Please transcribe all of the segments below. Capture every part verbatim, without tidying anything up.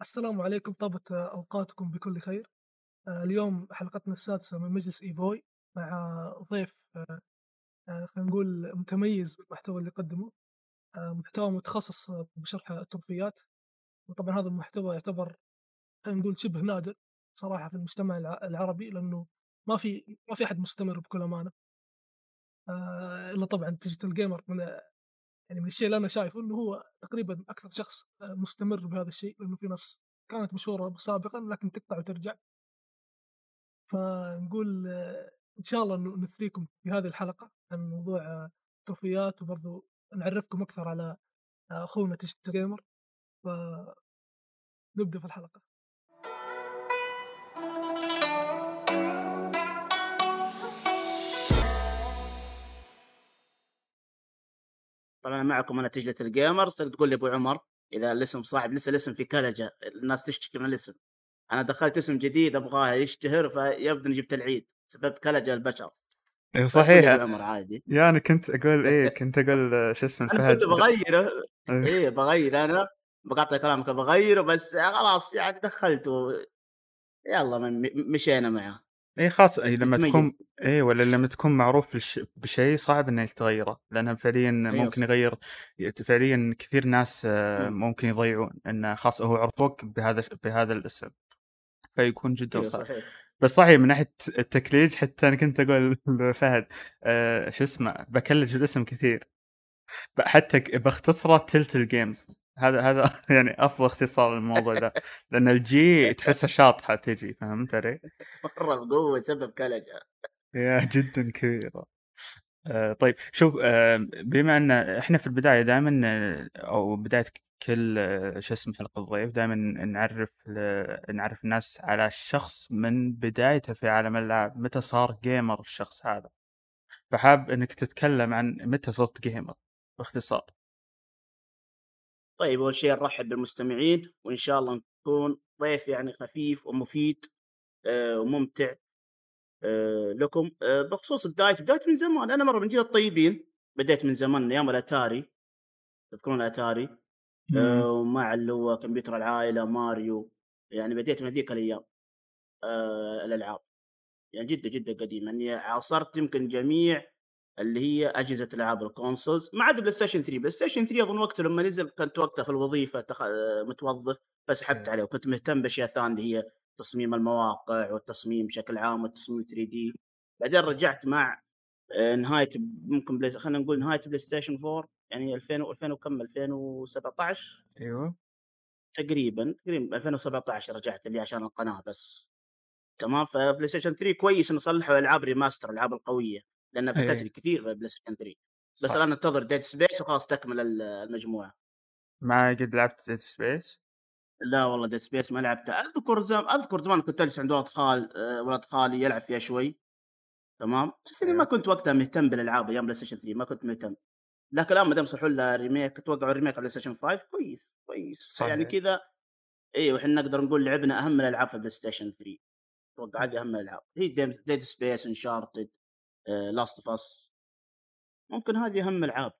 السلام عليكم، طابت أوقاتكم بكل خير. اليوم حلقتنا السادسة من مجلس إيفوي مع ضيف خلينا نقول متميز بالمحتوى اللي قدمه، محتوى متخصص بشرح التوفيات. وطبعا هذا المحتوى يعتبر خلينا نقول شبه نادر صراحة في المجتمع العربي، لأنه ما في ما في أحد مستمر بكل أمانة، إلا طبعا تجلة الجيمر من يعني من الشيء اللي أنا شايفه إنه هو تقريبا أكثر شخص مستمر بهذا الشيء، لأنه في ناس كانت مشهورة سابقا لكن تقطع وترجع. فنقول إن شاء الله إنه نثريكم في هذه الحلقة عن موضوع تروفيات، وبرضو نعرفكم أكثر على أخونا تجلة الجيمر. فنبدأ في الحلقة. طبعا معكم انا تجلة الجيمر. صرت تقول لي ابو عمر اذا الاسم صعب، لسه الاسم في كلجة، الناس تشتكي من الاسم. انا دخلت اسم جديد ابغاه يشتهر، فيبدو جبت العيد، سببت كلجة البشر. اي صحيح يا عمر، عادي. يا انا كنت اقول ايه كنت اقول شو اسمه فهد، كنت بغيره. ايه بغير، انا بقطع كلامك، بغيره بس خلاص يعني دخلته، يلا مشينا معه. اي خاص أي لما تكون تكون اي ولا لما تكون معروف لش... بشيء صعب انك تغيره، لانه فعليا ممكن يغير فعليا كثير ناس ممكن يضيعون، انه خاص هو عرفوك بهذا بهذا الاسم فيكون جدا صعب. بس صحيح من ناحيه التكليج، حتى انا كنت اقول لفهد أه شو اسمه بكلج الاسم كثير، حتى بختصره تلت الجيمز. هذا هذا يعني افضل اختصار للموضوع ده، لان الجي تحسها شاطحه تجي، فهمت علي؟ مره بقوه سبب كلجه يا جدا كبيره. آه طيب شوف، آه بما ان احنا في البدايه دائما او بدايه كل شو اسمه حلقه الضيف دائما نعرف نعرف الناس على الشخص من بدايته في عالم الالعاب، متى صار جيمر الشخص هذا. فحاب انك تتكلم عن متى صرت جيمر باختصار. طيب أول شيء نرحب بالمستمعين، وإن شاء الله نكون ضيف يعني خفيف ومفيد آه وممتع آه لكم. آه بخصوص بدايتي، بدايتي من زمان، أنا مرة من جيل الطيبين، بديت من زمان أيام الأتاري، تذكرون الأتاري؟ آه ومع اللي هو كمبيوتر العائلة ماريو، يعني بديت من هذيك الأيام آه الألعاب، يعني جدا جدا قديم. يعني عاصرت يمكن جميع اللي هي اجهزه العاب الكونسولز، ما عدا بلاي ستيشن ثلاثة. بلاي ستيشن ثلاثة اظن وقته لما نزل كنت وقتها في الوظيفه تخ... متوظف، فسحبت عليه وكنت مهتم باشياء ثانيه اللي هي تصميم المواقع والتصميم بشكل عام والتصميم ثري دي. بعدين رجعت مع نهايه ممكن بلاي... خلينا نقول نهايه بلاي ستيشن أربعة، يعني ألفين وكم، ألفين وسبعطعش ايوه تقريبا تقريبا ألفين وسبعطعش رجعت لي عشان القناه بس. تمام. فبلاي ستيشن ثلاثة كويس انه صلحوا العاب ريماستر، العاب القويه، لأن فتاتني كثير في بلاي ستيشن ثلاثة. بس الآن انتظر ديد سبيس وخلاص تكمل المجموعة. ما قد لعبت ديد سبيس؟ لا والله ديد سبيس ما لعبتها. أذكر زمان أذكر زمان كنت أجلس عند ولد خال ولد خالي يلعب فيها شوي، تمام، بس أنا ما كنت وقتها مهتم بالألعاب أيام بلاي ستيشن ثلاثة، ما كنت مهتم. لكن الآن ما دام صلحوا لها ريميك، توقعوا ريميك على بلاي ستيشن خمسة، كويس كويس صحيح. يعني كذا إيه، وإحنا نقدر نقول لعبنا أهم الألعاب في بلاي ستيشن ثلاثة. توقع هذه أهم الألعاب، هي ديد سبيس، انشارتد، Last of Us، ممكن هذه أهم العاب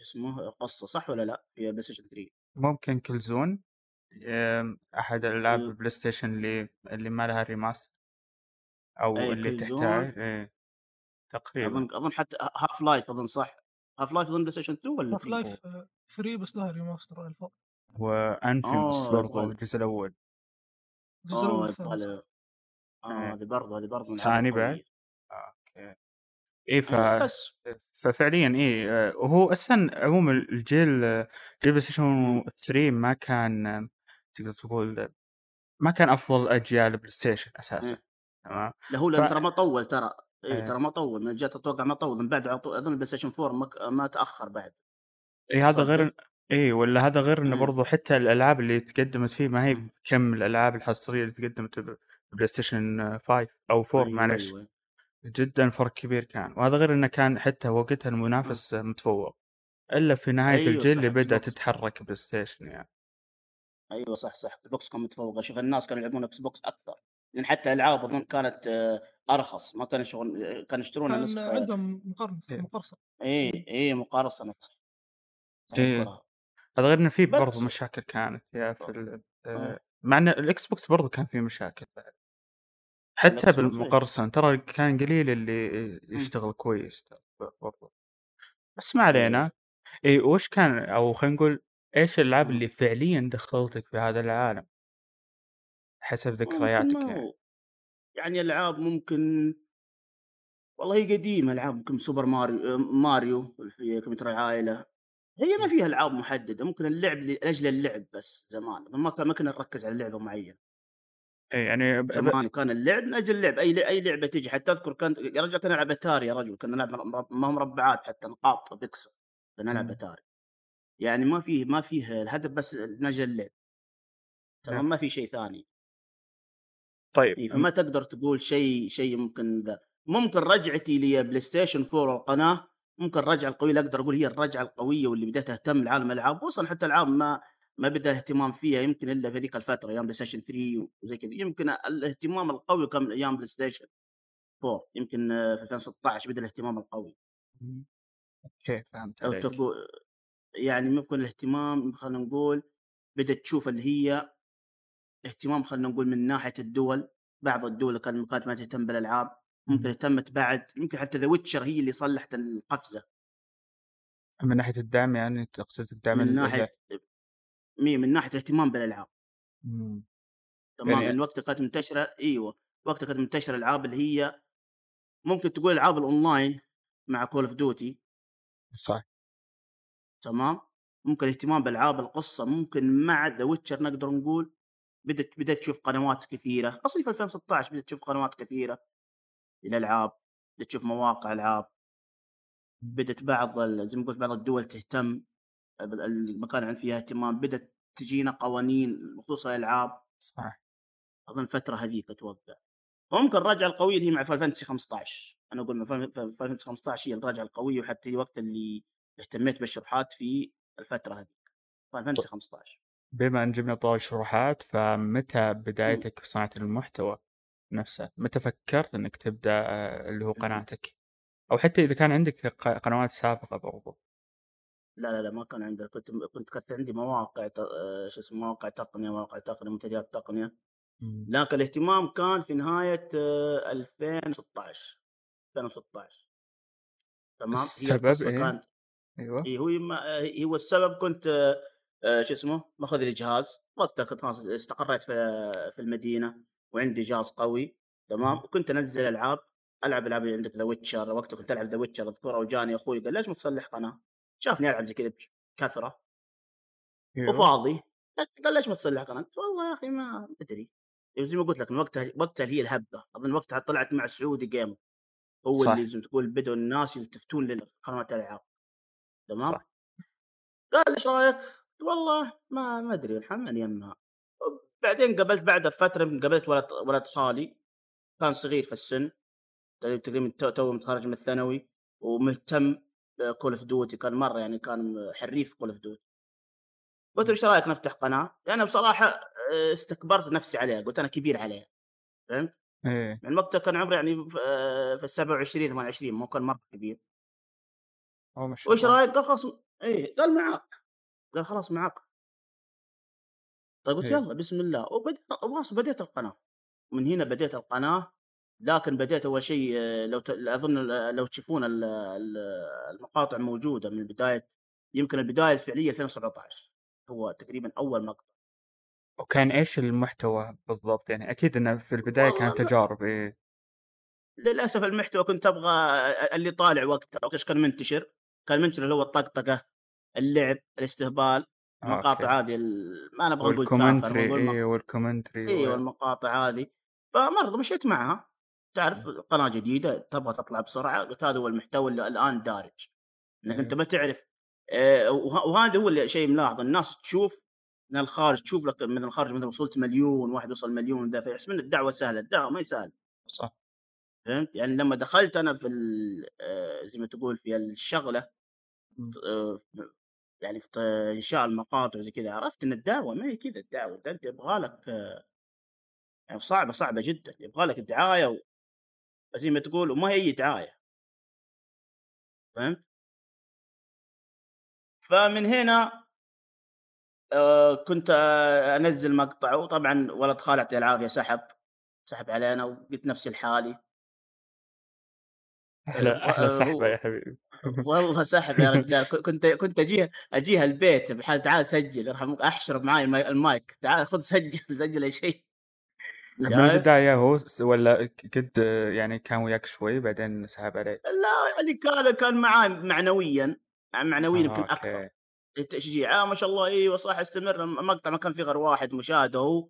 اسمه قصة، صح ولا لا؟ في بلاي ستيشن ثلاثة ممكن كل زون أحد الألعاب بلاي ستيشن اللي اللي ما لها ريماستر أو اللي تحتاج إيه. تقريبا أظن أظن حتى هاف لايف أظن صح هاف لايف أظن بلاي ستيشن اثنين ولا هاف لايف ثلاثة بس لها ريماستر الفوق. وانفيموس برضه الجزء الأول، الجزء الأول آه هذه برضه هذه برضه ثاني بعد ايه. فس ففعليا ايه هو اصلا عموما الجيل جيل بلاي ستيشن ثلاثة ما كان تقدر تقول ما كان افضل اجيال بلاي ستيشن اساسا، تمام. لا هو ف... ترى ما طول ترى ايه ترى ما طول من جات اتوقع ما طول من بعد عطو... اظن بلاي ستيشن أربعة ما... ما تاخر بعد ايه هذا غير ايه ولا هذا غير انه برضه حتى الالعاب اللي تقدمت فيه ما هي كم الالعاب الحصريه اللي تقدمت بلاي ستيشن خمسة او أربعة أيوة معلش أيوة. جدا فرق كبير كان، وهذا غير انه كان حتى وقتها المنافس متفوق الا في نهايه أيوة الجيل اللي بدا تتحرك بلاي ستيشن يعني. ايوه صح صح بوكس كان متفوق. شوف الناس كانوا يلعبون اكس بوكس اكثر، لان حتى العاب اظن كانت ارخص، ما كان شغل كان يشترون الناس عندهم مقارنه مقرصه اي اي مقارصه نفسها. هذا غير إنه فيه برضه مشاكل كانت يا في مع إن الإكس بوكس برضه كان فيه مشاكل بعد حتى بالمقارنة ترى كان قليل اللي يشتغل كويس برضه. بس ما علينا. إيه وش كان أو خلينا نقول إيش الألعاب اللي فعليا دخلتك في هذا العالم حسب ذكرياتك يعني. يعني ألعاب ممكن والله قديمة ألعاب ممكن سوبر ماريو ماريو في كمبيوتر العائلة هي ما فيها ألعاب محددة ممكن اللعب لأجل اللعب بس زمان ما كان ما كنا نركز على لعبة معينة. إيه يعني ب... زمان كان اللعب من أجل اللعب أي أي لعبة تيجي حتى أذكر كان يا رجل كنا نلعب أتاري يا رجل كنا نلعب ما هم مربعات حتى نقاط بيكسل كنا نلعب أتاري يعني ما فيه ما فيه الهدف بس نجل اللعب تمام ما في شيء ثاني. طيب فما تقدر تقول شيء شيء ممكن ذا ممكن رجعتي لي بلاي ستيشن فور القناة ممكن الرجعة القوية أقدر أقول هي الرجعة القوية واللي بدأت تهتم لعالم الألعاب وصل حتى العاب ما ما بدأ اهتمام فيها يمكن إلا في ذيك الفترة أيام بلاي ستيشن ثري وزي كذا يمكن الاهتمام القوي كان من أيام بلاي ستيشن فور يمكن في ألفين وستة عشر بدأ الاهتمام القوي. أوكي فهمت عليك. أو يعني ممكن الاهتمام خلنا نقول بدأت تشوف اللي هي اهتمام خلنا نقول من ناحية الدول بعض الدول كان كانت ما تهتم بالألعاب ممكن اهتمت بعد يمكن حتى ذا ويتشر هي اللي صلحت القفزة من ناحية الدعم يعني تقصد الدعم من ناحية مي من ناحية اهتمام بالألعاب مم. تمام يعني... الوقت كانت منتشرة ايوه وقت كانت منتشرة الألعاب اللي هي ممكن تقول الألعاب الأونلاين مع كول اوف دوتي صح تمام ممكن اهتمام بالألعاب القصة ممكن مع ذا ويتشر نقدر نقول بدأت بدأت تشوف قنوات كثيرة أصلي في ألفين وستة عشر بدأت تشوف قنوات كثيرة للألعاب بدأت تشوف مواقع ألعاب بدأت بعض زي ما قلت بعض الدول تهتم المكان عن فيها اهتمام بدأت تجينا قوانين بخصوص الألعاب صح أظن فترة هذيك أتوقع وممكن الرجعة القوية اللي هي مع فاينل فانتسي خمسة عشر أنا أقول فاينل فانتسي خمسة عشر هي الرجعة القوية وحتى الوقت اللي اهتميت بالشروحات في الفترة هذيك فاينل فانتسي خمسة عشر. بما أن جبنا طوال شروحات فمتى بدايتك في صناعة المحتوى نفسه متى فكرت أنك تبدأ اللي هو قناتك أو حتى إذا كان عندك قنوات سابقة برضو؟ لا لا لا ما كان عندي كنت كنت كنت عندي مواقع شو اسمه مواقع تقنية مواقع تقنية منتديات تقنية لكن الاهتمام كان في نهاية ألفين وستة عشر ألفين وستة عشر تمام. السبب إيه؟ كانت... أيوة. إيه هو إيه هو السبب كنت أه شو اسمه ماخذ الجهاز وقتها كنت استقريت في في المدينه وعندي جهاز قوي تمام وكنت انزل العاب العب العاب عندك ذا ويتشر وقتها كنت العب ذا ويتشر اذكره وجاني اخوي قال ليش ما تصلح قناه شافني العب زي كذا بكثره وفاضي قال ليش ما تصلح قناه والله يا اخي ما ادري زي ما قلت لك وقتها وقتها هي الهبه اظن وقتها طلعت مع سعودي جيم هو صح. اللي لازم تقول بدوا الناس يلتفتون لقنوات الالعاب تمام قال ايش رايك والله ما ما ادري الحمد يمها بعدين قابلت بعدها بفتره قابلت ولد ولد خالي كان صغير في السن تقريبا تو متخرج من الثانوي ومهتم بكول اوف دوتي كان مره يعني كان حريف كول اوف دوتي قلت له ايش رايك نفتح قناه يعني بصراحه استكبرت نفسي عليها قلت انا كبير عليها فهمت ايه من وقتها كان عمري يعني في سبعة وعشرين ثمانية وعشرين مو كان مره كبير او مش وايش رايك قال خلاص ايه قال معاك قال خلاص معاك طيب قلت يلا بسم الله وخلاص بديت القناة من هنا بديت القناة لكن بديت أول شيء لو ت... أظن لو تشوفون المقاطع موجودة من بداية يمكن البداية الفعلية ألفين وسبعة عشر هو تقريبا أول مقطع. وكان إيش المحتوى بالضبط يعني أكيد أنه في البداية كانت تجارب إيه؟ للأسف المحتوى كنت أبغى اللي طالع وقتها أو إيش كان منتشر كان منتشر اللي هو الطقطقة اللعب الاستهبال المقاطع هذه ما انا ابغى اقول كومنتري والكومنتري اي والمقاطع هذه فمرض مشيت معها تعرف قناه جديده تبغى تطلع بسرعه قلت هذا هو المحتوى اللي الان دارج انك انت ما تعرف آه وهذا هو اللي شيء ملاحظ الناس تشوف من الخارج تشوف لك من الخارج مثلا وصلت مليون واحد وصل مليون ده فيحسبون الدعوه سهله الدعوه ما يسهل صح فهمت يعني لما دخلت انا في آه زي ما تقول في الشغله آه يعني في انشاء المقاطع زي كذا عرفت ان الدعوه ما هي كذا الدعوه ده انت يبغالك يعني صعبه صعبه جدا يبغالك دعايه و... زي ما تقول وما هي اي دعايه فهمت. فمن هنا آه كنت آه انزل مقطع، وطبعا ولد خالي يعطيه العافيه سحب سحب علينا وقلت نفسي لحالي. احلى احلى سحبه يا حبيبي والله سحب يا رجال. كنت كنت اجيها اجيها البيت بحال تعال سجل يرحمك، احشر معاي المايك تعال خذ سجل سجل اي شيء. من البداية هو ولا كنت يعني كان وياك شوي بعدين سحب عليك؟ لا يعني كان كان معاي معنويا معنويا يمكن آه اكثر التشجيع. اه ما شاء الله ايوه صح استمر. المقطع ما كان في غير واحد مشاهده هو،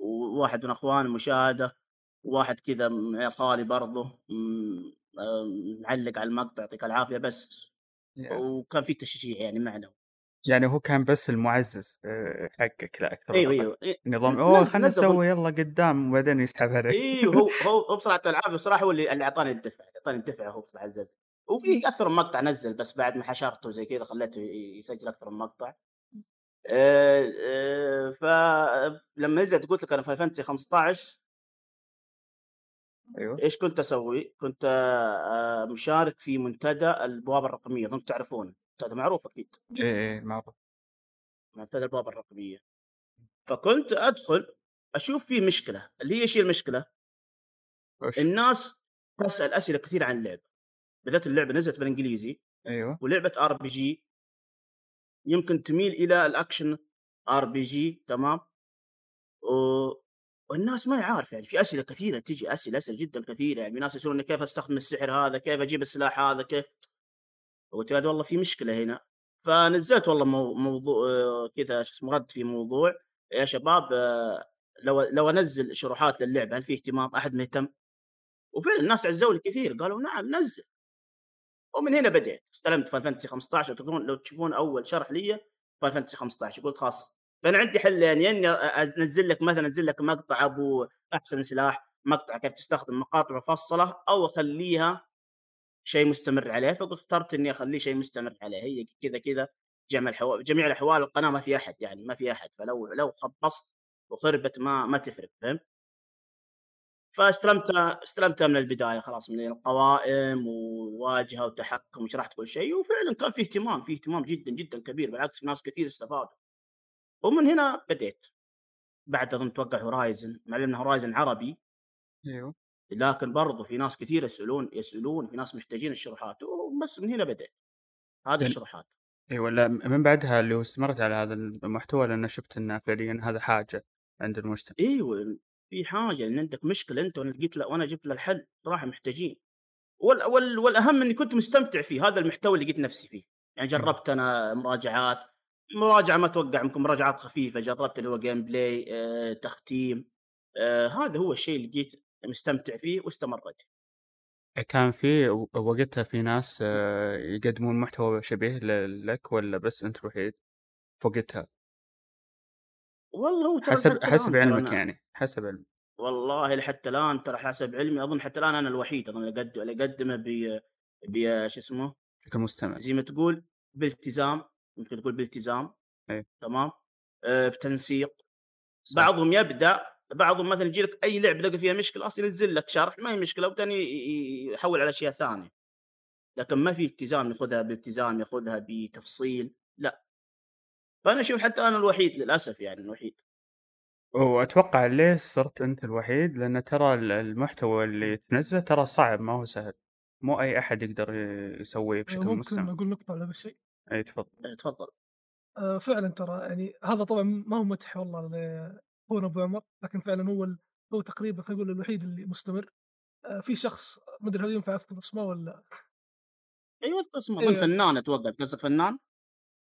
وواحد من اخوان مشاهده، وواحد كذا من خالي برضه معلق على المقطع يعطيك العافيه بس yeah. وكان في تشجيع يعني معنوي، يعني هو كان بس المعزز حقك لا اكثر. ايوه ايوه نظام اوه خلينا نسوي يلا قدام وبعدين يسحب عليك. ايوه هو هو بصراحه العاب بصراحه هو اللي اعطاني الدفع اعطاني الدفع هو بصراحه الزز. وفي اكثر من مقطع نزل بس بعد ما حشرته زي كذا خليته يسجل اكثر من مقطع. أه أه فلما نزلت قلت لك انا فاينل فانتسي خمسة عشر ايوه ايش كنت اسوي؟ كنت أه مشارك في منتدى البوابه الرقميه، اظن تعرفونه منتدى معروف اكيد. اي اي معروف منتدى البوابه الرقميه. فكنت ادخل اشوف فيه مشكله اللي هي شيء المشكله أش. الناس تسال اسئله كثير عن اللعبه، بدأت اللعبه نزلت بالانجليزي ايوه، ولعبه ار بي جي يمكن تميل الى الاكشن ار بي جي تمام. و... والناس ما يعرف يعني في اسئله كثيره تجي اسئله اسئله جدا كثيره، يعني ناس يسالون كيف استخدم السحر هذا، كيف اجيب السلاح هذا، كيف. قلت والله في مشكله هنا. فنزلت والله مو... موضوع كذا اسمه رد في موضوع يا شباب، لو لو انزل شروحات للعبه هل في اهتمام؟ احد مهتم؟ وفعلا الناس عزوا لي كثير قالوا نعم نزل. ومن هنا بدأت استلمت فاينل فانتسي خمسة عشر، وتقولون لو تشوفون اول شرح لي فاينل فانتسي خمسة عشر. قلت خلاص فانا عندي حل، يعني اني انزل لك مثلا انزل لك مقطع ابو احسن سلاح، مقطع كيف تستخدم، مقاطع مفصله، او اخليها شيء مستمر عليه. فقلت اخترت اني اخليه شيء مستمر عليه. هي كذا كذا جمع الحوار جميع الاحوال القناه ما في احد، يعني ما في احد، فلو لو خبصت وخربت ما ما تفرق فهمت. فاستلمتها استلمتها من البدايه خلاص، من القوائم وواجهه وتحكم وشرحت كل شيء. وفعلا كان في اهتمام في اهتمام جدا جدا كبير، بالعكس ناس كثير استفادوا. ومن هنا بديت بعد اظن اتوقع هورايزن، مع انه هورايزن عربي ايوه، لكن برضه في ناس كثير يسالون يسالون في ناس محتاجين الشروحات، وبس من هنا بديت هذه الشروحات. ايوه ولا من بعدها اللي استمرت على هذا المحتوى، لان شفت انه فعليا هذا حاجه عند المجتمع. ايوه في حاجه ان عندك مشكله انت وانا لقيت لا وانا جبت له الحل صراحه محتاجين. وال والاهم اني كنت مستمتع فيه، هذا المحتوى اللي لقيت نفسي فيه. يعني جربت انا مراجعات مراجعه ما اتوقع يمكن مراجعات خفيفه، جربت اللي هو جيم بلاي آه، تختيم آه، هذا هو الشيء اللي لقيت مستمتع فيه واستمرت. كان في وقتها في ناس آه، يقدمون محتوى شبيه لك ولا بس انت الوحيد فوقتها؟ والله هو حسب حسب علمك يعني حسب علمك. والله حتى الان ترى حسب علمي اظن حتى الان انا الوحيد اظن اللي اقدم اللي اقدمه ب ب شو اسمه بشكل مستمر زي ما تقول بالالتزام، ممكن تقول بالالتزام أي. تمام آه بتنسيق صح. بعضهم يبدا بعضهم مثلا يجي لك اي لعبه لقى فيها مشكله اصلا ينزل لك شرح ما هي مشكله، وثاني يحول على اشياء ثانيه. لكن ما في التزام ياخذها بالالتزام ياخذها بتفصيل لا. فأنا أشوف حتى أنا الوحيد للأسف يعني الوحيد. وأتوقع ليه صرت أنت الوحيد؟ لأن ترى المحتوى اللي تنزله ترى صعب ما هو سهل، مو أي أحد يقدر يسويه بشكل مستمر. ممكن أقول نقطة على هذا الشيء؟ أي تفضل. تفضل. آه فعلا ترى يعني هذا طبعا ما هو مدح والله لأخونا أبو عمر، لكن فعلا هو هو تقريبا خلينا نقول الوحيد اللي مستمر. آه في شخص ما أدري هل ينفع أذكر اسمه ولا؟ أيوه أذكر اسمه. أيوة. فنان أتوقع قصدك فنان؟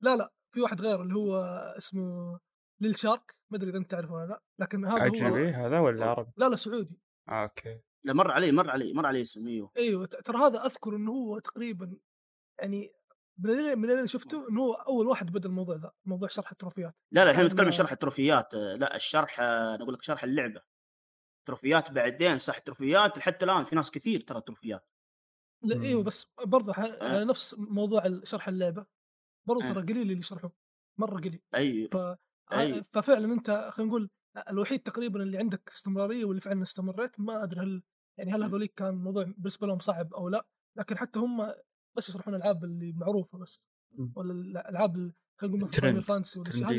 لا لا. في واحد غير اللي هو اسمه ليل شارك، ما ادري اذا انت تعرفه ولا لا، لكن هذا اجنبي هذا ولا عربي؟ لا لا سعودي. آه اوكي لا مر علي مر علي مر علي اسمه. ايوه ترى هذا اذكر انه هو تقريبا يعني من اللي انا شفته انه هو اول واحد بدا الموضوع ذا، موضوع شرح التروفيات. لا لا الحين نتكلم عن شرح التروفيات، لا الشرح انا اقول لك شرح اللعبه تروفيات بعدين صح تروفيات. حتى الان في ناس كثير ترى تروفيات. لا ايوه بس برضه أه. نفس موضوع شرح اللعبه برضو ترى قليل اللي يشرحه مره قليل. ايوه ف... أيوه. ففعلا انت خلينا نقول الوحيد تقريبا اللي عندك استمراريه واللي فعلا استمريت. ما ادري هل يعني هل هذوليك كان الموضوع بالنسبه لهم صعب او لا، لكن حتى هم بس يشرحون العاب اللي معروفه بس، ولا الالعاب خلينا نقول مثل فاينل فانتسي ولا شيء.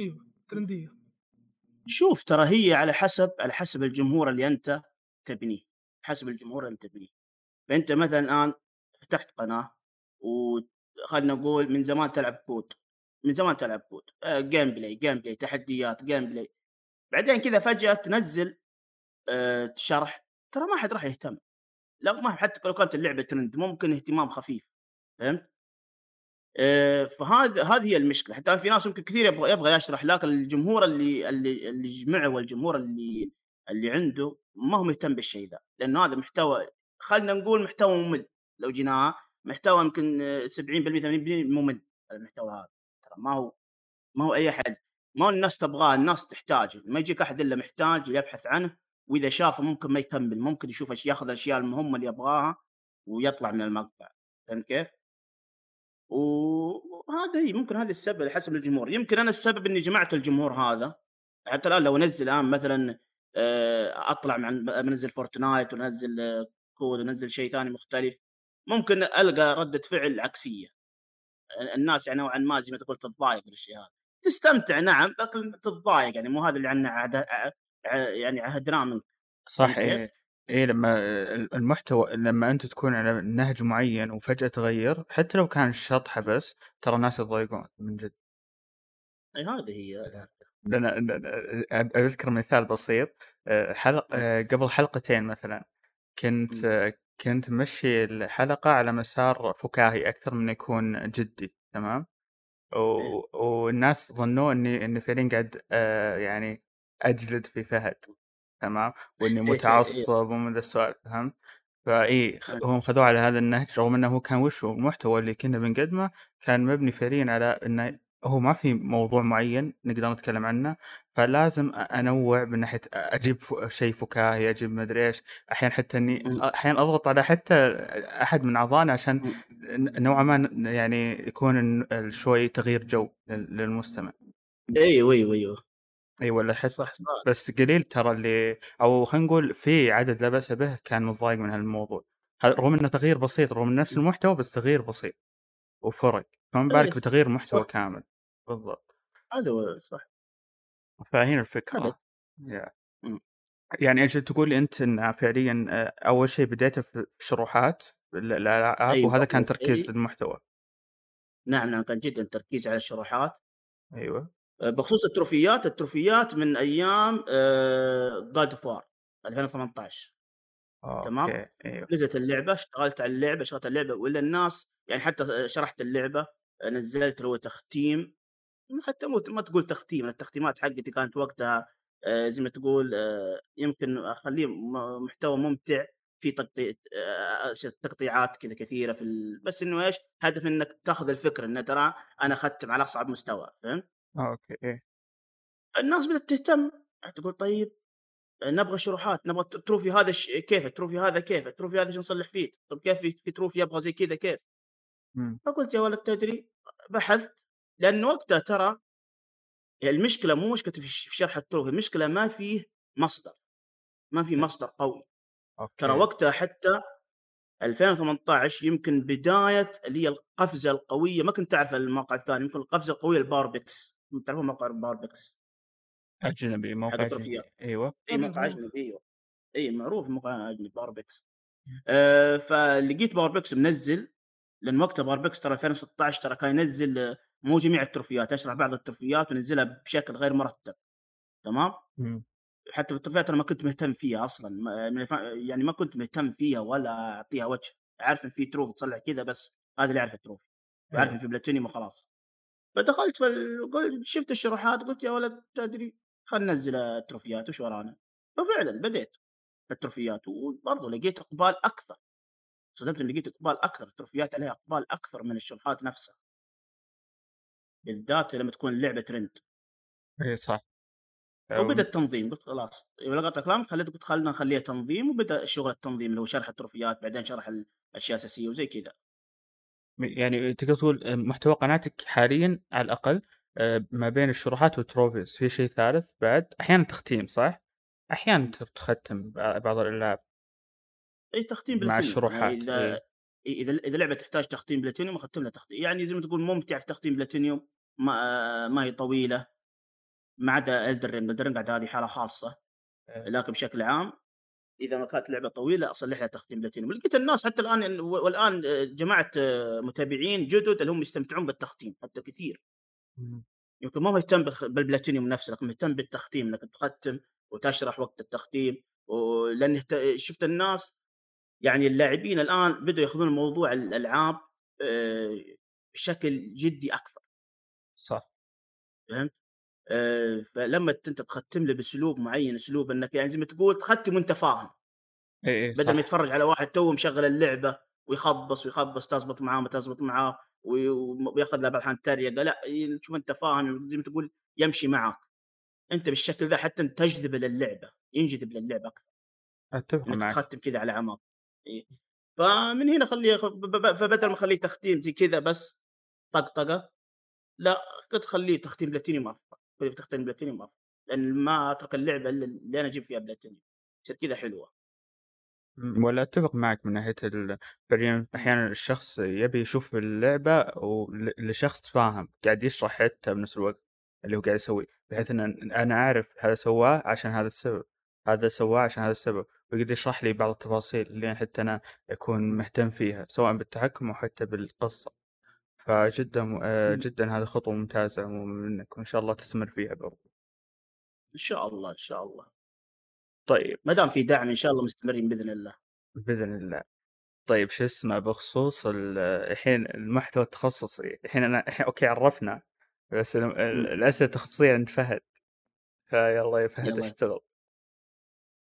ايوه ترنديه. شوف ترى هي على حسب على حسب الجمهور اللي انت تبنيه، حسب الجمهور اللي تبنيه. فانت مثلا الان فتحت قناه وخلنا نقول من زمان تلعب كود، من زمان تلعب كود آه، جيم بلاي جيم بلاي تحديات جيم بلاي، بعدين كذا فجاه تنزل آه شرح، ترى ما حد راح يهتم. لو ما حتى لو كانت اللعبه ترند ممكن اهتمام خفيف، فهمت؟ آه فهذا هذه هي المشكله. حتى في ناس ممكن كثير يبغى يبغى يشرح، لكن الجمهور اللي اللي اللي يجمعه والجمهور اللي اللي عنده ما هو مهتم بالشيء ذا، لانه هذا محتوى خلينا نقول محتوى ممل. لو جينا محتوى يمكن سبعين بالمئة ثمانين بالمئة ممل المحتوى هذا، ترى ما هو ما هو اي احد، ما هو الناس تبغاه، الناس تحتاجه، ما يجيك احد الا محتاج يبحث عنه، واذا شافه ممكن ما يكمل، ممكن يشوف ايش ياخذ الاشياء المهمه اللي يبغاها ويطلع من المقطع، فهمت كيف؟ وهذا هي ممكن هذا السبب حسب الجمهور. يمكن انا السبب اني جمعت الجمهور هذا. حتى الان لو انزل الان مثلا اطلع مع منزل فورتنايت ونزل كود ونزل شيء ثاني مختلف، ممكن القى رده فعل عكسيه، الناس يعني نوعا ما زي ما تقول تتضايق من الشيء هذا. تستمتع نعم لكن تتضايق، يعني مو هذا اللي عندنا عهد يعني عهدناه منك، صح؟ ايه ايه لما المحتوى لما انت تكون على نهج معين وفجاه تغير حتى لو كان شطحه بس، ترى الناس يتضايقون من جد. اي هذه هي. انا اذكر مثال بسيط، حلقه قبل حلقتين مثلا كنت م. كنت مشي الحلقه على مسار فكاهي اكثر من يكون جدي، تمام؟ و... والناس ظنوا اني اني فعليا قاعد آه يعني اجلد في فهد، تمام؟ واني متعصب ومن ذا السؤال، فهمت؟ فاي هم خذوه على هذا النهج، رغم انه هو كان وشه المحتوى اللي كنا بنقدمه كان مبني فعليا على انه هو ما في موضوع معين نقدر نتكلم عنه، فلازم انوع من ناحيه اجيب شيء فكاهي، اجيب ما ادري ايش، احيانا حتى اني احيانا اضغط على حتى احد من اعضائنا عشان نوعا ما يعني يكون شوي تغيير جو للمستمع. ايوه ايوه ايوه اي ولا حس بس قليل ترى اللي، او خلينا نقول في عدد لا باس به كان متضايق من هالموضوع، رغم انه تغيير بسيط، رغم نفس المحتوى بس تغيير بسيط وفرق، فما بالك بتغيير محتوى صح. كامل بالضبط، هذا هو صح. فهنا الفكرة yeah. يعني ايش تقول انت ان فعليا اول شيء بديت في شروحات الالعاب أيوة. وهذا كان تركيز أيوة. المحتوى. نعم نعم كان جدا تركيز على الشروحات. ايوه بخصوص التروفيات، التروفيات من ايام God of War ألفين وثمانية عشر أوكي. تمام أيوة. نزلت اللعبة، اشتغلت على اللعبة، اشتغلت على اللعبة ولا الناس يعني حتى شرحت اللعبة، نزلت له تختيم، حتى ما تقول تختيم، التختيمات حقتي كانت وقتها زي ما تقول يمكن أخليه محتوى ممتع في تقطيع تقطيعات كذا كثيرة في ال... بس إنه إيش هدف إنك تأخذ الفكرة إن ترى أنا أختم على أصعب مستوى، فهمت؟ أوكي. الناس بدأت تهتم، تقول طيب نبغى شروحات، نبغى تروفي هذا ش... كيف تروفي هذا كيف تروفي هذا شو نصلح فيه، طب كيف في تروفي يبغى زي كذا كيف؟ فقلت يا ولد تدري بحثت، لأن وقتها ترى المشكلة مو مشكلة في شرح التروفي، المشكلة ما فيه مصدر، ما فيه مصدر قوي. أوكي. ترى وقتها حتى ألفين وثمانية عشر يمكن بداية اللي هي القفزة القوية، ما كنت تعرف الموقع الثاني، يمكن القفزة القوية الباربكس، ما تعرفون موقع الباربكس؟ أجنبي موقع أجنبي. أيوة أي موقع أجنبي، أيوة أي معروف موقع أجنبي باربكس. أه فلقيت باربكس منزل، لأن وقتها باربكس ترى ألفين وستة عشر ترى كان ينزل مو جميع التروفيات، أشرح بعض التروفيات ونزلها بشكل غير مرتب، تمام؟ مم. حتى التروفيات أنا ما كنت مهتم فيها أصلاً، يعني ما كنت مهتم فيها ولا أعطيها وجه، عارف إن في تروفي تصلح كذا بس، هذا اللي أعرف التروفي، وعارف إن في بلاتينيوم وخلاص. فدخلت فقلت شفت الشروحات، قلت يا ولد تدري خلنا ننزل التروفيات وش ورانا، ففعلاً بديت التروفيات وبرضه لقيت إقبال أكثر. صدمت إن لقيت إقبال أكثر، التروفيات عليها إقبال أكثر من الشروحات نفسها، بالذات لما تكون اللعبة ترند. إيه صح. وبدأ التنظيم، قلت خلاص لقطت كلام، خليت قلت خلنا نخليها تنظيم، وبدأ شغل التنظيم اللي هو شرح التروفيات، بعدين شرح الأشياء الأساسية وزي كذا. يعني تقدر تقول محتوى قناتك حاليا على الأقل ما بين الشروحات والتروفيز في شيء ثالث بعد، أحيانا تختيم صح؟ أحيانا تختم بعض الألعاب. اي تختيم بلاتينيوم مع الشروحات. يعني اذا إيه. اذا اللعبه تحتاج تختيم بلاتينيوم اختم لها تختيم، يعني زي ما تقول ممتع في تختيم بلاتينيوم، ما ما هي طويله، ما عدا Elden Ring. Elden Ring بعد هذه حاله خاصه، لكن بشكل عام اذا ما كانت لعبه طويله اصلح لها تختيم بلاتينيوم. لقيت الناس حتى الان، والان جماعه متابعين جدد اللي هم يستمتعون بالتختيم حتى كثير. يمكن ما مهتم بالبلاتينيوم نفسه، لكن مهتم بالتختيم، انك تختم وتشرح وقت التختيم. ولان شفت الناس يعني اللاعبين الان بدوا ياخذون موضوع الالعاب بشكل جدي اكثر. صح، فهمت؟ أه فلما انت تختم له باسلوب معين، اسلوب انك يعني زي ما تقول تختم وانت فاهم. اي اي، بدل ما يتفرج على واحد تو مشغل اللعبه ويخبص ويخبص تزبط معاه ما تزبط معاه وياخذ له بالحين تريقه. لا، شوف انت فاهم، زي ما تقول يمشي معك انت بالشكل ذا حتى تجذب للعبه، ينجذب للعبه اكثر. اتفق معك، تختم كذا على عمق. إيه. فمن هنا خليه، فبدل ما خليه تختيم زي كذا بس طقطقه، لا قد خليه تختيم بلاتينيوم افضل. كيف تختيم بلاتينيوم افضل؟ لان ما اترك اللعبه اللي انا اجيب فيها بلاتينيوم، عشان كذا حلوه. ولا اتفق معك من ناحيه ال... احيانا الشخص يبي يشوف اللعبه لشخص فاهم قاعد يشرح حتى بنفس الوقت اللي هو قاعد يسويه، بحيث ان انا اعرف هذا سواه عشان هذا السبب، هذا سواه عشان هذا السبب، ويقدر يشرح لي بعض التفاصيل اللي حتى أنا أكون مهتم فيها، سواء بالتحكم أو حتى بالقصة. فجدا جدا هذه خطوة ممتازة منك، وإن شاء الله تستمر فيها برضو. إن شاء الله إن شاء الله. طيب، ما دام في دعم إن شاء الله مستمرين بإذن الله. بإذن الله. طيب، شو اسمه بخصوص الحين المحتوى التخصصي؟ الحين أنا الحين أوكي عرفنا، بس الأسئلة التخصصية عند فهد. فيلا يا فهد اشتغل.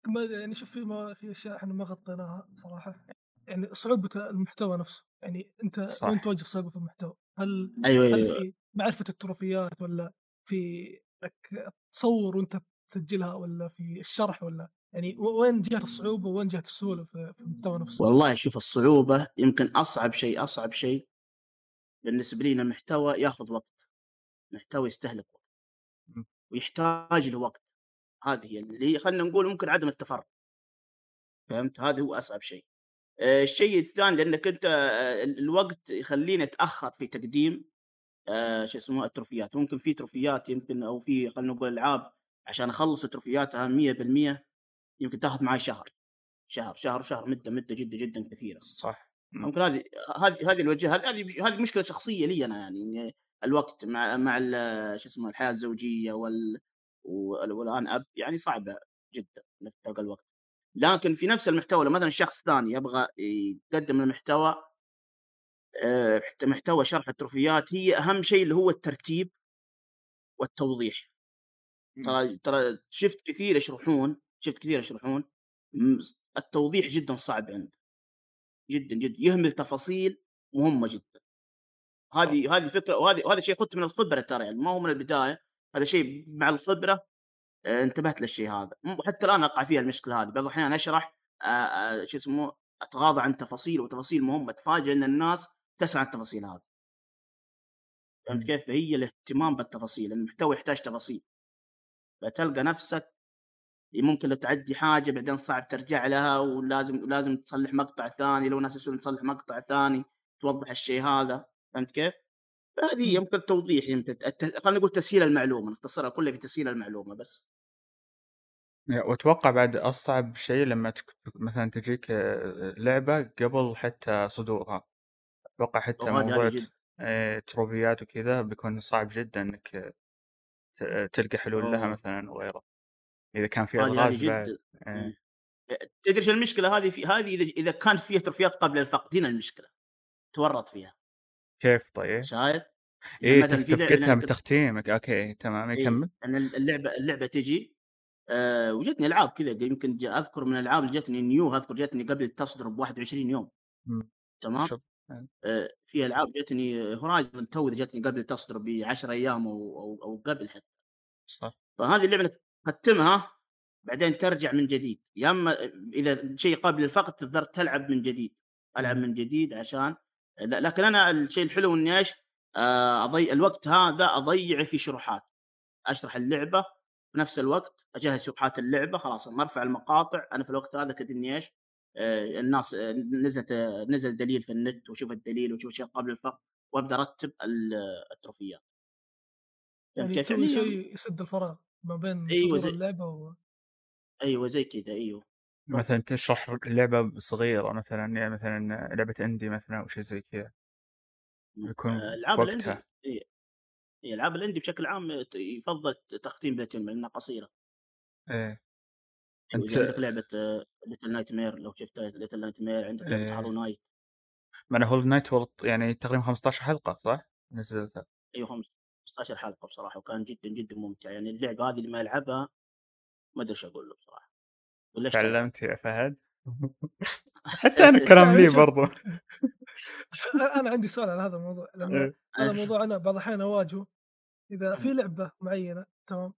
ما يعني شوف، في ما في اشياء احنا ما غطيناها صراحه، يعني صعوبه المحتوى نفسه. يعني انت وين تواجه صعوبه في المحتوى؟ هل أيوة هل أيوة. في معرفه التروفيات، ولا في انك تصور وانت تسجلها، ولا في الشرح، ولا يعني وين جهه الصعوبه وين جهه السهوله في المحتوى نفسه؟ والله شوف، الصعوبه يمكن اصعب شيء اصعب شيء بالنسبه لنا. المحتوى ياخذ وقت، محتوى يستهلك وقت ويحتاج لوقت. هذه اللي هي خلينا نقول ممكن عدم التفرغ، فهمت؟ هذا هو أصعب شيء. أه الشيء الثاني، لأنك أنت الوقت يخلينا نتأخر في تقديم أه شو اسمه التروفيات. ممكن في تروفيات يمكن، أو في خلينا نقول ألعاب عشان أخلص تروفياتها مية بالمية يمكن تأخذ معي شهر شهر شهر شهر مدة مدة جدا جدا كثيرة. صح، ممكن هذه هذه هذه الوجهة، هذه هذه مشكلة شخصية لي أنا. يعني الوقت مع مع شو اسمه الحياة الزوجية وال والآن أب، يعني صعبة جدا أنك تلقى الوقت. لكن في نفس المحتوى لو مثلا شخص ثاني يبغى يقدم المحتوى، حتى محتوى شرح التروفيات، هي أهم شيء اللي هو الترتيب والتوضيح. ترى ترى شفت كثير يشرحون شفت كثير يشرحون التوضيح جدا صعب عنده، جدا جدا يهمل تفاصيل مهمة جدا. هذه هذه فكرة، وهذه وهذا شيء خدت من الخبرة ترى، يعني ما هو من البداية. هذا شيء مع الخبرة انتبهت للشيء هذا، وحتى الآن أقع فيها المشكلة هذه. بعض الأحيان أشرح شو اسمه أتغاضى عن تفاصيل وتفاصيل مهمة، تفاجئ أن الناس تسعى عن التفاصيل هذه. فهمت كيف؟ هي الاهتمام بالتفاصيل، المحتوى يحتاج تفاصيل. بتلقى نفسك ممكن لتعدي حاجة بعدين صعب ترجع لها، ولازم لازم تصلح مقطع ثاني. لو ناس يسألون تصلح مقطع ثاني توضح الشيء هذا، فهمت كيف؟ هذه يمكن التوضيح، يمكن خلينا نقول تسهيل المعلومة، نختصرها كلها في تسهيل المعلومة بس. وأتوقع بعد أصعب شيء لما تك... مثلا تجيك لعبة قبل حتى صدورها، أتوقع حتى موضوع تروفيات وكذا بيكون صعب جدا إنك تلقى حلول أوه. لها مثلا وغيره، إذا كان في ألغاز بعد. إيه. تدري شو المشكلة هذه؟ في هذه إذا إذا كان فيها تروفيات قبل الفقد، هنا المشكلة تورط فيها. كيف طيب؟ شايف؟ إيه تفكتها بتختيمك، أوكي تمام يكمل. أنا اللعبة اللعبة تجي أه وجتني ألعاب كذا، يمكن أذكر من الألعاب اللي جتني نيو، أذكر جتني قبل التصدر بواحد وعشرين يوم. مم. تمام؟ أه في ألعاب جتني هورايزون تو جتني قبل التصدر بعشر أيام أو أو أو قبل حتى. صح. فهذه اللعبة تختمها بعدين ترجع من جديد، يا إما إذا شيء قابل للفقد تقدر تلعب من جديد، ألعب من جديد عشان. لكن أنا الشيء الحلو إني إيش أضيع الوقت هذا، أضيع في شروحات، أشرح اللعبة في نفس الوقت أجهز شروحات اللعبة، خلاص مرفع المقاطع. أنا في الوقت هذا كنت إني إيش الناس نزلت نزل دليل في النت، وشوف الدليل وشوف شيء قبل الفقد، وأبدأ أرتب التروفيات. يعني تسوي شيء يسد الفراغ ما بين أيوة صدور زي... اللعبة و... أيوة زي كذا. أيوة مثلا تشرح لعبة صغيرة مثلا مثلا لعبة اندي مثلا أو شيء زي كذا يكون ألعاب وقتها. اي الألعاب الاندي بشكل عام يفضل تختيم ذات يوم لأنها قصيرة. إيه انت عندك لعبه ليتل نايت مير لو شفتها ليتل نايت مير عندك لعبه إيه. هالو نايت معنى هولو نايت يعني تقريبا خمسة عشر حلقه صح نزلتها. ايوه خمسة عشر حلقه بصراحه وكان جدا جدا ممتع. يعني اللعبه هذه اللي ما العبها ما ادري ايش اقول له بصراحه. تعلمت يا فهد حتى انا الكلام لي برضو. انا عندي سؤال على هذا الموضوع لانه إيه. هذا الموضوع انا بعض الاحيان اواجهه اذا في لعبه معينه تمام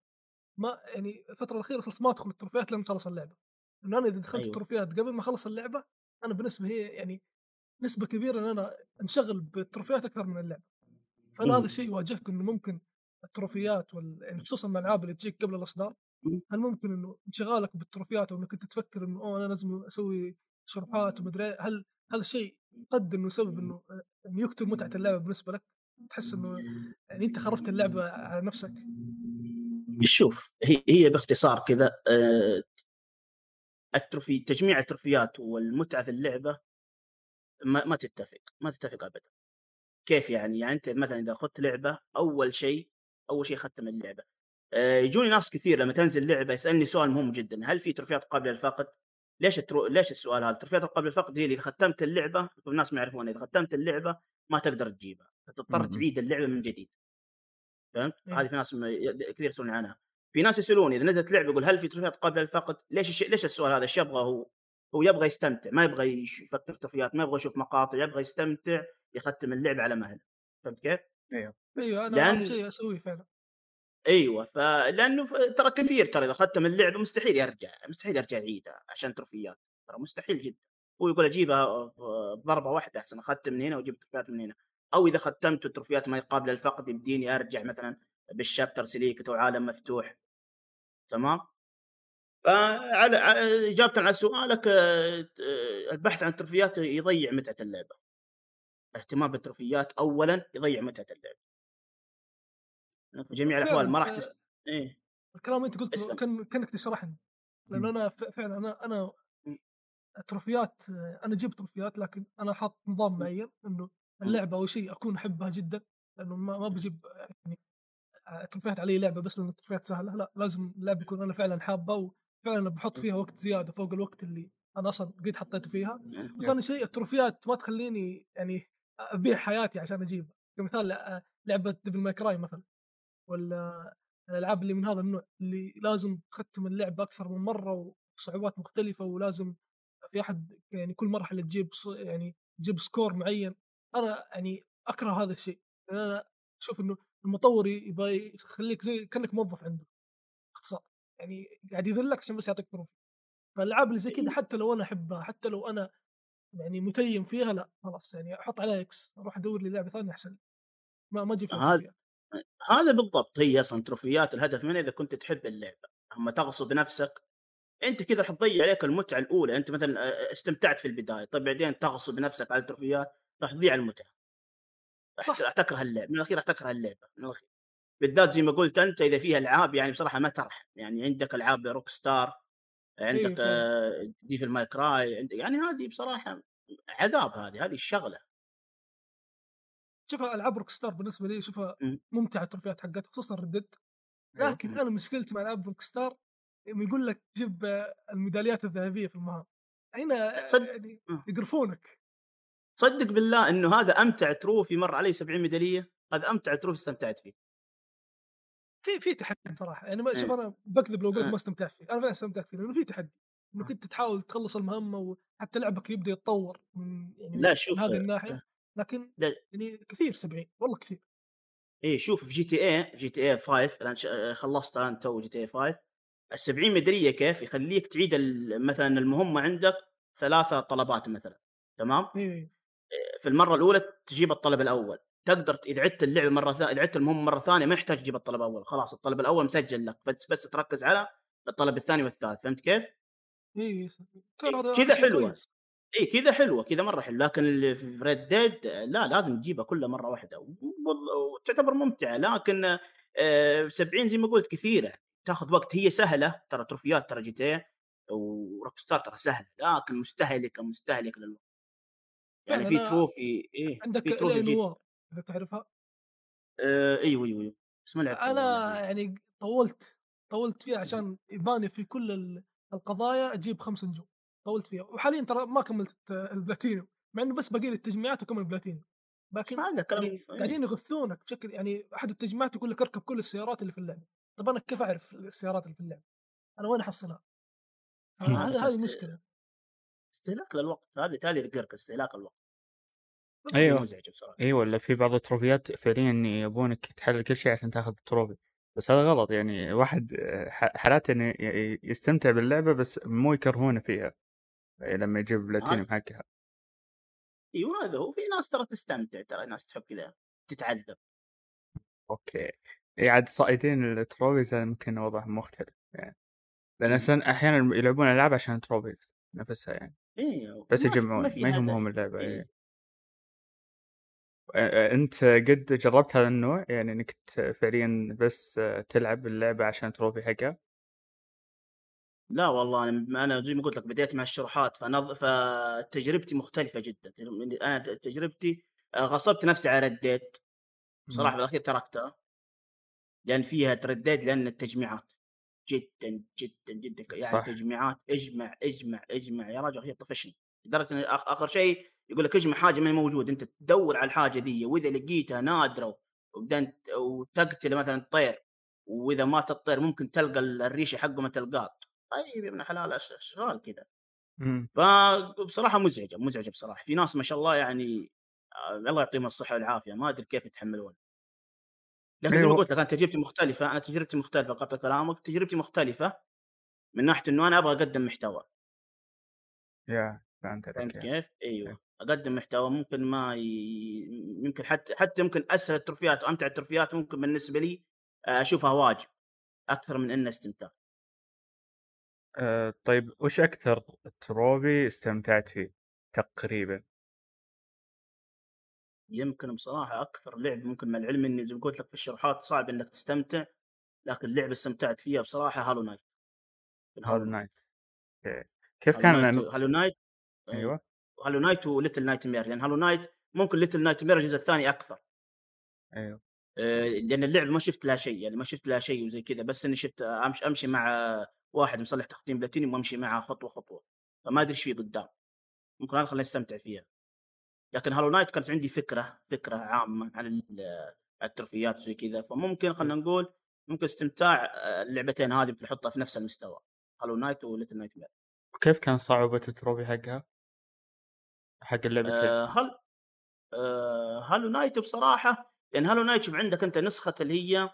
ما يعني الفترة الأخيرة صرت ما أدخل التروفيات لما خلص اللعبة. إن أنا إذا دخلت أيوة. التروفيات قبل ما خلص اللعبة أنا بالنسبة هي يعني نسبة كبيرة إن أنا انشغل بالتروفيات أكثر من اللعبة. فهل هذا الشيء يواجهك إنه ممكن التروفيات وال يعني خصوصاً مع الألعاب اللي تجيك قبل الإصدار هل ممكن إنه انشغالك بالتروفيات وإنك أنت تفكر إنه أوه أنا لازم أسوي شرحات ومدري هل هذا الشيء قد إنه سبب إنه إنه يكتب متعة اللعبة بالنسبة لك تحس إنه يعني أنت خربت اللعبة على نفسك؟ شوف هي هي باختصار كذا التروفي تجميع التروفيات والمتعه في اللعبه ما, ما تتفق ما تتفق ابدا. كيف يعني؟ يعني انت مثلا اذا اخذت لعبه اول شيء اول شيء ختم اللعبه يجوني ناس كثير لما تنزل لعبه يسالني سؤال مهم جدا هل في تروفيات قبل الفقد؟ ليش الترو... ليش السؤال هذا؟ التروفيات قبل الفقد هي اللي اذا ختمت اللعبه الناس ما يعرفون اذا ختمت اللعبه ما تقدر تجيبها فتضطر تعيد اللعبه من جديد. فهمت؟ هذه في ناس كثير يسألون عنها. في ناس يسألون إذا نزلت لعبة يقول هل في تروفيات قبل الفقد؟ ليش ليش السؤال هذا؟ ايش يبغى هو؟ هو يبغى يستمتع ما يبغى يفكر في تروفيات ما يبغى يشوف مقاطع يبغى يستمتع يختم اللعبة على مهله. فهمت كيف؟ ايوه ايوه انا لأن... هذا الشيء اسويه فعلا. ايوه فلانه ف... ترى كثير ترى اذا ختم اللعبة مستحيل يرجع مستحيل يرجع يعيدها عشان تروفيات ترى مستحيل جدا. هو يقول اجيبها بضربة واحدة احسن اختم من هنا واجيب تروفيات من هنا. أو إذا ختمت التروفيات ما قابل الفقد يبديني أرجع مثلا بالشابتر سليكت أو عالم مفتوح. تمام؟ فعلى إجابة على سؤالك البحث عن التروفيات يضيع متعة اللعبة. اهتمام بالتروفيات أولا يضيع متعة اللعبة. جميع الأحوال ما راح تست... إيه؟ الكلام أنت قلت كان كأنك تشرحني لأن أنا فعلا أنا أنا التروفيات أنا جبت تروفيات لكن أنا حاط نظام معين إنه اللعبة أو شيء أكون أحبها جدا لأنه ما ما بجيب يعني تروفيات علي لعبة بس لأن التروفيات سهلة لا لازم اللعبة يكون أنا فعلا حابة وفعلا بحط فيها وقت زيادة فوق الوقت اللي أنا أصلا قد حطيته فيها. وثاني شيء التروفيات ما تخليني يعني أبيع حياتي عشان أجيبها كمثال لعبة ديفل ماي كراي مثلا ولا الألعاب اللي من هذا النوع اللي لازم تختم اللعبة أكثر من مرة وصعوبات مختلفة ولازم في أحد يعني كل مرحلة تجيب يعني تجيب سكور معين. أنا يعني أكره هذا الشيء. أنا أشوف إنه المطور يبغى يخليك زي كأنك موظف عنده اختصار يعني قاعد يذلك عشان بس يعطيك تروفي. فالألعاب اللي زي كده حتى لو أنا أحبها حتى لو أنا يعني متيم فيها لا خلاص يعني أحط على إكس أروح أدور لي لعبة ثانية أحسن ما ما أجي فيها هذا هذا بالضبط. هي أصلا تروفيات الهدف منها إذا كنت تحب اللعبة أما تغصب نفسك أنت كده رح تضيع عليك المتعة الأولى. أنت مثلا استمتعت في البداية طيب بعدين تغصب نفسك على التروفيات راح تضيع المتعة. راح تكره اللعبة من الأخير راح تكره اللعبة من الأخير بالذات زي ما قلت أنت إذا فيها ألعاب يعني بصراحة ما ترح يعني عندك ألعاب روك ستار عندك إيه. ديفل ماي كراي عندك يعني هذه بصراحة عذاب هذه هذه الشغلة. شوفها ألعاب روك ستار بالنسبة لي شوفها ممتعة التروفيات حقتها خصوصا ردت لكن أنا مشكلتي مع ألعاب روك ستار يقول لك جيب الميداليات الذهبية في المهام هنا يعني يقرفونك. صدق بالله انه هذا امتع تروفي مر علي سبعين ميداليه هذا امتع تروفي استمتعت فيه في في تحدي صراحه يعني ما شوف انا بكذب لو قلت ما استمتعت فيه. انا فعلا استمتعت فيه لانه في تحدي انه كنت تحاول تخلص المهمه وحتى لعبك يبدا يتطور من يعني لا شوف هذه الناحيه لكن لا. يعني كثير سبعين والله كثير. اي شوف في جي تي اي جي تي اي خمسة الان خلصت انا تو جي تي اي خمسة السبعين ميداليه كيف يخليك تعيد مثلا المهمه عندك ثلاثه طلبات مثلا تمام إيه. في المره الاولى تجيب الطلب الاول تقدر اذا عدت اللعبه مره ثانيه اذا عدت المهمه مره ثانيه ما يحتاج تجيب الطلب الاول خلاص الطلب الاول مسجل لك بس تركز على الطلب الثاني والثالث. فهمت كيف؟ اي كذا حلوه اي كذا حلوه كذا مره حلوه. لكن الفريد ديد لا لازم تجيبها كلها مره واحده وتعتبر ممتعه لكن سبعين زي ما قلت كثيرة تاخذ وقت، هي سهلة ترى، تروفيات ترى جي تي وروكستار ترى سهلة، لكن مستهلكة مستهلكة للوقت يعني. في تروفي إيه عندك الانوار إذا تعرفها. آه أيوة أيوة أيوة اسمه لعب. أنا يعني طولت طولت فيها عشان يباني في كل القضايا أجيب خمس نجوم، طولت فيها. وحاليا ترى ما كملت البلاتينيوم، مع إنه بس باقي لي التجميعات وكمل البلاتينيوم. لكن قاعدين يغثونك بشكل يعني، أحد التجميعات يقول لك أركب كل السيارات اللي في اللعبة. طب أنا كيف أعرف السيارات اللي في اللعبة؟ أنا وين أحصلها؟ هذا هذه المشكلة، استهلاك للوقت. هذه تالي القرق، استهلاك الوقت. ايوه ايوه ولا في بعض التروفيات فعليا يبونك تحلل كل شيء عشان تاخذ التروفي، بس هذا غلط يعني. واحد حالاته انه يستمتع باللعبه بس مو يكرهونه فيها لما يجيب بلاتينيوم حقها. ايوه هذا هو. في ناس ترى تستمتع، ترى ناس تحب كذا تتعذب. اوكي يعد صائدين التروفيز هذا ممكن وضع مختلف يعني، لان احيانا يلعبون العاب عشان تروفيز نفسها يعني. ايوه بس يجمعون ما يهمهم اللعبه. إيه. أنت قد جربت هذا النوع يعني إنك فعليا بس تلعب اللعبة عشان تروفي حقها؟ لا والله، أنا زي ما قلت لك بديت مع الشروحات، فنظ... فتجربتي مختلفة جدا. أنا تجربتي غصبت نفسي على رديت بصراحة، بالأخير تركتها لأن فيها تردد، لأن التجميعات جدا جدا جدا يعني. صح. تجميعات اجمع اجمع اجمع يا راجل، هي طفشني لدرجة أن آخر شيء يقول لك اجمع حاجه ما هي موجوده، انت تدور على الحاجه دي، واذا لقيتها نادره وبدأت وتقتل مثلا الطير، واذا مات الطير ممكن تلقى الريشه حقه ما تلقاه. طيب يا ابن حلال اشغال كذا. فبصراحه مزعجه مزعجه بصراحه. في ناس ما شاء الله يعني الله يعطيهم الصحه والعافيه ما ادري كيف يتحملون. لكن أيوه. قلت لك انا تجربتي مختلفه، انا تجربتي مختلفه قطع كلامك، تجربتي مختلفه من ناحيه انه انا ابغى اقدم محتوى. يا فهمت كيف؟ ايوه اقدم محتوى ممكن ما ي... ممكن حتى حتى ممكن اسهل التروفيات وامتع التروفيات، ممكن بالنسبه لي اشوفها واجب اكثر من انه استمتاع. أه طيب وش اكثر تروفي استمتعت فيه تقريبا؟ يمكن بصراحه اكثر لعب ممكن، مع العلم اني زي ما قلت لك في الشروحات صعب انك تستمتع، لكن اللعبه استمتعت فيها بصراحه هالو نايت. هالو نايت كيف كان؟ هالو نايت ايوه هالو نايت وليتل نايت مير، لأن هالو نايت ممكن ليتل نايت مير الجزء الثاني أكثر. أيوه. آه لأن اللعبة ما شفت لها شيء يعني، ما شفت لها شيء وزي كذا، بس إني شفت أمشي أمشي مع واحد مصلح تخطيط بلاتينيوم وأمشي معه خطوة خطوة، فما أدري إيش في قدام. ممكن هذا خلني أستمتع فيها. لكن هالو نايت كانت عندي فكرة فكرة عامة عن التروفيات وزي كذا، فممكن خلنا نقول ممكن استمتاع اللعبتين هذه ممكن أحطها في نفس المستوى، هالو نايت وليتل نايت مير. كيف كان صعوبة التروفي حقها؟ حق اللعبة آه هل آه هالو نايت بصراحة، لأن هالو نايت شوف عندك أنت نسخة اللي هي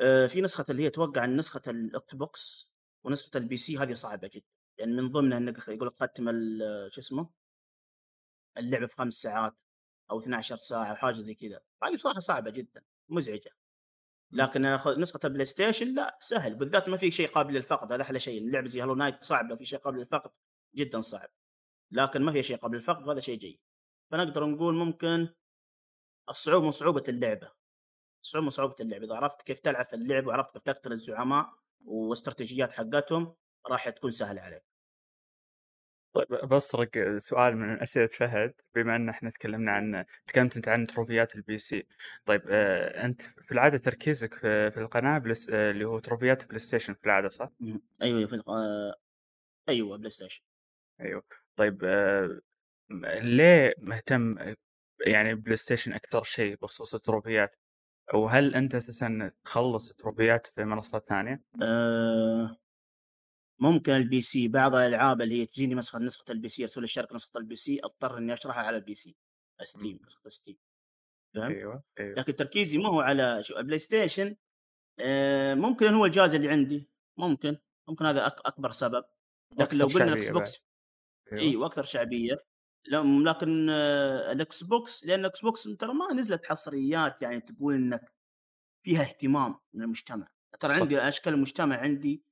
آه في نسخة اللي هي توقع عن نسخة الأكس بوكس ونسخة البي سي، هذه صعبة جدا لأن يعني من ضمنها إنك يقولك ختم ال شو اسمه اللعبة في خمس ساعات أو اثنا عشر ساعة أو حاجة زي كذا، هذه بصراحة صعبة جدا مزعجة. لكن نسخة البلاي ستيشن لا سهل، بالذات ما في شيء قابل للفقد، هذا أحلى شيء. اللعبة زي هالو نايت صعبة، في شيء قابل للفقد جدا صعب، لكن ما في شيء قبل الفقد وهذا شيء جيد. فنقدر نقول ممكن الصعوبة وصعوبة اللعبة، الصعوبة وصعوبة اللعبة. إذا عرفت كيف تلعب في اللعبة وعرفت كيف تقتل الزعماء واستراتيجيات حقتهم راح تكون سهلة عليك. طيب بسرق سؤال من أسئلة فهد، بما أن احنا تكلمنا عن تكلمت أنت عن تروفيات البي سي. طيب آه، أنت في العادة تركيزك في, في القناة بلس... اللي هو تروفيات بلاي ستيشن في العادة صح؟ أيوة في الق... أيوة بلاي ستيشن أيوة. طيب آه، ليه مهتم يعني بلاي ستيشن أكثر شيء بخصوص التروفيات؟ أو هل أنت أساساً تخلص التروفيات في منصات ثانية؟ آه، ممكن البي سي، بعض الألعاب اللي هي تجيني نسخة نسخة البي سي يرسل الشركة نسخة البي سي أضطر إني أشرحها على البي سي ستيم نسخة ستيم. فهم؟ أيوة. أيوة. لكن تركيزي ما هو على شو بلاي ستيشن. آه، ممكن هو الجهاز اللي عندي، ممكن ممكن هذا أك- أكبر سبب. لكن لو قلنا إكس بوكس اي أيوة. واكثر شعبيه، لكن الاكس بوكس لان الاكس بوكس ترى ما نزلت حصريات يعني تقول انك فيها اهتمام من المجتمع. ترى صح. عندي اشكال المجتمع عندي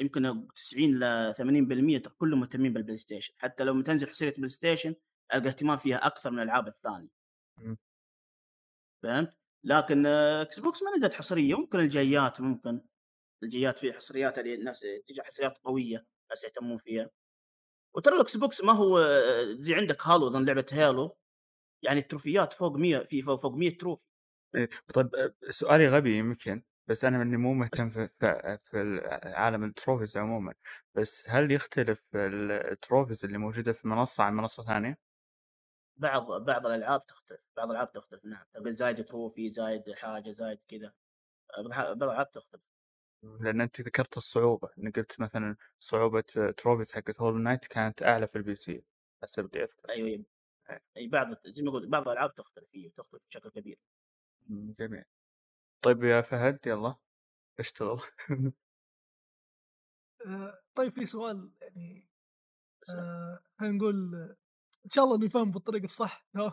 يمكن تسعين إلى ثمانين بالمية كلهم مهتمين بالبلاي ستيشن، حتى لو تنزل حصريه بلاي ستيشن الاهتمام فيها اكثر من الالعاب الثانيه. فهمت؟ لكن اكس بوكس ما نزلت حصريه، ممكن الجيات ممكن الجيات في حصريات اللي الناس تجي حصريات قويه الناس يهتمون فيها. وترى الاكس بوكس ما هو زي عندك هالو، ضمن لعبه هالو يعني التروفيات فوق مية، في فوق مية تروفي. طيب سؤالي غبي يمكن، بس انا مني مو مهتم في في عالم التروفيز عموما، بس هل يختلف التروفيز اللي موجوده في منصه عن منصه ثانيه؟ بعض بعض الالعاب تختلف، بعض الالعاب تختلف نعم، زايد تروفي زايد حاجه زايد كذا، بعض الالعاب تختلف. لان انت ذكرت الصعوبه، إن قلت مثلا صعوبه تروفيز حقت هولو نايت كانت اعلى في البي سي حسب اللي اذكر. ايوه اي بعض زي ما قلت بعض الالعاب تختلف فيه تختلف بشكل كبير. جميل. طيب يا فهد يلا اشتغل. طيب في سؤال يعني خلينا نقول ان شاء الله نفهم بالطريقه الصح تمام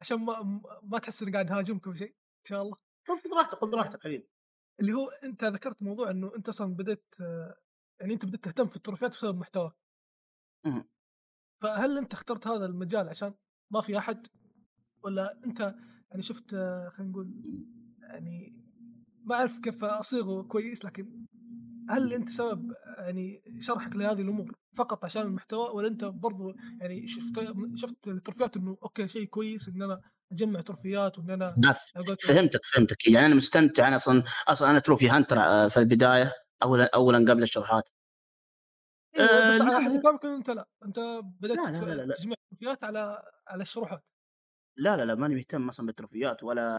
عشان ما ما تحس اني قاعد هاجمكم شيء ان شاء الله. خذ راحتك خذ راحتك حبيبي. اللي هو انت ذكرت موضوع انه انت اصلا بديت يعني انت بديت تهتم في التروفيات بسبب المحتوى. اها فهل انت اخترت هذا المجال عشان ما في احد، ولا انت يعني شفت خلينا نقول يعني ما اعرف كيف اصيغه كويس، لكن هل انت سبب يعني شرحك لهذه الامور فقط عشان المحتوى، ولا انت برضو يعني شفت شفت التروفيات انه اوكي شيء كويس ان انا اجمع تروفيات وان انا فهمتك فهمتك يعني انا مستمتع. انا اصلا اصلا انا تروفي هانتر في البدايه اولا اولا قبل الشرحات. أه بس على حسب كلامك انت لا انت بدات لا لا لا لا. تجمع تروفيات على على الشروحات. لا لا لا ماني مهتم اصلا بالتروفيات ولا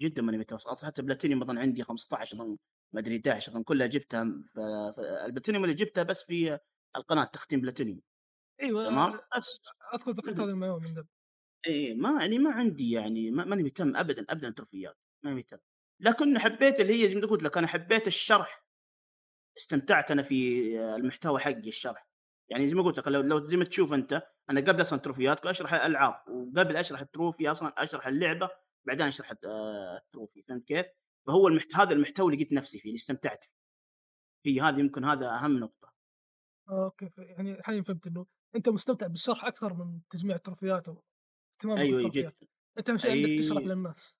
جدا ماني مهتم، حتى بلاتينيوم مثلا عندي خمسة عشر اظن ما ادري إحدى عشر اظن كلها جبتها البلاتينيوم اللي جبتها بس في القناه تختيم بلاتينيوم. ايوه تمام اذكر ذكرت هذا الموضوع من قبل. اي ما يعني ما عندي يعني ماني مهتم ابدا ابدا التروفيات ما مهتم، لكن حبيت اللي هي زي ما قلت لك انا حبيت الشرح، استمتعت انا في المحتوى حقي الشرح. يعني زي ما قلت لك لو لو زي ما تشوف انت انا قبل اصلا تروفيات كنت اشرح الالعاب، وقبل اشرح التروفي اصلا اشرح اللعبه بعدين اشرح التروفي، فهمت كيف؟ فهو المحت... هذا المحتوى اللي قلت نفسي فيه اللي استمتعت فيه هي هذه، يمكن هذا اهم نقطه. اوكي يعني حاليا فهمت انه انت مستمتع بالشرح اكثر من تجميع التروفيات و... تمام. ايوه جدا انت مش أيوة. انك تشرح للناس.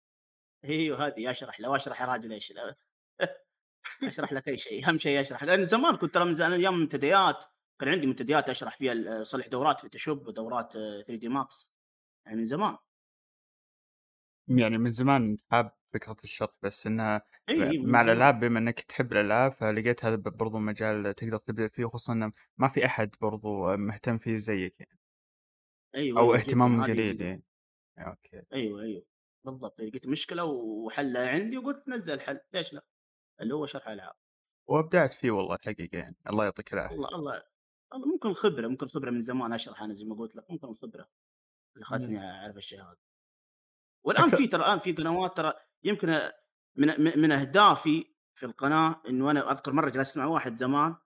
ايوه هذه اشرح لو اشرح يا راجل ايش اشرح لك اي شيء، اهم شيء اشرح. لان زمان كنت ترى من زمان ايام المنتديات كان عندي منتديات اشرح فيها، صلح دورات فوتوشوب ودورات ثري دي ماكس يعني من زمان. يعني من زمان حاب فكره الشرح بس انها أيه مع الالعاب بما انك تحب الالعاب فلقيت هذا برضو مجال تقدر تبدع فيه، خصوصا انه ما في احد برضو مهتم فيه زيك يعني. ايوه او اهتمام قليل يعني. اوكي ايوه ايوه بالضبط لقيت مشكله وحلها عندي وقلت نزل حل ليش لا اللي هو شرح الالعاب وابدعت فيه والله الحقيقه يعني. الله يعطيك العافيه. الله الله ممكن خبرة ممكن خبرة من زمان أشرح أنا زي ما قلت لك، ممكن خبرة اللي خلتني أعرف الشيء هذا. والآن في ترى الآن في قنوات ترى يمكن من من أهدافي في القناة إنه أنا أذكر مرة جلست مع واحد زمان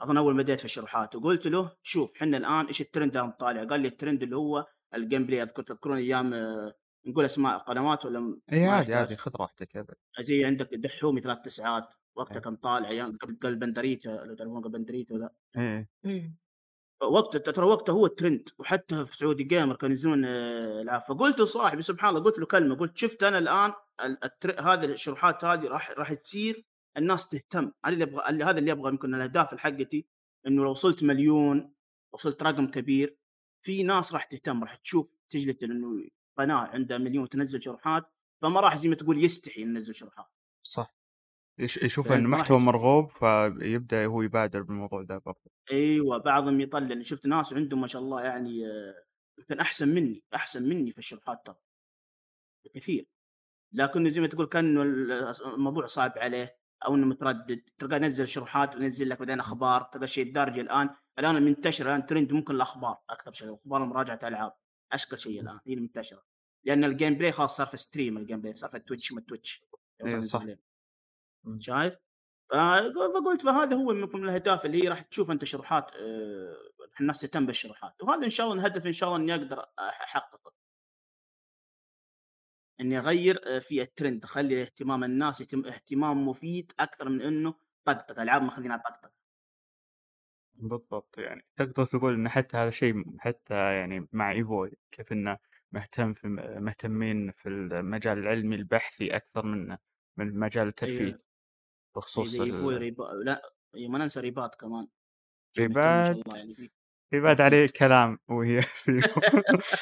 أظن أول ما بديت في الشروحات وقلت له شوف حنا الآن إيش الترند اللي طالع، قال لي الترند اللي هو الجيم بلاي. أذكر تذكرون أيام نقول أسماء قنوات ولا إيه عادي عادي خذ راحتك أبد. زي عندك دحومي ثلاث تسعات وقتها كان طالع يعني قبل قبل بندريته لو تعرفون قبل بندريته ذا. ايه ايه وقته ترى وقته هو الترند، وحتى في سعودي جيمر كانوا ينزلون العاب. فقلت لصاحبي سبحان الله قلت له كلمه قلت شفت انا الان هذه الشروحات هذه راح راح تصير الناس تهتم، انا اللي ابغى هذا اللي ابغى يمكن الاهداف حقتي انه لو وصلت مليون وصلت رقم كبير في ناس راح تهتم راح تشوف تجلة انه قناه عندها مليون تنزل شروحات، فما راح زي ما تقول يستحي ينزل شروحات. صح يشوف ان المحتوى مرغوب فيبدا هو يبادر بالموضوع ده برضه. ايوه بعضهم يطلع شفت ناس عندهم ما شاء الله يعني يمكن احسن مني احسن مني في الشروحات ترى كثير، لكن زي ما تقول كان الموضوع صعب عليه او انه متردد تلقى نزل شروحات ونزل لك بعدين اخبار تلقى شيء الدارجه الان الان منتشر الان ترند ممكن الاخبار اكثر شيء اخبار مراجعه العاب اشكل شيء الان هي المنتشره، لان الجيم بلاي خاص صار في ستريم الجيم بلاي صار في تويتش ما تويتش شايف. فقلت فهذا هو من الاهداف اللي هي راح تشوف انت شروحات اه الناس تهتم بالشروحات، وهذا ان شاء الله الهدف ان شاء الله اني اقدر احققه اني اغير في الترند اخلي اهتمام الناس يتم اهتمام مفيد اكثر من انه طقطق العاب ماخذينها طقطق. بالضبط يعني تقدر تقول ان حتى هذا الشيء حتى يعني مع ايفول كيف انه مهتم في مهتمين في المجال العلمي البحثي اكثر من من المجال الترفيهي. أيوة. بخصوص يضيفوا ال... ريبا... لا ما ننسى ريبات كمان. ريبات يعني ريبات عليه كلام وهي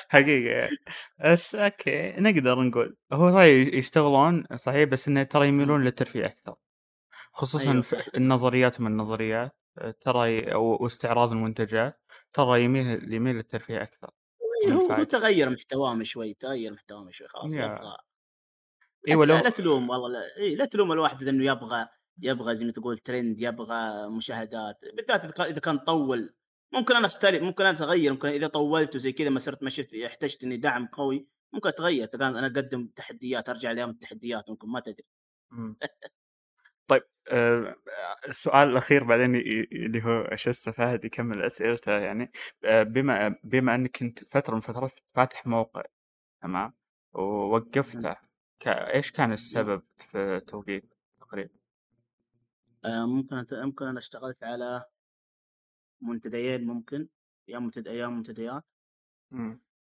حقيقه بس اوكي نقدر نقول هو صحيح يشتغلون صحيح بس انه ترى يميلون للترفيه اكثر خصوصا. أيوة. في النظريات من النظريات ترى واستعراض المنتجات ترى يميل يميل للترفيه اكثر. هو, هو تغير محتواه شوي تغير محتواه شوي خلاص يبغى. ايوه لا, لا تلوم والله لا, إيه لا تلوم الواحد لانه يبغى يبغى زي ما تقول ترند يبغى مشاهدات بالذات اذا كان طول ممكن انا استلم ممكن انا اتغير ممكن اذا طولت وزي كذا ما صرت مشيت احتجت اني دعم قوي ممكن اتغير كان انا اقدم تحديات ارجع ليوم التحديات ممكن ما تدري. طيب أه السؤال الاخير بعدين اللي هو أشس فهد يكمل اسئلته يعني أه بما بما انك كنت فتره من فترات فاتح موقع تمام ووقفته كا ايش كان السبب في توقيف تقريبا؟ أه ممكن أت... ممكن انا اشتغلت على منتديات ممكن ايام منتد... ايام منتديات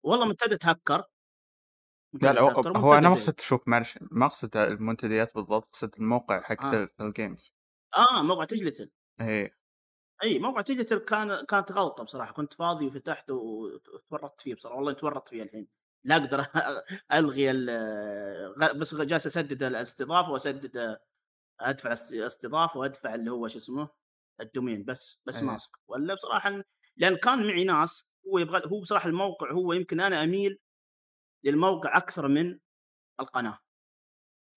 والله منتدى تهكر. لا هو انا ما قصدت شوف مارش ما قصدت المنتديات بالضبط قصدت الموقع حق آه. الجيمز اه موقع تجلة. اي اي موقع تجلة كان كانت غلطه بصراحه كنت فاضي وفتحت وتورطت فيه بصراحه والله تورطت فيه الحين لا اقدر الغي بس جالس اسدد الاستضافه واسدد ادفع الاستضافه وادفع اللي هو شو اسمه الدومين بس بس أيه. ماسك ولا بصراحه لان كان معي ناس هو يبغى هو بصراحه الموقع هو يمكن انا اميل للموقع اكثر من القناه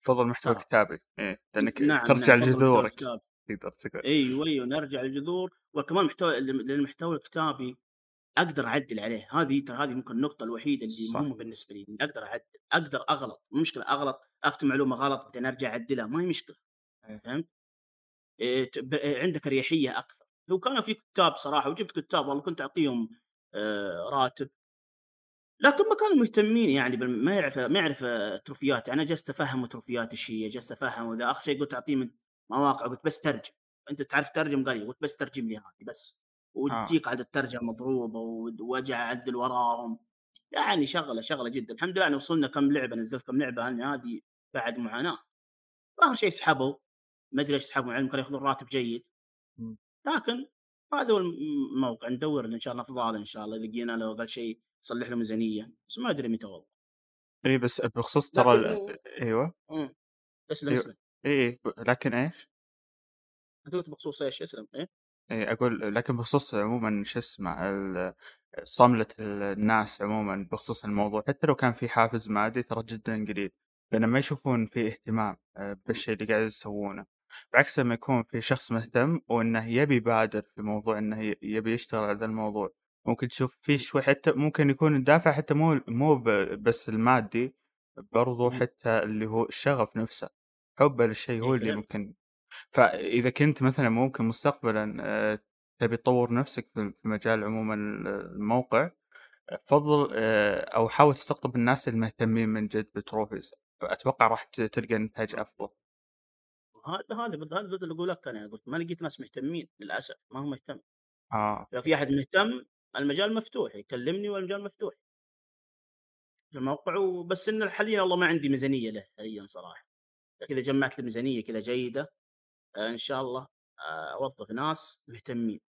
تفضل محتوى كتابي ايه لانك نعم ترجع نعم. لجذورك تقدر تقول ايوه ايوه نرجع للجذور وكمان محتوى للمحتوى الكتابي اقدر اعدل عليه هذه هذه ممكن النقطه الوحيده اللي مهمه بالنسبه لي اقدر اعدل اقدر اغلط مو مشكله اغلط اكتب معلومه غلط بعدين ارجع اعدلها ما هي مشكله فهمت إيه عندك اريحيه اكثر لو كانوا في كتاب صراحه وجبت كتاب والله كنت اعطيهم آه راتب لكن ما كانوا مهتمين يعني ما يعرف ما يعرف تروفيات انا جالس افهم تروفيات ايش هي جالس افهم وذا اخر شيء قلت اعطيه من مواقع قلت بس ترجم انت تعرف ترجم قال قلت بس ترجم لي هذه بس وتجيك على الترجمه مضروبه ووجع اعدل وراهم يعني شغله شغله جدا الحمد لله وصلنا كم لعبه نزلت كم لعبه هذه بعد معاناه اخر شيء سحبوا ما ادري ايش سحبوا يعني كانوا ياخذون راتب جيد لكن هذا هو الموقع ندور ان شاء الله افضل ان شاء الله لقينا لو قال شيء صلح له ميزانيه بس ما ادري متى والله اي بس بخصوص ترى ال... ايوه امم اسلم اسلم اي اي لكن ايش قلت بخصوص ايش اسلم اي اي اقول لكن بخصوص عموما شو اسمه صملة الناس عموما بخصوص الموضوع حتى لو كان في حافز مادي ترى جدا قليل لأنه ما يشوفون في اهتمام بالشيء اللي قاعد يسوونه بعكس ما يكون في شخص مهتم وانه يبي يبادر في موضوع انه يبي يشتغل على هذا الموضوع ممكن تشوف فيه شوي حتى ممكن يكون الدافع حتى مو مو بس المادي برضو حتى اللي هو الشغف نفسه حبه للشيء هو اللي ممكن فإذا كنت مثلا ممكن مستقبلا تبي تطور نفسك في مجال عموما الموقع فضل أو حاول تستقطب الناس المهتمين من جد بالتروفيز أتوقع راح تلقى نتائج أفضل. هذا هذا بد هذا بد اللي أقول لك أنا قلت ما لقيت ناس مهتمين للأسف ما هم مهتم. آه. لو في أحد مهتم المجال مفتوح يكلمني والمجال مفتوح. الموقع بس إن الحاليا والله ما عندي ميزانية له حاليا صراحة. لكن إذا جمعت الميزانية كذا جيدة إن شاء الله أوظف ناس مهتمين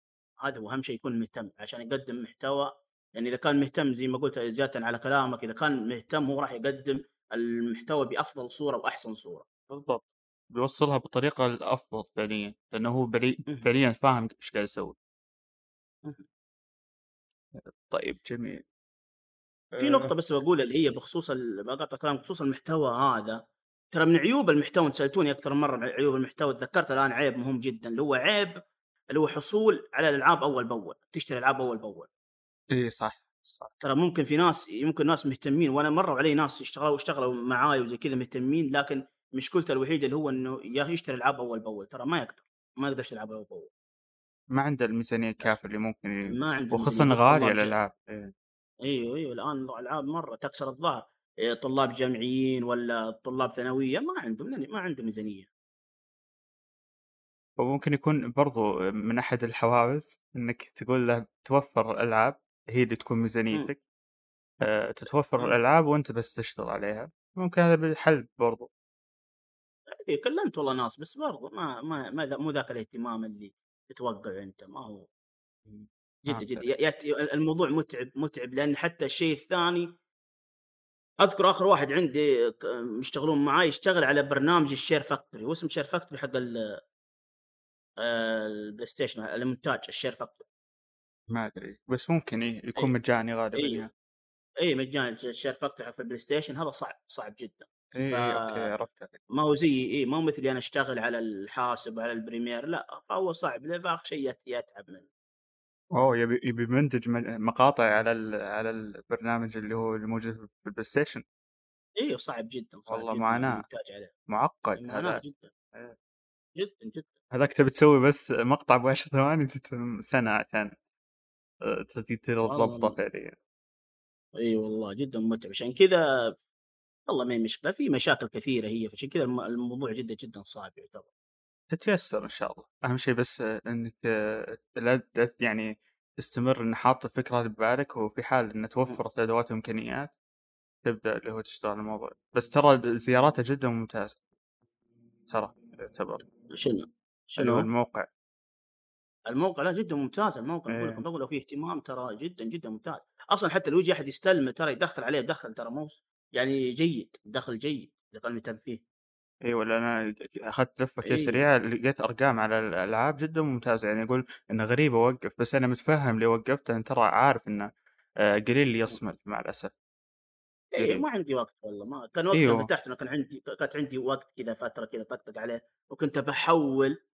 هذا هو أهم شيء يكون مهتم عشان يقدم محتوى يعني إذا كان مهتم زي ما قلت زيادة على كلامك إذا كان مهتم هو راح يقدم المحتوى بأفضل صورة وأحسن صورة بالضبط بيوصلها بطريقة الأفضل فعليا لأنه هو فعليا فاهم إيش قاعد يسوي. طيب جميل في نقطة بس بقولها اللي هي بخصوص بقاطع كلام بخصوص المحتوى هذا ترى من عيوب المحتوى أنت سألتوني أكثر مرة عن عيوب المحتوى تذكرت الآن عيب مهم جدا اللي هو عيب اللي هو حصول على الألعاب أول بأول تشتري الألعاب أول بأول. إيه صح صح ترى ممكن في ناس يمكن ناس مهتمين وأنا مروا علي ناس اشتغلوا اشتغلوا معاي وزي كذا مهتمين لكن مشكلته الوحيدة اللي هو إنه يشتري الألعاب أول بأول ترى ما يقدر ما يقدر يشتري الألعاب أول بأول ما عنده الميزانية الكافية اللي ممكن وخصوصا غالية الألعاب. إيه أيوه أيوه الآن الألعاب مرة تكسر الظهر طلاب جامعيين ولا طلاب ثانوية ما عندهم لأن ما عندهم ميزانية وممكن يكون برضو من أحد الحواوز إنك تقول له توفر الألعاب هي اللي تكون ميزانيتك آه، تتوفر الألعاب وأنت بس تشتغل عليها. ممكن هذا بالحل برضو. إيه، كلمت والله ناس، بس برضه ما ما, ما ذا مو ذاك الاهتمام اللي تتوقعه انت. ما هو جدا جدا فهمتك. ي- يأتي الموضوع متعب متعب، لان حتى الشيء الثاني اذكر اخر واحد عندي ك- مشتغلون معاي يشتغل على برنامج الشير فاكتوري، هو اسمه شير فاكتوري حق ال- آه، البلاي ستيشن، المونتاج الشير فاكتوري. ما أدري بس ممكن إيه اي يكون مجاني غالبا اي يعني. اي مجانا الشير فاكتوري حق البلاي ستيشن، هذا صعب صعب جدا. إيه إيه أوكي فما عرفت عليك. هو زي اي ما هو مثلي انا اشتغل على الحاسب على البريمير، لا هو صعب له، فاخ شيء يت- يتعب منه. أوه يبي يبي منتج من- مقاطع على ال... على البرنامج اللي هو الموجود بالبلاي ستيشن. ايه صعب جدا صعب والله جدا معاناة، المونتاج عليه، معقد معاناة هذاك. جدا إيه. جدا جدا. هذاك تبي تسوي بس مقطع بعشر ثواني تتم سنة عشان آه، تتيتر الضبطة والله فعليا. اي والله جدا متعب. عشان كذا والله ما هي مشكله، في مشاكل كثيره هي، فعشان كذا الم- الموضوع جدا جدا صعب يعتبر. تتيسر إن شاء الله، أهم شيء بس آه، إنك آه، لا تت- يعني تستمر إن حاط الفكرة هذه ببالك، وفي حال إن مم. توفرت أدوات وإمكانيات تبدأ اللي هو تشتغل الموضوع. بس ترى زياراته جدا ممتازة، ترى يعتبر شنو اللي شنو هو الموقع. الموقع؟ لا جدا ممتاز الموقع، اقول لكم إيه. لو فيه اهتمام ترى جدا جدا ممتاز. اصلا حتى لو يجي احد يستلمه ترى يدخل عليه دخل، ترى مو يعني جيد، دخل جيد لقل متم فيه. ايوه لأن انا اخذت لفه كده اي سريعه لقيت ارقام على الالعاب جدا ممتازه، يعني اقول انه غريب اوقف، بس انا متفهم ليه وقفت، لان ترى عارف انه آه، قليل اللي يصمد مع الاسف، اي قليل. ما عندي وقت والله، ما كان وقت كان ايوه فتحت، انا كان عندي كانت عندي وقت كذا فتره كذا طقطق عليه، وكنت بحول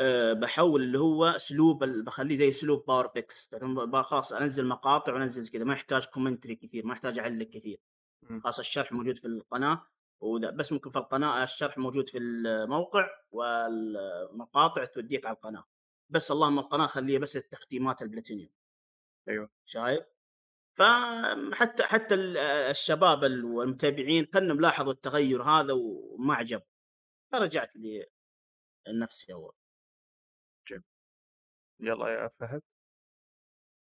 آه، بحول اللي هو اسلوب ال- بخليه زي اسلوب باور بيكس، يعني ب- ب- خلاص انزل مقاطع وانزل كذا، ما يحتاج كومنتري كثير، ما يحتاج اعلق كثير، مم. خلاص الشرح موجود في القناه وده بس. ممكن في القناه الشرح موجود في الموقع، والمقاطع توديك على القناه بس، اللهم القناه خليها بس للتختيمات البلاتينيوم، ايوه شايف؟ فحتى حتى ال- الشباب ال- والمتابعين كانوا ملاحظوا التغير هذا وما عجب، فرجعت لنفسي اول. جميل. يلا يا فهد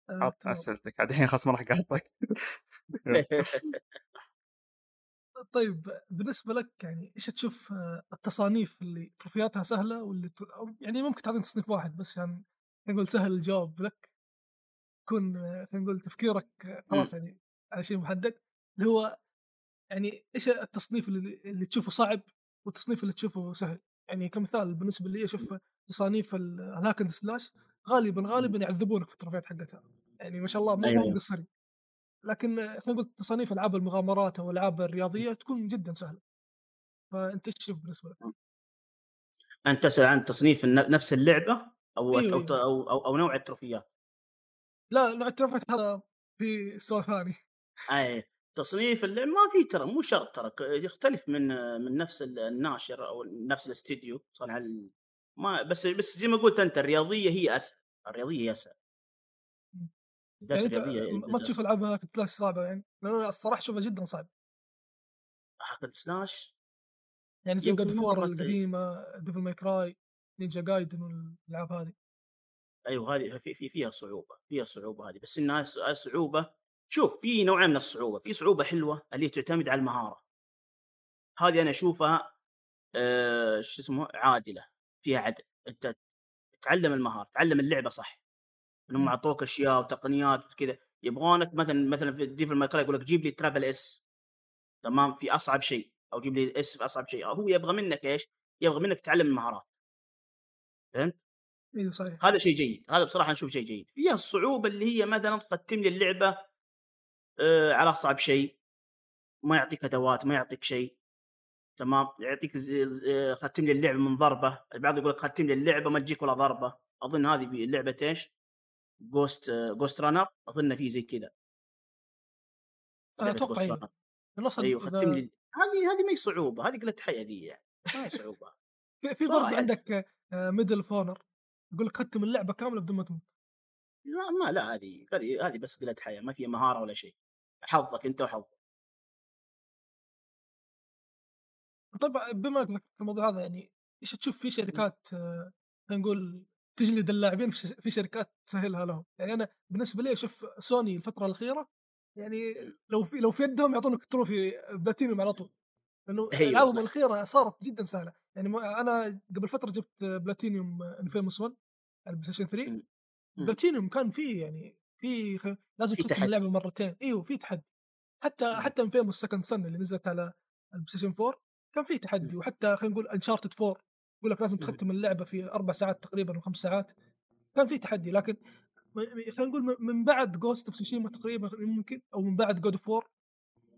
آه، حط تمام. اسئلتك عاد الحين، خلاص ما راح اقاطعك. يلا. طيب بالنسبه لك يعني ايش تشوف آه، التصانيف اللي تصنيفاتها سهله واللي ت... أو يعني ممكن تعطيني تصنيف واحد بس عشان خلينا نقول سهل الجواب لك، يكون آه، خلينا نقول تفكيرك آه، خلاص مم. يعني على شيء محدد، اللي هو يعني ايش التصنيف اللي, اللي تشوفه صعب والتصنيف اللي تشوفه سهل. يعني كمثال بالنسبه لي اشوف تصانيف ال- الهاكن سلاش غالبا مم. غالبا يعذبونك في التروفيات حقتها، يعني ما شاء الله ما ما هم ايوه مقصرين، لكن آه، خلينا نقول تصانيف العاب المغامرات او العاب الرياضيه تكون جدا سهله. فانت ايش تشوف بالنسبه لك؟ انت تسال عن تصنيف الن- نفس اللعبه او ايوه او ت- ايوه او, أو, أو نوع التروفيات. لا لو اعترفت هذا في سؤال ثاني. اي تصنيف اللعب ما في ترى، مو شرط ترى، ك- يختلف من من نفس ال- الناشر او نفس الاستديو صنع ال... ما بس بس زي ما قلت انت، الرياضيه هي اسهل، الرياضيه هي اسهل، بالذات يعني انت الرياضيه هي ما تشوف اسهل. العابها كتلاش صعبه يعني؟ لأن الصراحه اشوفها جدا صعبه، هاكن سلاش يعني زي جود يمكن فور مرة ت- القديمه، ديفل ماي كراي، نينجا جايدن والالعاب هذه. ايوه هذه في في فيها صعوبه، فيها صعوبه هذه، بس انها س- صعوبه. شوف في نوعين من الصعوبه، في صعوبه حلوه اللي تعتمد على المهاره، هذه انا اشوفها آه، شو اسمه عادله، فيها عدل، انت تعلم المهاره، تعلم اللعبه صح، انهم مم. اعطوك اشياء وتقنيات وكذا، يبغونك مثلا مثلا في ديفل ماي كراي يقول لك جيب لي ترابل اس تمام في اصعب شيء، او جيب لي الاس في اصعب شيء، هو يبغى منك ايش؟ يبغى منك تعلم المهارات، فهمت؟ ايوه صحيح. هذا شيء جيد، هذا بصراحه نشوف شيء جيد. فيها الصعوبه اللي هي مثلا تقدم لي اللعبه آه، على اصعب شيء، ما يعطيك ادوات، ما يعطيك شيء تمام، يعطيك ز- ز- آه، ختم لي اللعبه من ضربه، البعض يقول لك ختم لي اللعبه ما تجيك ولا ضربه. اظن هذه في لعبه ايش؟ جوست جوست رانر، اظن في زي كذا انا لعبه اتوقع جوست ايوه رانر، نوصل ايوه ختم اذا لي. هذه هذه ما هي صعوبه، هذه قلت حي ذي يعني، ما هي صعوبه في في برضه صراحه يعني. عندك ميدل فونر يقول لك ختم اللعبه كامله بدون ما تموت. لا ما لا هذه هذه هذه بس قلت حياه، ما فيها مهاره ولا شيء، حظك انت وحظك. طبعا بما انك في الموضوع هذا يعني ايش تشوف في شركات آه، خلينا نقول تجلد اللاعبين في ش- في شركات تسهلها لهم؟ يعني انا بالنسبه لي اشوف سوني الفتره الاخيره يعني لو في لو في يدهم يعطونك تروفي بلاتينيوم على طول، لانه العابهم الخيره صارت جدا سهله. يعني انا قبل فتره جبت بلاتينيوم انفيموس واحد على البلاي ستيشن ثلاثة. بلاتينيوم كان فيه يعني في خ... لازم تختم اللعبه مرتين. ايوه في تحدي، حتى حتى انفيموس سكند سن اللي نزلت على البلاي ستيشن أربعة كان فيه تحدي. وحتى خلينا نقول انشارتد أربعة يقول لك لازم تختم اللعبه في اربع ساعات تقريبا وخمس ساعات، كان فيه تحدي. لكن خلينا نقول من بعد جوست اوف سوشيما تقريبا ممكن، او من بعد جود اوف وور،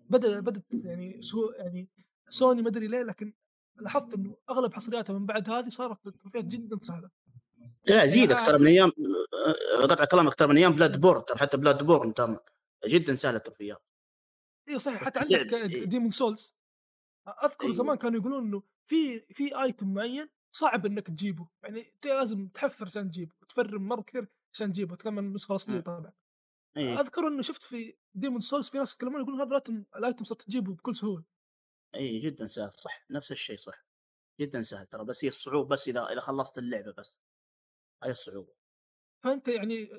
بدا بدت يعني شو يعني سوني ما ادري ليه، لكن لاحظت انه اغلب حصرياتها من بعد هذه صارت تروفيات جدا سهله. لا زيد يعني اكثر من ايام قطع كلام اكثر من ايام بلاد بورن، حتى بلاد بورن تم جدا سهله التروفيات. ايوه صحيح. حتى عندك ديمون سولز اذكر أيوه. زمان كانوا يقولون انه في في ايتم معين صعب انك تجيبه، يعني لازم تحفر عشان تجيبه، تفرم مره كثير عشان تجيبه، تكمل النسخه الاصليه طبعا. أيوه. اذكر انه شفت في ديمون سولز في ناس يتكلمون يقولون هذا الايتم صرت تجيبه بكل سهوله. اي جدا سهل صح، نفس الشيء صح، جدا سهل ترى. بس هي الصعوبه، بس اذا اذا خلصت اللعبه بس هي الصعوبه. فانت يعني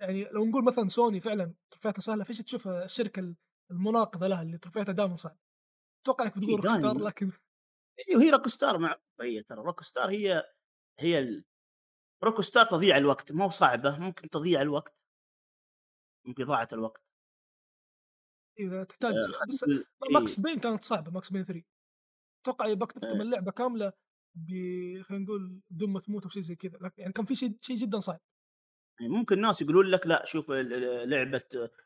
يعني لو نقول مثلا سوني فعلا تروفياتها سهله، فيش تشوف الشركه المناقضه لها اللي تروفياتها دائما صعبه. اتوقع انك بتقول روكستار، لكن وهي روكستار مع هي ترى روكستار هي هي ال... روكستار تضيع الوقت، مو صعبه، ممكن تضيع الوقت، ممكن ضاعت الوقت اذا تحتاج. بس ماكس بين كانت صعبه، ماكس بين ثلاثة اتوقع يبقى تختم اللعبه كامله ب خلينا نقول بدون ما تموت او شيء زي كذا، يعني كان في شيء شيء جدا صعب. ممكن ناس يقولون لك لا شوف لعبه،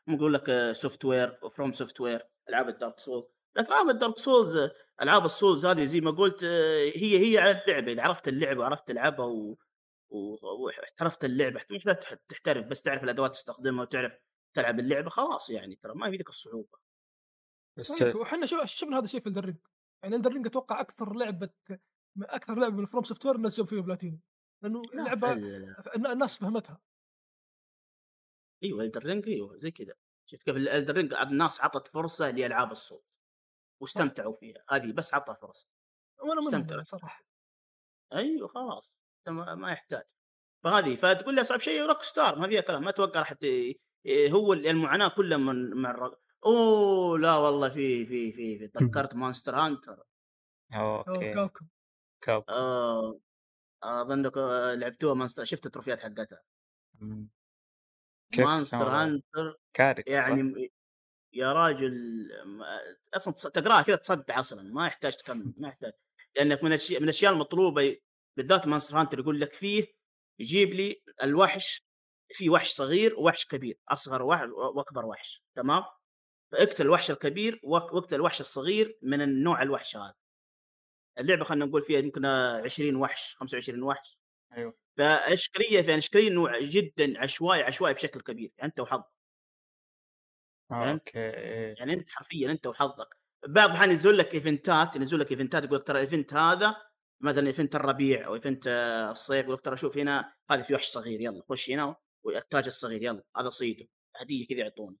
ممكن يقول لك سوفت وير فروم سوفت وير العاب الدارك سولز، لكن العاب الدارك سولز العاب السولز هذه زي ما قلت هي هي على اللعبه. اذا عرفت اللعبه وعرفت تلعبها و... واحترفت اللعبه، مش لا تحترف بس تعرف الادوات تستخدمها وتعرف تلعب اللعبه خلاص، يعني ترى ما في ذيك الصعوبه. بس وحنا شفنا هذا الشيء في الدرينج، يعني الدرينج اتوقع اكثر لعبه اكثر لعبه من فروم سوفت وير الناس جابوا فيها بلاتينيوم، لانه اللعبه الناس فهمتها. ايوه الدرينج ايوه زي كذا، شفت كيف الدرينج الناس عطت فرصه لالعاب الصوت واستمتعوا فيها، هذه بس عطها فرصه وانا صراحه. ايوه خلاص ما يحتاج. فهذه فتقول لي اصعب شيء روك ستار، ما فيها كلام. ما اتوقع راح هو المعاناه كلها من مع الرق... اوه لا والله في في في, في. تذكرت مونستر هانتر. اوكي كابكم كابكم اه اظنك لعبتوها مونستر، شفت التروفيات حقتها. مونستر هانتر يعني صح؟ يا راجل اصلا تقراها كذا تصدع اصلا، ما يحتاج تكمل، ما يحتاج، لانك من الاشياء من الاشياء المطلوبه بالذات مونستر هانتر يقول لك فيه يجيب لي الوحش، في وحش صغير ووحش كبير، اصغر وحش واكبر وحش، تمام؟ فاقتل الوحش الكبير واقتل الوحش الصغير من النوع الوحش هذا. اللعبه خلينا نقول فيها يمكن عشرين وحش خمسة وعشرين وحش. ايوه فاشكريه يعني اشكريه نوع جدا عشوائي عشوائي بشكل كبير، انت وحظك. اوكي يعني انت حرفيا انت وحظك. بعض الحين ينزل لك ايفنتات، ينزل لك ايفنتات يقول لك ترى الايفنت هذا مثلا ايفنت الربيع او ايفنت الصيف، يقول لك ترى شوف هنا هذا في وحش صغير، يلا خش هنا والتاج الصغير يلا هذا صيده، هديه كذا يعطونه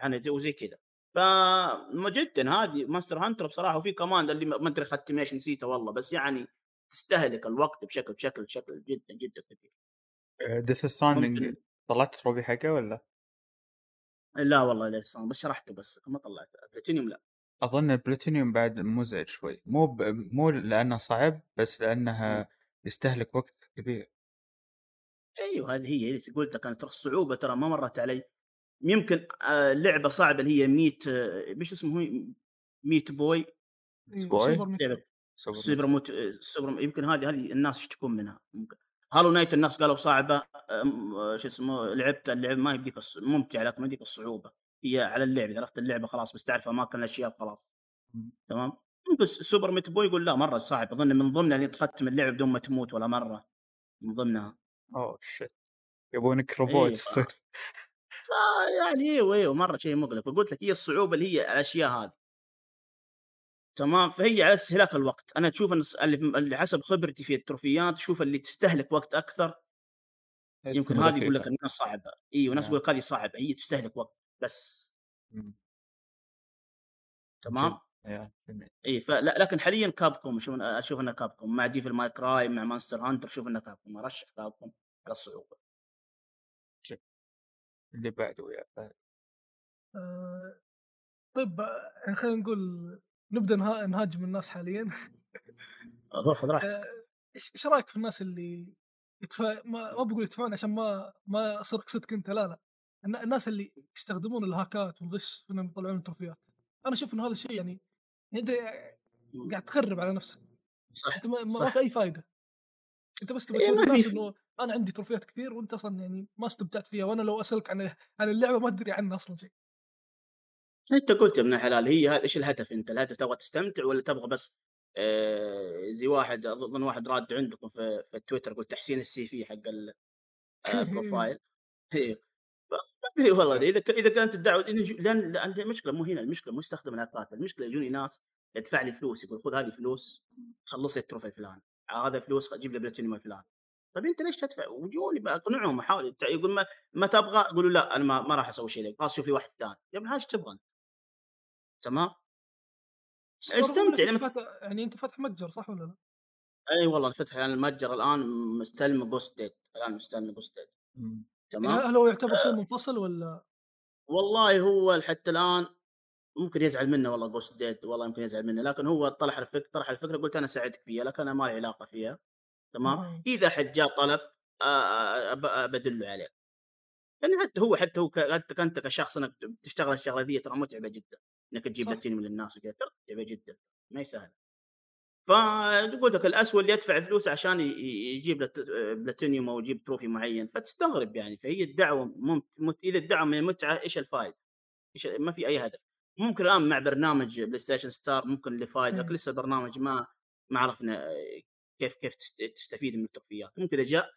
يعني زي كذا. فما جدا هذه مونستر هانتر بصراحه. وفي كمان اللي ما ادري ختمت ايش نسيته والله، بس يعني تستهلك الوقت بشكل بشكل بشكل جدا جدا كبير. ديث ستراندنج طلعت تروبي حقه ولا لا؟ والله ليش بس شرحته بس ما طلعت بلاتينيوم. لا اظن البلاتينيوم بعد مزعج شوي، مو ب... مو لانه صعب بس لانها م. يستهلك وقت كبير. ايوه هذه هي اللي قلت لك انا، ترى الصعوبه ترى ما مرت علي. يمكن لعبه صعبه اللي هي ميت مش اسمه ميت بوي بوي سوبر موت سوبر، يمكن هذه هذه الناس يشتكون منها. ممكن هالو نايت الناس قالوا صعبه، شو اسمه لعبت اللعب ما يديك ممتع لك، ما يديك الصعوبه هي على اللعب. اذا عرفت اللعبه خلاص بس تعرف اماكن الاشياء خلاص تمام. بس سوبر ميت بوي يقول لا مره صعب، اظن من ضمنها اللي تختم اللعب بدون ما تموت ولا مره، من ضمنها. اوه شيت يبونك روبوتس. يعني ايوه ايوه مره شيء مقلق. وقلت لك هي الصعوبه اللي هي الاشياء هذه تمام، فهي على استهلاك الوقت. انا اشوف اللي حسب خبرتي في التروفيات شوف اللي تستهلك وقت اكثر. يمكن هذه يقول لك الناس صعبه، ايوه ناس يقول لك هذه صعبه، هي تستهلك وقت بس مم. تمام اي. فلا لكن حاليا كابكوم اشوف انها كابكوم مع ديف المايكراي مع مونستر هانتر، اشوف انها كابكوم ارشح كابكوم على الصعوبه. اللي بعده يا فهد آه طيب يعني خلينا نقول نبدا نهاجم الناس حاليا. روح راحتك. ايش آه رايك في الناس اللي يدفع ما, ما بقول يدفعون عشان ما ما صدق صدق انت لا لا الناس اللي يستخدمون الهاكات والغش انهم يطلعون تروفيات؟ انا اشوف انه هذا الشيء يعني انت قاعد تخرب على نفسك. صح انت ما, ما في اي فايده. انت بس تبغى تقول الناس انه انا عندي تروفيات كثير وانت اصلا يعني ما استمتعت فيها، وانا لو اسالك عن عن اللعبه ما ادري عنها اصلا شيء. انت قلت يا ابن الحلال، هي هذا ايش الهدف؟ انت الهدف تبغى تستمتع ولا تبغى بس آه زي واحد اظن واحد راد عندكم في, في التويتر قلت تحسين السي في حق البروفايل. ما ادري والله اذا اذا كانت الدعوه لان عندي مشكله مو هنا، المشكله مو استخدم الهاكات، المشكله يجوني ناس يدفع لي فلوس يقول خذ هذه فلوس خلص لي التروفي فلان، هذا فلوس اجيب لي بلاتينيوم فلان. طيب انت ليش تدفع؟ وجوني بقنعهم احاول يقول ما, ما تبغى قولوا لا انا ما, ما راح اسوي شيء لك، خلاص شوف لي واحد ثاني. يا ابن ايش تبغى؟ تمام استمتع لما تفتح... يعني انت فاتح متجر صح ولا لا؟ اي والله فتح يعني المتجر الان مستلم بوستد الان مستلم بوستد تمام. هل هو يعتبر شيء منفصل ولا؟ والله هو حتى الان ممكن يزعل منه والله بوست ديد، والله يمكن يزعل منه، لكن هو طرح الفكره طرح الفكره قلت انا ساعدك فيها لكن انا ما لي علاقه فيها تمام. مم. اذا حد جاء طلب بدله عليه يعني حتى هو حتى هو حتى كنت كشخص انك تشتغل الشغله ذي ترى متعبه جدا انك تجيب بلاتينيوم للناس وكذا متعبه جدا ما هي سهله. فقلت لك الاسوء اللي يدفع فلوس عشان يجيب بلاتينيوم او يجيب تروفي معين فتستغرب يعني. فهي الدعوه ممت... اذا الدعوه من المتعه ايش الفائده؟ ايش ما في اي هدف. ممكن الان مع برنامج بلاي ستيشن ستار ممكن اللي فايده لسه البرنامج ما ما عرفنا كيف كيف تستفيد من التروفيات، ممكن اذا جاء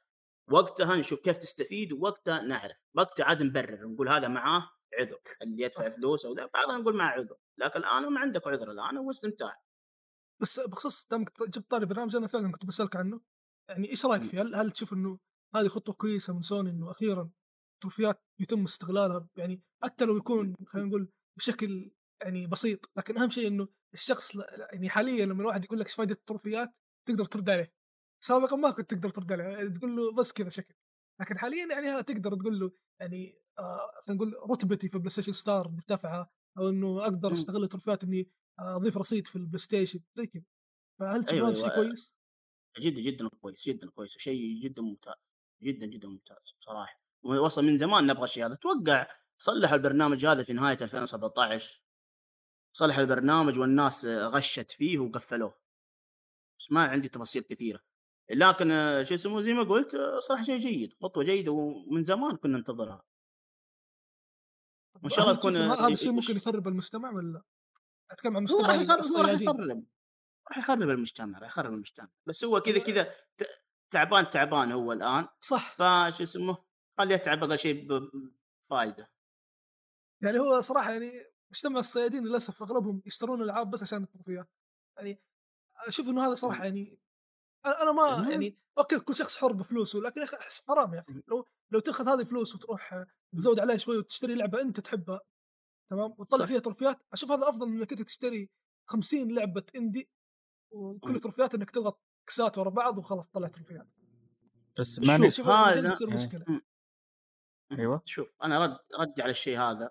وقتها نشوف كيف تستفيد ووقتها نعرف، وقتها عاد نبرر نقول هذا معاه عذر اللي يدفع فلوس او بعضنا نقول معاه عذر، لكن الان ما عندك عذر الان هو استمتاع. بس بخصوص دامك جبت طاري برنامج انا فعلا كنت بسالك عنه، يعني ايش رايك فيه؟ هل هل تشوف انه هذه خطوه كويسه من سوني انه اخيرا التروفيات يتم استغلالها يعني حتى لو يكون خلينا نقول بشكل يعني بسيط، لكن اهم شيء انه الشخص يعني حاليا لما الواحد يقول لك ايش فائده التروفيات تقدر ترد عليه. سابقا ما كنت تقدر ترد عليه تقول له بس كذا شكل، لكن حاليا يعني تقدر تقول له يعني خلينا آه نقول رتبتي في بلاي ستيشن ستار مرتفعه او انه اقدر استغل التروفيات اني اضيف رصيد في البلاي ستيشن زي كذا. فهل تشوف هذا شيء كويس؟ جدا جدا كويس جدا كويس شيء جدا ممتاز جدا جدا ممتاز بصراحه. وصل من زمان نبغى شيء هذا. توقع صلحوا البرنامج هذا في نهايه ألفين وسبعطعش صلحوا البرنامج والناس غشت فيه وقفلوه. بس ما عندي تفاصيل كثيره لكن شو اسمه زي ما قلت صراحه شيء جيد خطوه جيده ومن زمان كنا ننتظرها. وان شاء الله تكون هذا الشيء ممكن يخرب المجتمع ولا اتكلم عن مستوى الصيادين؟ راح يخرب المجتمع راح يخرب المجتمع بس هو كذا كذا تعبان تعبان هو الان صح. فشو اسمه خليه يتعب اقل شيء بفائده يعني. هو صراحه يعني مجتمع الصيادين للاسف اغلبهم يشترون العاب بس عشان التروفيات يعني. اشوف انه هذا صراحه يعني انا ما يعني اوكي كل شخص حر بفلوسه لكن احس حرام يا اخي يعني. لو لو تاخذ هذه الفلوس وتروح تزود عليها شوي وتشتري لعبه انت تحبها تمام وتطلع فيها تروفيات، اشوف هذا افضل من انك انت تشتري خمسين لعبه اندي وكل تروفيات انك تضغط كسات ورا بعض وخلاص طلع تروفيات. بس ما شوف هذا المشكله. ايوه شوف انا رد رد على الشيء هذا.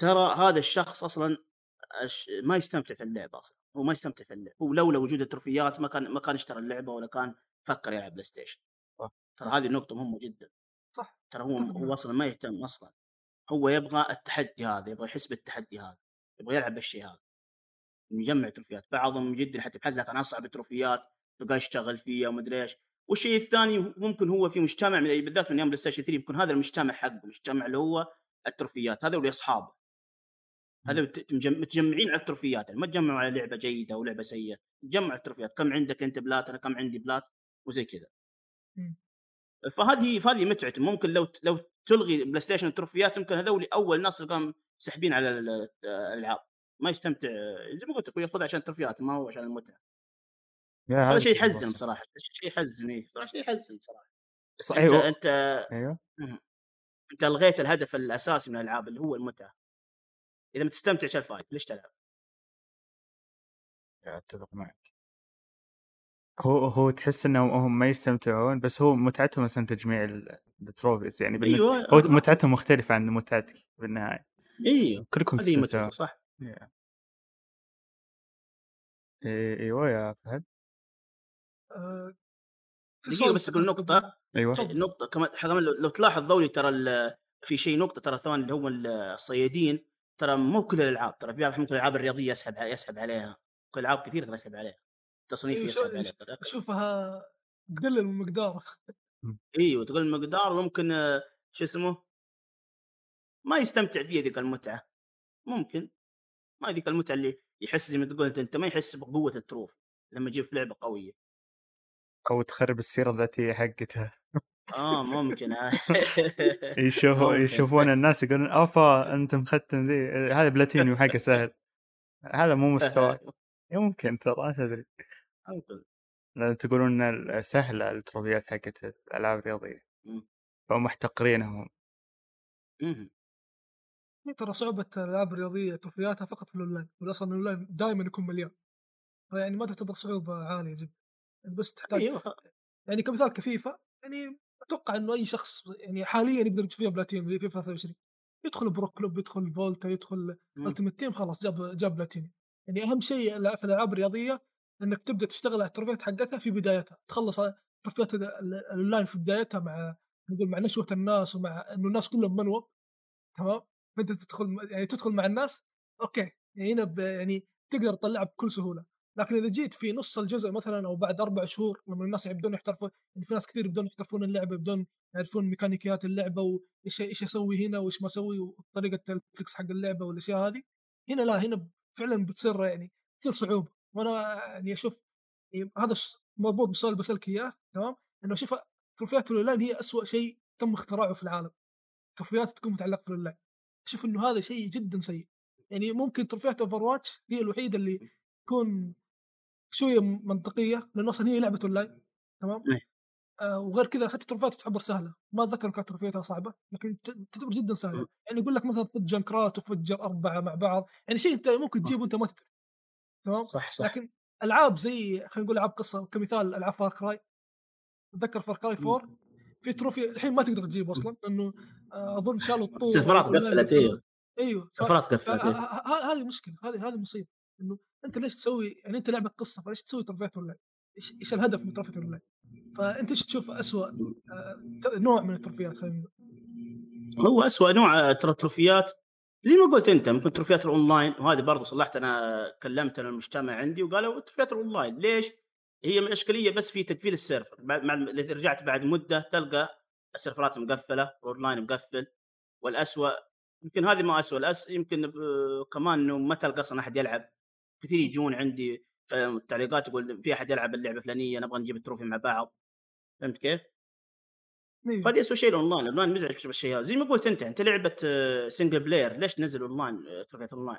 ترى هذا الشخص اصلا ما يستمتع في اللعبه اصلا هو ما يستمتع في اللعبه هو لولا وجود التروفيات ما كان ما كان اشترى اللعبه ولا كان فكر يلعب بلاي ستيشن. ترى هذه النقطه مهمه جدا صح. ترى هو هو اصلا ما يهتم اصلا هو يبغى التحدي هذا يبغى يحس بالتحدي هذا يبغى يلعب بالشيء هذا يجمع تروفيات. بعضهم جدا حتى يبحث لك عن اصعب التروفيات بقى يشتغل فيها وما ادري ايش. والشيء الثاني ممكن هو في مجتمع من بالذات من ايام بلاي ستيشن ثلاثة يمكن هذا المجتمع حقه مجتمع اللي هو التروفيات هذا ولا اصحابه هذا متجمعين على التروفيات يعني ما تجمعوا على لعبه جيده او لعبه سيئه تجمعوا على التروفيات. كم عندك انت بلات انا كم عندي بلات وزي كذا. فهذه فهذه متعته. ممكن لو لو تلغي بلاي ستيشن التروفيات يمكن هذول اول ناس كانوا سحبين على الالعاب ما يستمتع زي ما قلت لك ياخذ عشان التروفيات ما هو عشان المتعه. هذا شيء يحزن بصراحه شيء يحزن ايه صراحه شيء يحزن بصراحه. ايوه انت ايوه انت الغيت الهدف الاساسي من الالعاب اللي هو المتعه. اذا ما تستمتعش الفايت ليش تلعب؟ اتفق معك. هو هو تحس انهم هم ما يستمتعون بس هو متعتهم مثلا تجميع التروفيز يعني بالنسبه أيوة. هو متعتهم مختلفه عن متعتك بالنهايه ايوه كلكم استمتعوا صح. yeah. إيه ايوه يا فهد. أه... دقيقة بس اقول نقطة. ايوه نقطة كمان كمان لو تلاحظ ضولي ترى ال... في شيء نقطة ترى ثواني اللي هم الصيادين ترى مو كل الالعاب ترى في بعض ممكن الالعاب الرياضية يسحب يسحب عليها كل العاب كثير ترى يسحب عليها تصنيف يسحب عليها اشوفها تقلل من مقدارها. ايوه تقلل من مقدار وممكن شو اسمه ما يستمتع فيها ذيك المتعة ممكن ما ذيك المتعة اللي يحس زي ما تقول انت ما يحس بقوة التروف لما يجيب لعبة قوية او تخرب السيرة الذاتية حقتها. اه ممكن يشوفوا يشوفون الناس يقولون افا انت مختم ذي هذا بلاتينيوم حقه سهل هذا مو مستوى. يمكن ترى تدري ممكن تقولون سهلة التروفيات حقت الالعاب الرياضية فهم محتقرينهم. ترى صعوبة الألعاب الرياضية تروفياتها فقط في الأونلاين والأصل الأونلاين دائما يكون مليان يعني ما تعتبر صعوبة عالية جدا بس تحتاج أيوة. يعني كمثال كفيفا يعني أتوقع إنه أي شخص يعني حاليا يقدر يشوف فيها بلاتينيوم فيفا ثلاثة وعشرين يدخل بروك كلوب يدخل فولتا يدخل ألتيميت تيم خلاص جاب جاب بلاتينيوم. يعني أهم شيء في الألعاب الرياضية إنك تبدأ تشتغل على التروفيات حقتها في بدايتها تخلص تروفيات الأونلاين في بدايتها مع نقول مع نشوة الناس ومع إنه الناس كلهم منوب تمام فأنت تدخل يعني تدخل مع الناس أوكي يعني هنا يعني تقدر تطلعها بكل سهولة. لكن إذا جيت في نص الجزء مثلا أو بعد أربع شهور لما الناس يبدون يحترفون يعني في ناس كثير يبدون يحترفون اللعبة يبدون يعرفون ميكانيكيات اللعبة وإيش إيش أسوي هنا وإيش ما أسوي وطريقة التكس حق اللعبة والأشياء هذه هنا لا هنا فعلا بتصير يعني تصير صعوبة. وأنا يعني أشوف يعني هذا مربوط بالسؤال بسألك إياه تمام إنه أشوف تروفيات الأونلاين هي أسوأ شيء تم اختراعه في العالم. تروفيات تكون متعلقة بالأونلاين أشوف إنه هذا شيء جدا سيء. يعني ممكن تروفيات أوفرواتش هي الوحيدة اللي تكون شوية منطقية لأن أصلا هي لعبة أونلاين تمام آه وغير كذا حتى التروفيات تعتبر سهلة ما أتذكر كانت تروفياتها صعبة لكن تعتبر جدا سهلة. يعني يقول لك مثلا ضد جنكرات وفجر أربعة مع بعض يعني شيء أنت ممكن تجيبه أنت ما تدري تمام صح صح. لكن ألعاب زي خلينا نقول ألعاب قصة كمثال ألعاب فار كراي أتذكر فار كراي فور في تروفي الحين ما تقدر تجيبه أصلا لأنه أظن إن شاء الله الطور سفرات قفلت أيوه أيوه سفرات قفلت هذه مشكلة هذه هذه مصيبة إنه أنت ليش تسوي يعني أنت لعبة قصة فليش تسوي تروفيات أونلاين؟ إيش إيش الهدف من تروفيات أونلاين؟ فأنت إيش تشوف أسوأ نوع من التروفيات خلينا هو أسوأ نوع ترى تروفيات زي ما قلت أنت ممكن تروفيات الأونلاين وهذه برضو صلحت أنا كلمت أنا المجتمع عندي وقالوا تروفيات الأونلاين ليش؟ هي من إشكالية بس في تقفيل السيرفر بعد مع اللي رجعت بعد مدة تلقى السيرفرات مقفلة والأونلاين مقفل. والأسوأ يمكن هذه ما أسوأ الأس يمكن كمان إنه ما تلقى أصلا أحد يلعب كثير يجون عندي في التعليقات يقول في أحد يلعب اللعبة فلانية نبغى نجيب التروفي مع بعض فهمت كيف؟ فهذا أسوأ شيء الأونلاين الأونلاين مزعج بالشيء هذا زي ما قلت أنت أنت لعبة سينجل بلاير ليش تنزل أونلاين تروفيات أونلاين؟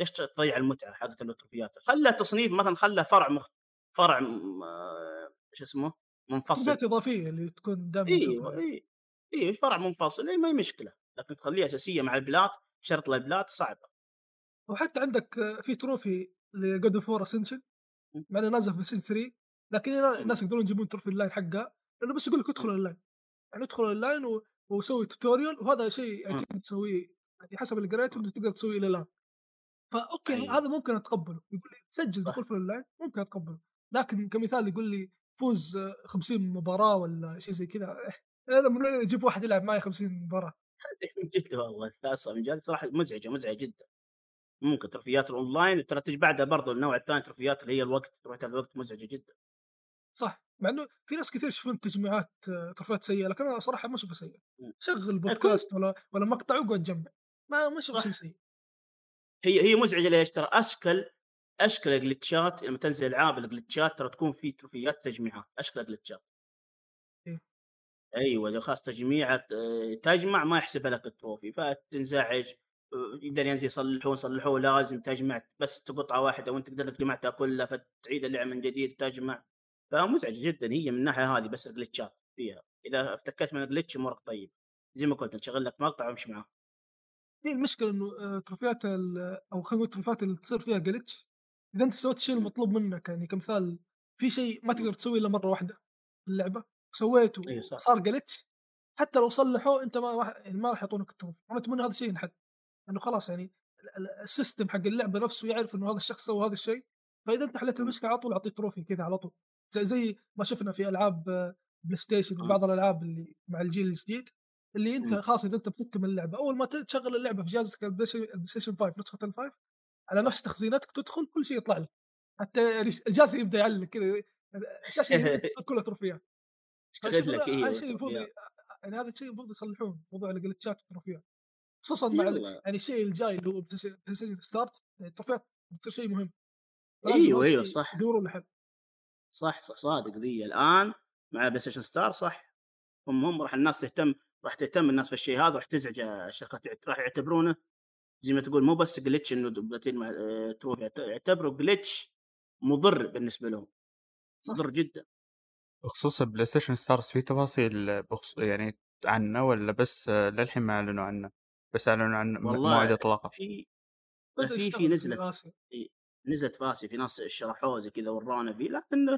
ليش تضيع المتعة حقت التروفيات؟ خلى تصنيف مثلا خلى فرع مخ... فرع م... شو اسمه منفصل تروفيات إضافية اللي تكون دائما ايوه اي اي فرع منفصل اي ما هي مشكلة لكن تخليها أساسية مع البلات شرط للبلات صعبة. وحتى عندك في تروفي لجود فور اسنشن مع انه نازل في سيزون ثلاثة لكن الناس يقدرون يجيبون تروفي اللاين حقها لانه بس يقول لك ادخل اللاين يعني ادخل اللاين وسوي توتوريال وهذا شيء اكيد تسويه يعني حسب اللي قريته تقدر تسويه الى الان فاوكي أيوه. هذا ممكن اتقبله يقول لي سجل دخول في اللاين ممكن اتقبله لكن كمثال يقول لي فوز خمسين مباراه ولا شيء زي كذا هذا من وين اجيب واحد يلعب معي خمسين مباراه من جد والله خاصه من جد صراحه مزعجه مزعجه جدا. ممكن تروفيات الأونلاين ترى تجي بعدها برضو النوع الثاني تروفيات اللي هي الوقت تروح على الوقت مزعجة جدا صح مع إنه في ناس كثير يشوفون تجميعات تروفيات سيئة لكن أنا صراحة ما أشوفها سيئة شغل بودكاست ولا ولا مقطع وقعد جنبه ما ما أشوف شيء سيء. هي هي مزعجة ليش ترى أشكل أشكل الجلتشات لما تنزل ألعاب الجلتشات ترى تكون في تروفيات تجميعات أشكل الجلتشات إيه؟ أيوة إذا خاص تجميعات تجمع ما يحسب لك التروفي فتنزعج يقدر ينزل يصلحون صلحوه لازم تجمع بس تقطعه واحدة وانت تقدر لك جمعتها كلها فتعيد اللعب من جديد تجمع فمزعجة جدا هي من الناحية هذه. بس الجلتشات فيها إذا افتكت من الجلتش امورك طيب زي ما قلت تشغل لك مقطع وامشي معاه. هي المشكلة إنه تروفيات أو خلينا نقول تروفيات اللي تصير فيها جلتش إذا أنت سويت الشيء المطلوب منك يعني كمثال في شيء ما تقدر تسويه إلا مرة واحدة في اللعبة سويته أيه صار جلتش حتى لو صلحوه أنت ما راح يعني ما راح يعطونك التروفي. أنا أتمنى هذا الشيء ينحل انه خلاص يعني السيستم حق اللعبه نفسه يعرف انه هذا الشخص سوى هذا الشيء، فاذا انت حليت المشكله على طول اعطيه تروفي كذا على طول، زي, زي ما شفنا في العاب بلاي ستيشن وبعض الالعاب اللي مع الجيل الجديد اللي انت خلاص اذا انت بتكتم اللعبه اول ما تشغل اللعبه في جهازك البلاي ستيشن خمسة نسخه خمسة على نفس تخزيناتك تدخل كل شيء يطلع لك، حتى الجهاز يبدا يعلق كذا الشاشه كلها تروفيات اشتغل لك. اي هذا يعني هذا الشيء المفروض يصلحون موضوع الجلتشات والتروفيات خصوصا مع يعني الشيء الجاي اللي هو بلاي ستيشن ستارت، التروفيات بتصير شيء مهم. ايوه ايوه صح دوروا لحل صح صح صادق ذي الان مع بلاي ستيشن ستار صح، هم هم راح الناس تهتم، راح تهتم الناس في الشيء هذا، راح تزعج الشركات، راح يعتبرونه زي ما تقول مو بس جلتش انه دبلتين مع تروفي، يعتبروا جلتش مضر بالنسبه لهم، مضر جدا. بخصوص بلاي ستيشن ستارز في تفاصيل بخصوص يعني عنه ولا بس للحين ما اعلنوا عنه؟ بس اعلنوا عن موعد اطلاقه. في في في نزلت نزلت فاسي في ناس شرحوه زي كذا ورانا فيه، لكن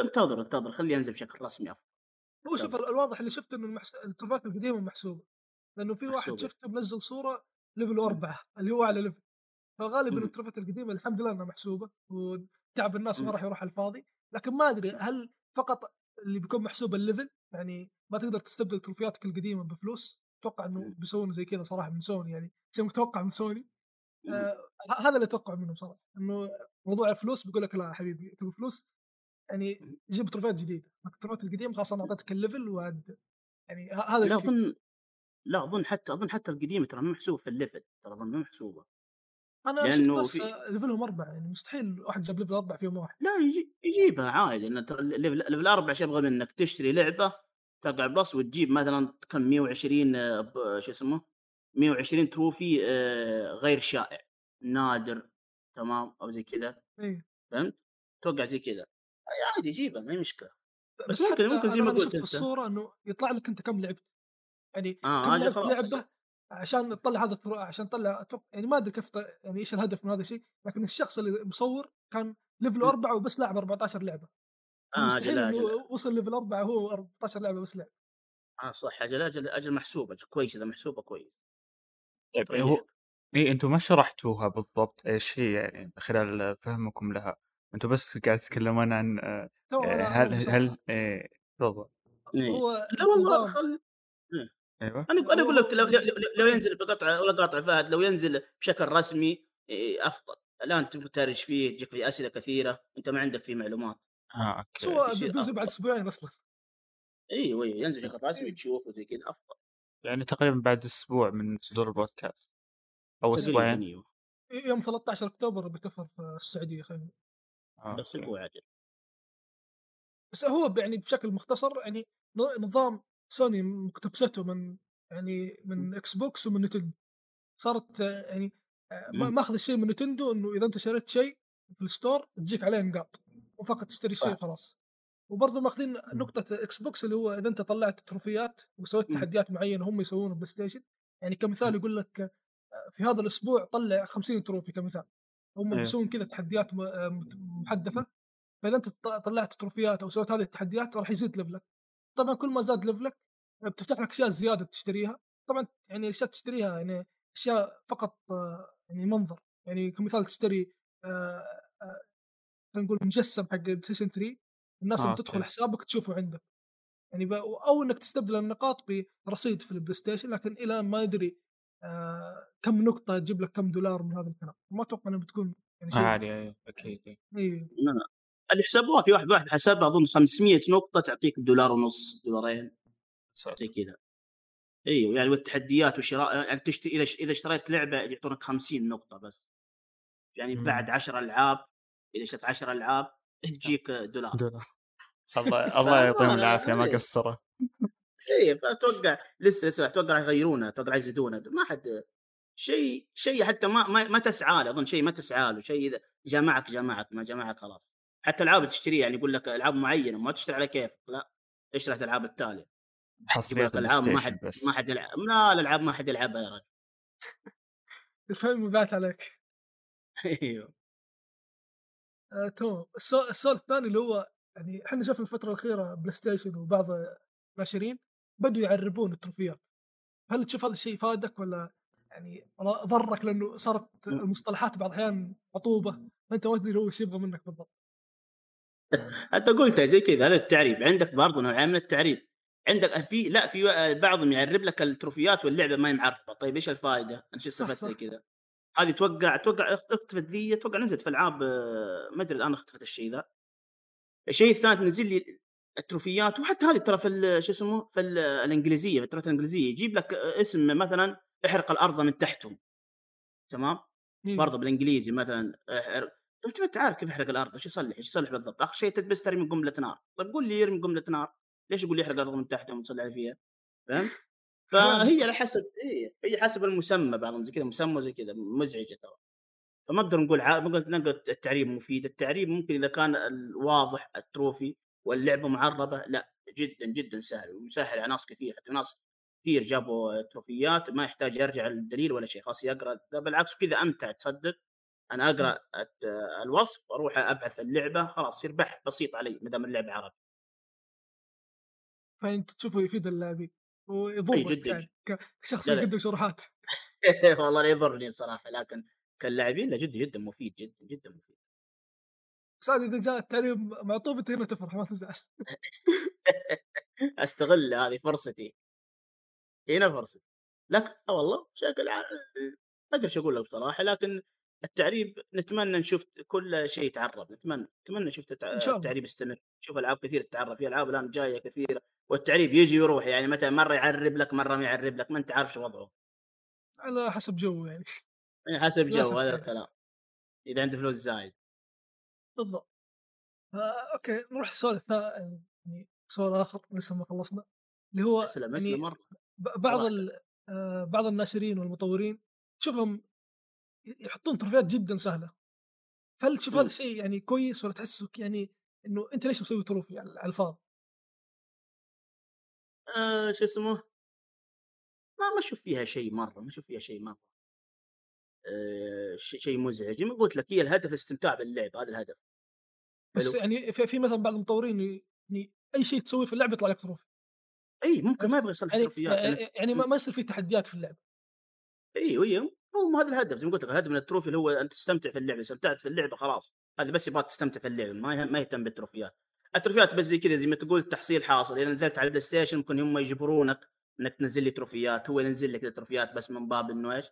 انتظر انتظر خليه ينزل بشكل رسمي افضل. هو شوف الواضح اللي شفته انه المحس... التروفيات القديمه محسوبه، لانه في محسوبة. واحد شفته منزل صوره ليفل أربعة اللي هو على ليفل، فغالبا التروفيات القديمه الحمد لله انها محسوبه وتعب الناس ما راح يروح على الفاضي، لكن ما ادري هل فقط اللي بيكون محسوب الليفل يعني ما تقدر تستبدل تروفياتك القديمه بفلوس؟ اتوقع انه بيسوون زي كذا صراحه من سوني، يعني شيء متوقع من سوني. آه هذا اللي اتوقع منهم صراحه، انه موضوع الفلوس بيقول لك لا حبيبي تبغى فلوس يعني جيب تروفيات جديده، التروفيات القديمه خاصه اعطتك الليفل وهد يعني هذا. لا اظن لا اظن حتى اظن حتى القديمه ترى مو محسوب في الليفل، ترى اظن مو محسوبه. انا لانه بس في... ليفلهم أربعة يعني مستحيل واحد جاب ليفل أربعة فيهم واحد. لا يجي... يجيبها عادي، لان ترى ليفل أربعة شيء يبغى منك تشتري لعبه تقع بلس وتجيب مثلا كم مية وعشرين ب... شو اسمه مية وعشرين تروفي غير شائع نادر تمام او زي كذا. ايه فهمت توقع زي كذا عادي يجيبها ما هي مشكله. بس, بس ممكن ممكن زي ما قلت شفت في الصوره انه يطلع لك انت كم لعبت يعني آه كم لعبت لعبه عشان تطلع هذا الطرق عشان تطلع يعني ما ادري كيف يعني ايش الهدف من هذا الشيء، لكن الشخص اللي مصور كان ليفل أربعة وبس لعب أربعة عشر لعبه. آه مستحيل انه وصل ليفل أربعة هو أربعة عشر لعبه بس لعب. اه صح اجل اجل اجل محسوبه كويس، اذا محسوبه كويس. طيب هو ايه انتم ما شرحتوها بالضبط ايش هي يعني خلال فهمكم لها، انتم بس قاعد تتكلمون عن آه هل هل ايه بالضبط هو؟ لا والله خل ايوه انا انا اقول لك لو, لو ينزل بقطعه ولا قاطع فهد، لو ينزل بشكل رسمي افضل. الان ترج فيه تجيك في اسئله كثيره انت ما عندك فيه معلومات. اه اوكي سواء بينزل بعد اسبوعين اصلا. ايوه ايوه ينزل بشكل رسمي تشوفه زي كذا افضل، يعني تقريبا بعد اسبوع من صدور البودكاست او اسبوعين. يوم ثلاثة عشر اكتوبر بتفر في السعوديه خلينا آه. بس اسبوع عاجل. بس هو يعني بشكل مختصر يعني نظام سوني مقتبسته من يعني من اكس بوكس ومن نتندو، صارت يعني ماخذ الشيء من نتندو انه اذا انت شريت شيء في الستور تجيك عليه نقاط وفقط تشتري شيء خلاص، وبرضه ماخذين نقطه اكس بوكس اللي هو اذا انت طلعت تروفيات وسويت تحديات معينه هم يسوونه بلاي ستيشن، يعني كمثال يقول لك في هذا الاسبوع طلع خمسين تروفي كمثال، هم يسوون كذا تحديات محدثه، فاذا انت طلعت تروفيات او سويت هذه التحديات راح يزيد ليفلك. طبعا كل ما زاد ليفلك بتفتح لك اشياء زياده تشتريها، طبعا يعني اشياء تشتريها يعني اشياء فقط يعني منظر، يعني كمثال تشتري خلينا نقول مجسم حق بلايستيشن ثلاثة الناس آه، بتدخل طيب. حسابك تشوفه عندك يعني ب... او انك تستبدل النقاط برصيد في البلاي ستيشن، لكن الى ما يدري آه كم نقطه تجيب لك كم دولار من هذا الكلام، ما اتوقع انها بتكون يعني شيء عادي. اوكي اي اللي حسبوها في واحد واحد حسبها اظن خمسمية نقطه تعطيك دولار ونص دولارين زي كذا. ايوه يعني والتحديات والشراء يعني تشتري اذا اذا اشتريت لعبه يعطونك خمسين نقطه بس، يعني مم. بعد عشر العاب اذا اشتريت عشر العاب تجيك دولار, دولار. الله الله يعطيهم العافيه ما قصروا. اي فاتوقع لسه لسه اتوقع يغيرونه، اتوقع يزيدونه، ما حد شيء شيء حتى ما ما, ما تسعى له اظن، شيء ما تسعى له، شيء اذا جمعك جمعك ما جمعك خلاص. حتى العاب تشتريها يعني يقول لك العاب معينه ما تشتري على كيفك، لا اشتري العاب التاليه حصريات العاب ما حد ما حد يلعب، لا الالعاب ما حد يلعبها يا رجل. الفيلم بات عليك. ايوه آه، تو السؤال الثاني اللي هو يعني احنا شفنا الفتره الاخيره بلاي ستيشن وبعض الناشرين بدوا يعربون التروفيات، هل تشوف هذا الشيء فادك ولا يعني ضرك لانه صارت المصطلحات بعض الاحيان عطوبه فانت ما تدري هو ايش يبغى منك بالضبط. انت قلتها زي كذا. هذا التعريب عندك برضه نوعين من التعريب. عندك في لا في بعضهم يعرب لك التروفيات واللعبه ما معربه. طيب ايش الفائده؟ ايش استفدت زي كذا؟ هذه توقع توقع اختفت ذي توقع نزلت في العاب ما ادري الان اختفت الشيء ذا. الشيء الثاني نزل لي التروفيات وحتى هذه ترى في شو اسمه في الانجليزيه في الترات الانجليزيه يجيب لك اسم مثلا احرق الارض من تحتهم تمام برضه بالانجليزي مثلا انت ما تعرف كيف يحرق الارض ايش يصلح ايش يصلح بالضبط. اخر شيء تدبس ترمي قنبله نار. طيب قول لي يرمي قنبله نار ليش يقول لي يحرق الارض من تحتهم وتصلح فيها فهمت؟ فهي على حسب هي هي حسب المسمى بعضهم زي كذا مسمى زي كذا مزعجه ترى. فما اقدر نقول نقول التعريب مفيد. التعريب ممكن اذا كان واضح التروفي واللعبه معربه لا جدا جدا سهل ومسهل على ناس كثير. حتى ناس كثير جابوا تروفيات ما يحتاج يرجع للدليل ولا شيء خاص يقرا. بالعكس كذا امتع تصدق. انا اقرا الوصف واروح ابحث اللعبه خلاص يصير بحث بسيط علي ما دام اللعبه عربي. فانت تشوفه يفيد اللاعبين ويضر يعني كشخص يقدم شروحات. والله لا يضرني بصراحه لكن كلاعبين لا جد جدا مفيد جدا جدا مفيد. سعد اذا جاء التعريب معطوبته هنا تفرح ما تزعل. استغل هذه فرصتي هنا فرصتي. لكن والله شكل ما ادري ايش اقول لك بصراحه. لكن التعريب نتمنى نشوف كل شيء يتعرب. نتمنى نتمنى شفت التعريب يستمر. نشوف العاب كثير تتعرب في العاب الان جايه كثيره والتعريب يجي ويروح يعني متى مره يعرب لك مره ما يعرب لك ما انت عارف شو وضعه على حسب جو يعني حسب جو هذا الكلام اذا عنده فلوس زايد بالضبط. اوكي نروح السؤال الثاني يعني سؤال اخر لسه ما خلصنا اللي هو يعني مرة. بعض آه بعض الناشرين والمطورين شوفهم يحطون تروفيات جدا سهله. هل تشوف هذا الشيء يعني كويس ولا تحسك يعني انه انت ليش مسوي تروفي يعني على الفاضي؟ آه شو اسمه ما ما اشوف فيها شيء مره ما اشوف فيها شيء مره آه شيء مزعج. ما قلت لك هي الهدف الاستمتاع باللعب هذا الهدف. بس يعني في مثلا بعض المطورين يعني اي شيء تسويه في اللعبه يطلع لك تروفي. اي ممكن ما يبغى يصلح تروفيات يعني, يعني, يعني ما يصير في تحديات في اللعبه. اي ويهم هو هذا الهدف زي ما قلت لك. الهدف من التروفي اللي هو انت تستمتع في اللعبه. استمتعت في اللعبه خلاص هذا بس يبغى تستمتع في اللعبه ما ما يهتم بالتروفيات. التروفيات بس زي كذا زي ما تقول تحصيل حاصل. اذا نزلت على البلاي ستيشن ممكن هم يجبرونك انك تنزل لي تروفيات. هو ينزل لك التروفيات بس من باب انه ايش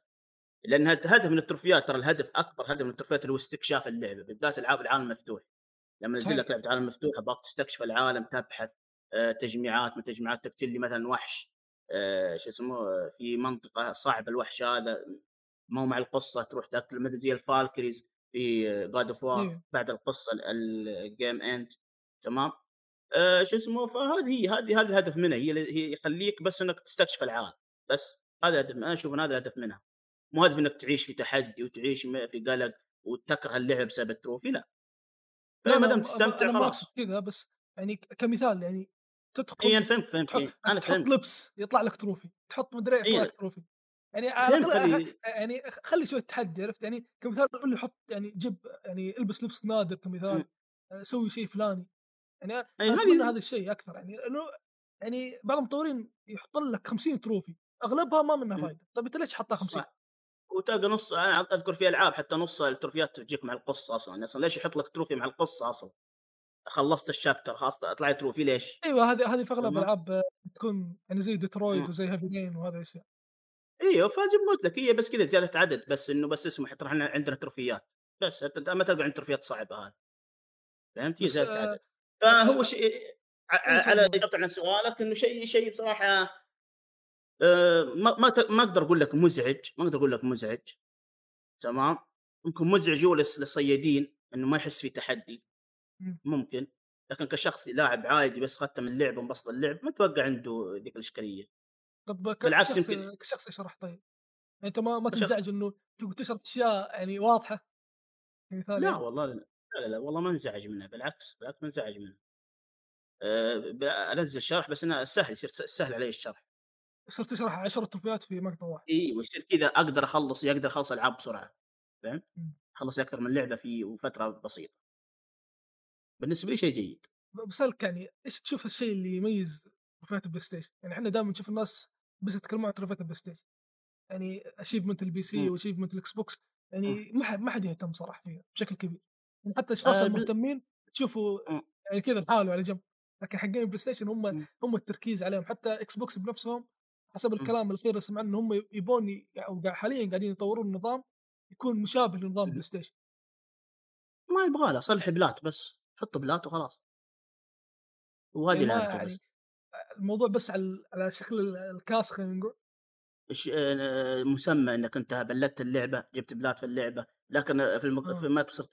لان الهدف من التروفيات ترى الهدف اكبر هدف من التروفيات اللي هو استكشاف اللعبه بالذات العاب العالم المفتوح. لما ننزل لك لعبه عالم مفتوح ابغاك تستكشف العالم تبحث تجميعات من تجميعات تقتل لي مثلا وحش شو اسمه في منطقه صعبه الوحش هذا مو مع القصه تروح تقتل مثل زي الفالكريز في جاد اوف وار بعد القصه الجيم اند تمام آه شو اسمه. فهذه هذه هذا الهدف منها هي يخليك بس انك تستكشف العالم بس هذا هدف. انا اشوف هذا الهدف منها مو هدف انك تعيش في تحدي وتعيش في قلق وتكره اللعب بسبب التروفي. لا ما دام تستمتع خلاص كذا بس يعني كمثال يعني تدخل اي فهمت فهمت تحط انا فهمت لبس يطلع لك تروفي تحط مدري يطلع لك تروفي يعني يعني خلي شويه تحدي عرفت يعني كمثال تقول لي حط يعني جيب يعني البس لبس نادر كمثال سوي شيء فلاني يعني هذا هذا الشيء اكثر يعني انه يعني بعض المطورين يحطون لك خمسين تروفي اغلبها ما منها فايده. طب انت ليش حطها خمسين وتلقى نص انا اذكر في العاب حتى نص التروفيات تجيك مع القصه اصلا. اصلا ليش يحط لك تروفي مع القصه اصلا؟ خلصت الشابتر خلاص طلع تروفي ليش؟ ايوه هذه هذه في اغلب العاب تكون يعني زي ديترويت وزي هافينين وهذا الاشياء. ايوه فجمعت لك هي بس كذا زياده عدد بس انه بس اسمه حتى احنا عندنا تروفيات بس ما تلقى عندنا تروفيات صعبه هذه فهمت زياده عدد. فهو شيء على قطع عن سؤالك انه شيء شيء بصراحه ما ما ما اقدر اقول لك مزعج ما اقدر اقول لك مزعج تمام. ممكن مزعج هو للصيادين انه ما يحس في تحدي ممكن. لكن كشخص لاعب عادي بس ختم اللعب وانبسط اللعب ما اتوقع عنده ذيك الاشكاليه. طب كشخص يمكن... كشخص يشرح طيب يعني انت ما ما تنزعج انه تشرح اشياء يعني واضحه مثال لا يعني. والله لا. لا لا والله ما انزعج منها بالعكس بالعكس ما انزعج منها أه... انزل شرح بس انا سهل يصير سهل علي الشرح. صرت تشرح عشرة تروفيات في مقطع واحد اي ويصير كذا اقدر اخلص اقدر اخلص العاب بسرعه فهمت؟ اخلص اكثر من لعبه في فتره بسيطه بالنسبه لي شيء جيد. بسالك يعني ايش تشوف الشيء اللي يميز تروفيات البلاي ستيشن؟ يعني احنا دائما نشوف الناس بس يتكلموا عن تروفيات البلاي ستيشن يعني اشيفمنت البي سي واشيفمنت الاكس بوكس، يعني ما حد ما حد يهتم صراحه فيها بشكل كبير، يعني حتى اشخاص المهتمين تشوفوا يعني كذا لحاله على جنب، لكن حقين بلاي ستيشن هم هم التركيز عليهم. حتى اكس بوكس بنفسهم حسب الكلام الاخير اللي سمعنا ان هم يبون ي... او حاليا قاعدين يطورون نظام يكون مشابه لنظام بلاي ستيشن. ما يبغى له صلح بلات، بس حط بلات وخلاص، وهذه يعني يعني بس الموضوع بس على على شكل الكاس، خلينا نقول مسمى انك انت بلدت اللعبه، جبت بلات في اللعبه، لكن في المق... في ما صرت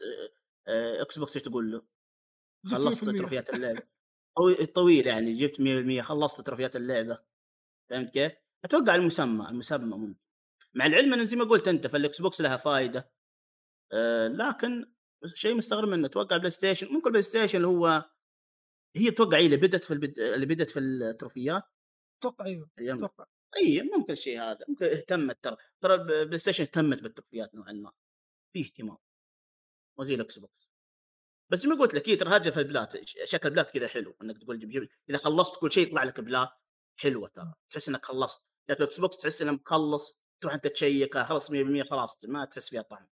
اكس بوكس تقول له خلصت تروفيات اللعبه طويل، يعني جبت مية بالمية خلصت تروفيات اللعبه، فهمت كيف؟ اتوقع المسمى المسمى ممكن. مع العلم ان زي ما قلت انت فالاكس بوكس لها فائده، أه لكن شيء مستغرب منه اتوقع بلاي ستيشن، ممكن بلاي ستيشن اللي هو هي توقع هي اللي بدت في البد... اللي بدت في التروفيات اتوقع. ايوه اتوقع اي ممكن الشيء هذا، ممكن اهتمت، ترى ترى بلاي ستيشن اهتمت بالتروفيات نوعا ما، في اهتمام مو زي الاكس بوكس. بس زي ما قلت لك ترى هرجه في البلات، شكل بلات كذا حلو انك تقول جيب جيب. اذا خلصت كل شيء يطلع لك بلات حلوه، ترى تحس انك خلصت. لكن الاكس بوكس تحس انك مخلص، تروح انت تشيك خلاص مية بالمية خلاص، ما تحس فيها طعم.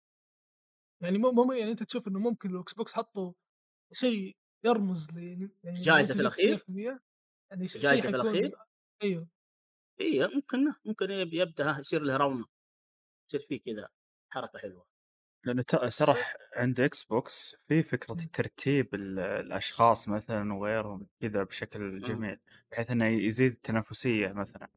يعني مو مو يعني انت تشوف انه ممكن الاكس بوكس حطوا شيء يرمز ل يعني جائزه في الاخير، يعني جائزه في الاخير. ايوه اي ممكن ممكن يبدا يصير له رونق، يصير فيه كذا حركه حلوه. لانه ترى عند اكس بوكس في فكره ترتيب الاشخاص مثلا وغيرهم كذا بشكل جميل، بحيث انه يزيد التنافسيه مثلا،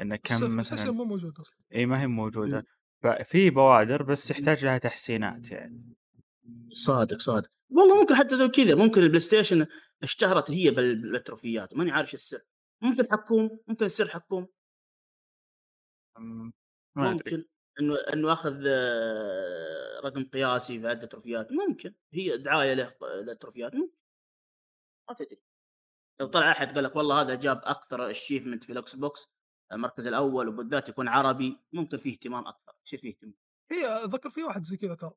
انه كم مثلا مو موجود اصلا، اي ما هي موجوده، ففي بوادر بس يحتاج لها تحسينات. يعني صادق صادق والله، ممكن حتى لو كذا ممكن البلاي ستيشن اشتهرت هي بالتروفيات، ماني عارف السر، ممكن حكوم، ممكن السر حكوم، ما ادري انه انه اخذ رقم قياسي في عدة تروفيات، ممكن هي دعايه له للتروفيات، ما تدري. لو طلع احد قال لك والله هذا جاب اكثر اشيفمنت في الاكس بوكس المركز الاول وبالذات يكون عربي، ممكن فيه اهتمام اكثر، يصير فيه اهتمام. هي ذكر في واحد زي كذا، ترى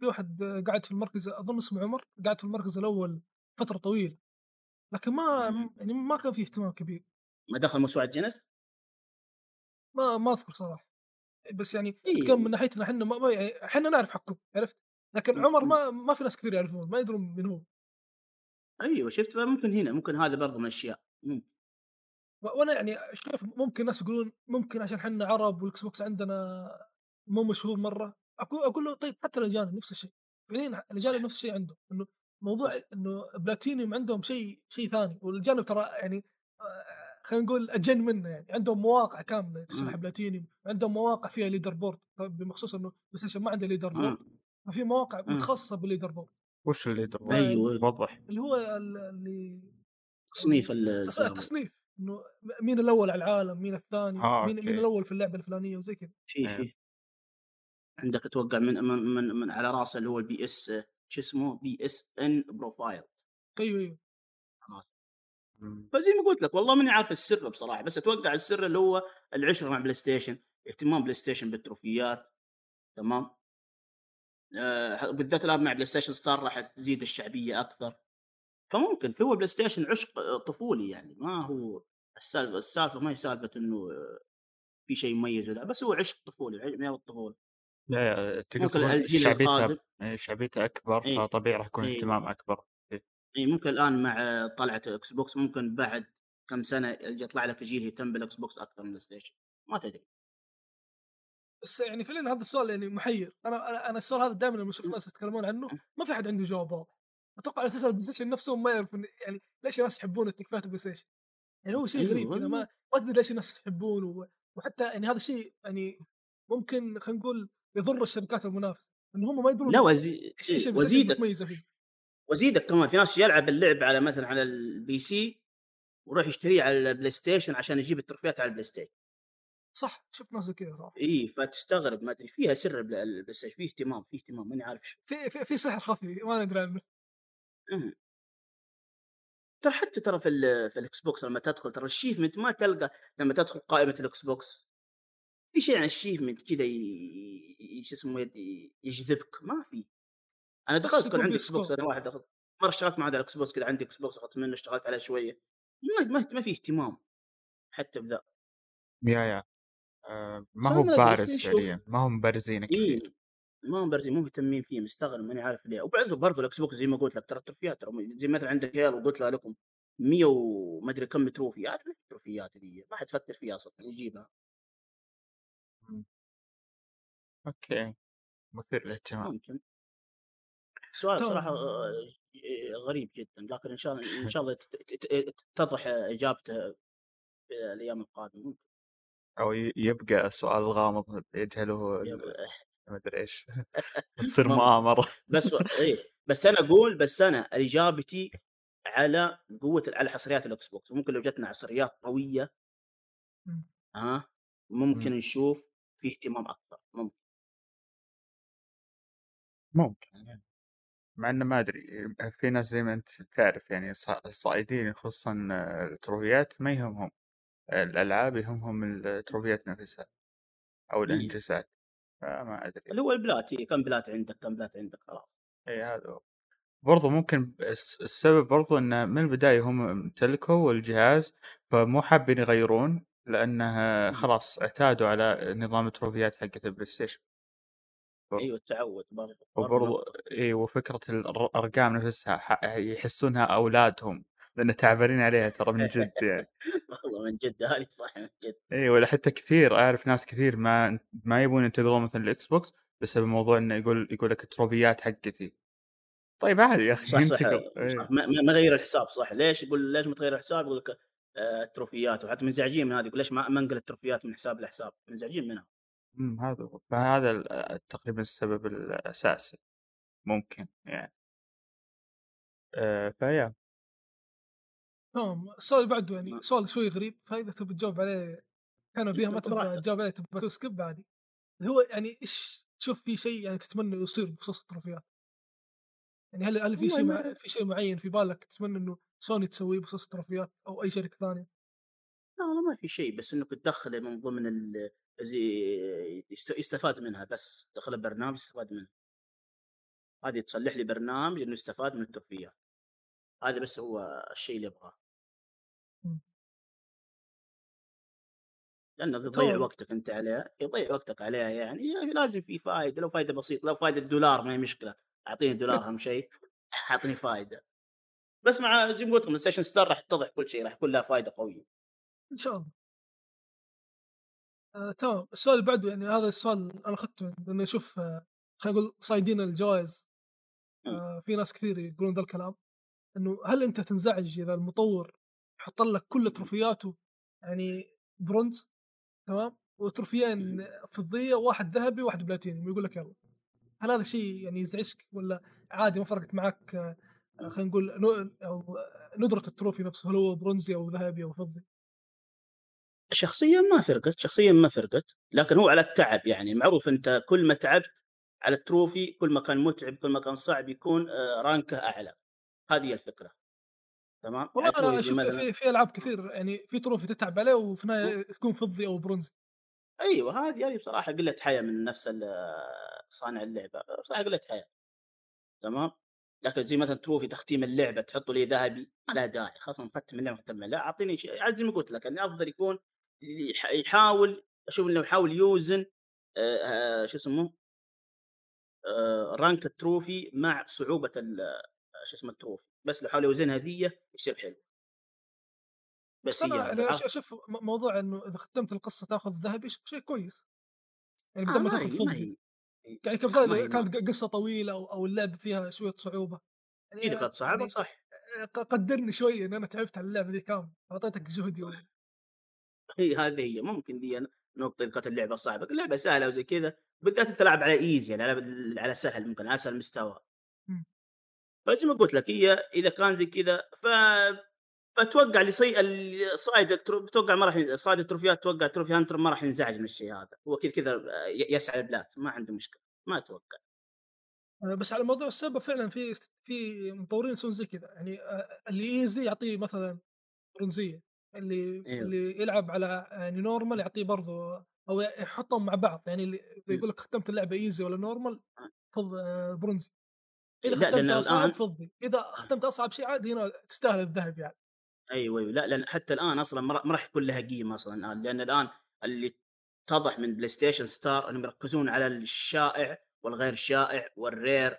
في واحد قاعد في المركز، اظن اسمه عمر، قاعد في المركز الاول فتره طويله، لكن ما م. يعني ما كان فيه اهتمام كبير، ما دخل موسوعه جنس، ما ما اذكر صراحه، بس يعني إيه. كان من ناحيتنا احنا ما يعني احنا نعرف حكم، عرفت، لكن م. عمر ما ما في ناس كثير يعرفون، ما يدرون من هو. ايوه شفت، فممكن هنا ممكن هذا برضه من الاشياء. وانا يعني شوف ممكن ناس يقولون ممكن عشان حنا عرب والاكس بوكس عندنا مو مشهور مره، اقول اقول له طيب حتى الأجانب نفس الشيء، فعليا الأجانب نفس الشيء عندهم، انه موضوع انه بلاتينيوم عندهم شيء شيء ثاني، والجانب ترى يعني خلينا نقول اجن منه، يعني عندهم مواقع كامله تشرح بلاتينيوم، عندهم مواقع فيها ليدر بورد بمخصوص انه بس ما عنده ليدر بورد، ففي مواقع متخصصه بالليدر بورد. وش الليدر بورد؟ ايوه وضح، اللي هو اللي تصنيف التصنيف انه مين الاول على العالم، مين الثاني، آه، مين, مين الاول في اللعبه الفلانيه وزي كذا. شيء شيء عندك اتوقع من من من على راسه اللي هو البي اس، شو اسمه، بي اس ان بروفايل. ايوه ايوه خلاص. فزي ما قلت لك والله ماني عارف السر بصراحه، بس اتوقع السر اللي هو العشره مع بلاي ستيشن، اهتمام بلاي ستيشن بالتروفيات، تمام، آه بالذات الان مع بلاي ستيشن ستار راح تزيد الشعبيه اكثر، فممكن فهو بلاي ستيشن عشق طفولي، يعني ما هو السالفه السالفه ما هي سالفه انه في شيء مميز ولا، بس هو عشق طفولي من الطفوله. لا تقدر شعبيتها شعبيتها اكبر، ايه فطبيعي راح يكون اهتمام ايه اكبر. اي ايه ممكن الان مع طلعه اكس بوكس ممكن بعد كم سنه يطلع لك جيل يهتم بالاكس بوكس اكثر من الستيشن، ما تدري. بس يعني فعلا هذا السؤال يعني محير، انا انا السؤال هذا دائما لما اشوف ناس يتكلمون عنه ما في احد عنده جواب واضح. اتوقع اساسا البلاي ستيشن نفسهم ما يعرفون يعني ليش الناس يحبون التكفات البلاي ستيشن، يعني هو شيء غريب كذا، ما ما ادري ليش الناس يحبون و... وحتى يعني هذا الشيء يعني ممكن خلينا نقول يضر الشركات المنافسه ان هم ما يدرون. لا وزي... وزيدك وزيدك كمان في ناس يلعب اللعب على مثلا على البي سي ويروح يشتريه على البلاي ستيشن عشان يجيب التروفيات على البلاي ستيشن. صح شفت ناس كذا صح. اي فتستغرب، ما ادري فيها سر البلاي ستيشن، فيه اهتمام فيه اهتمام ماني عارف شو، في في, في سحر خفي ما ندري عنه. ترى حتى ترى في ال في الاكس بوكس لما تدخل ترى الشيفمنت ما تلقى، لما تدخل قائمه الاكس بوكس في شيء عن الشيفمنت كذا ايش اسمه يجذبك، ما في. انا دخلت كان عندي اكس بوكس، انا واحد اخذ مره اشتغلت مع هذا الاكس بوكس كذا، عندي اكس بوكس اخذت منه اشتغلت عليه شويه، ما ما في اهتمام حتى في ذا. يا يا ما هو بارز فعليا، ما هم بارزين إيه، كثير. ما هم بارزين، مو مهتمين فيه، مستغرب ماني عارف ليه. وبعد برضه الاكس بوكس زي ما قلت لك ترى التروفيات، ترى زي مثلا عندك هيلو قلت لها لكم مية وما ادري كم تروفي، يعني التروفيات دي ما حد فكر فيها اصلا يجيبها. مم. اوكي، مثير للاهتمام. ممكن سؤال طبعا. صراحه آه، ج- غريب جدا، لكن ان شاء الله ان شاء الله تت- تت- تتضح اجابته في الايام القادمه. ممكن او ي- يبقى سؤال غامض يجهله ال- يب- ما ادري ايش تصير ممكن مؤامرة. بس و... ايه بس انا اقول، بس انا اجابتي على قوه على حصريات الاكس بوكس، وممكن لو جتنا حصريات قويه مم. ها ممكن مم. نشوف في اهتمام اكثر. ممكن ممكن يعني. مع انه ما ادري، في ناس زي ما انت تعرف يعني ص- الصائدين خصوصا آه، التروفيات ما يهمهم الالعاب، يهمهم التروفيات نفسها او إيه. الانجازات، فما ادري. اللي هو البلات، إيه، كم بلات عندك، كم بلات عندك خلاص. اي هذا هو. برضه ممكن الس- السبب برضه انه من البداية هم امتلكوا الجهاز، فمو حابين يغيرون لانه مم. خلاص اعتادوا على نظام التروفيات حقت البلاي ستيشن برضه. ايوه التعود برضه برضه وبرضه نقطه. اي، وفكرة الر- الارقام نفسها ح- يحسونها اولادهم لان تعبانين عليها ترى من جد يعني. والله من جد هذه صح، من جد. اي، ولا حتى كثير اعرف ناس كثير ما ما يبون ينتقلون مثلا الاكس بوكس بسبب موضوع انه يقول يقول لك التروفيات حقتي. طيب عادي يا اخي صح صح ينتقل. صح اي ما, ما ما غير الحساب صح. ليش يقول ليش ما تغير الحساب؟ يقول لك آه، التروفيات، وحتى منزعجين من هذه، يقول ليش ما ما انقل التروفيات من حساب لحساب، منزعجين منها. امم هذا هو. فهذا ال- تقريبا السبب الأساسي ممكن يعني. أه فيا تمام. السؤال اللي بعده يعني ما- سؤال شوي غريب، فاذا تبي تجاوب عليه كانوا بيها، ما اسلم تبغى براحتك. تجاوب عليه تبغى تسكب عادي. اللي هو يعني ايش تشوف في شيء يعني تتمنى يصير بخصوص التروفيات؟ يعني هل هل في والله شيء ما مع... في شيء معين في بالك تتمنى انه سوني تسويه بخصوص التروفيات او اي شركه ثانيه؟ لا والله ما في شيء، بس انك تدخله من ضمن ال... زي يست- يستفاد منها، بس تدخله برنامج يستفاد منه. هذه تصلح لي برنامج انه يستفاد من التروفيات، هذا بس هو الشيء اللي ابغاه، مم. لانه بتضيع تمام. وقتك انت عليها، يضيع وقتك عليها يعني. يعني لازم في فائده، لو فائده بسيطه، لو فائده دولار ما هي مشكله، اعطيني دولار اهم شيء، اعطيني فائده. بس مع جيم جوتم ستيشن ستار راح يتضح كل شيء، راح يكون لها فائده قويه. ان شاء الله. آه، تمام. السؤال اللي بعده يعني هذا السؤال انا اخذته لانه اشوف آه، خلينا نقول صايدين الجوائز. مم. آه، في ناس كثير يقولون ذا الكلام، انه هل انت تنزعج اذا المطور يحط لك كل مم. تروفياته يعني برونز تمام مم. وتروفيين فضيه، واحد ذهبي وواحد بلاتيني، ويقول لك يلا، هل هذا الشيء يعني يزعجك ولا عادي ما فرقت معك؟ آه، آه، مم. خلينا نقول نو- او آه، ندره التروفي نفسه، هل هو برونزي او ذهبي او فضي؟ شخصيا ما فرقت، شخصيا ما فرقت، لكن هو على التعب يعني. معروف انت كل ما تعبت على التروفي كل ما كان متعب، كل ما كان صعب يكون آه، رانكه اعلى، هذه هي الفكره. تمام والله يعني انا تروفي زي اشوف مثلا في في العاب كثير يعني في تروفي تتعب عليه وفي النهايه تكون فضي او برونزي. ايوه، هذه هذه بصراحه قله حياه من نفس ال- صانع اللعبه، بصراحه قله حياه. تمام، لكن زي مثلا تروفي تختيم اللعبه تحطه لي ذهبي، ما لا داعي، خلاص أنا ختم اللعبه ختم. لا اعطيني شيء عاد زي ما قلت لك، يعني افضل يكون يح- يحاول، اشوف انه يحاول يوزن آه، آه، شو اسمه آه، رانك التروفي مع صعوبه ال- آه، شو اسمه التروفي، بس لو حاول يوزنها ذي يصير حلو، بس بس هي انا هذا. يعني أش- عرفت؟ اشوف م- موضوع انه اذا ختمت القصه تاخذ ذهبي ش- شيء كويس، يعني اه بدل ما ما تاخذ هي ما فضي. هي يعني اه كمثال ما اذا هي ما كانت ق- قصه طويله او او اللعب فيها شويه صعوبه، اذا يعني كانت صعبه يعني صح. ق- قدرني شويه ان انا تعبت على اللعبه دي كامل، اعطيتك جهدي و... هي هذه هي ممكن دي نقطة، إذا كانت اللعبة صعبة، اللعبة سهلة وزي كذا، بالذات أنت تلعب على إيزي يعني، على على سهل، ممكن على أسهل مستوى. مم. فزي ما قلت لك هي إذا كان زي كذا ف فاتوقع اللي صي... الصايد الترو... بتوقع ما راح ي- صايد التروفيات، توقع تروفي هانتر ما راح ينزعج من الشيء هذا، هو كذا كذا ي- يسعى البلات، ما عنده مشكلة، ما أتوقع. آه، بس على موضوع السبب فعلا في في مطورين يسوون زي كذا، يعني آه، اللي ايزي يعطيه مثلا برونزيه، اللي ايوه اللي يلعب على يعني نورمال يعطيه برضه، او يحطهم مع بعض، يعني اللي إذا يقول لك ختمت اللعبه ايزي ولا نورمال فض آه، برونزي، اذا لا لأن ختمتها الآن صعب فضي، اذا ختمت اصعب شيء عادي هنا تستاهل الذهب يعني. ايوه ايوه لا لان حتى الان اصلا ما راح ما راح يكون لها قيمه اصلا الان، لان الان اتضح من بلاي ستيشن ستار انهم يركزون على الشائع والغير شائع والرير،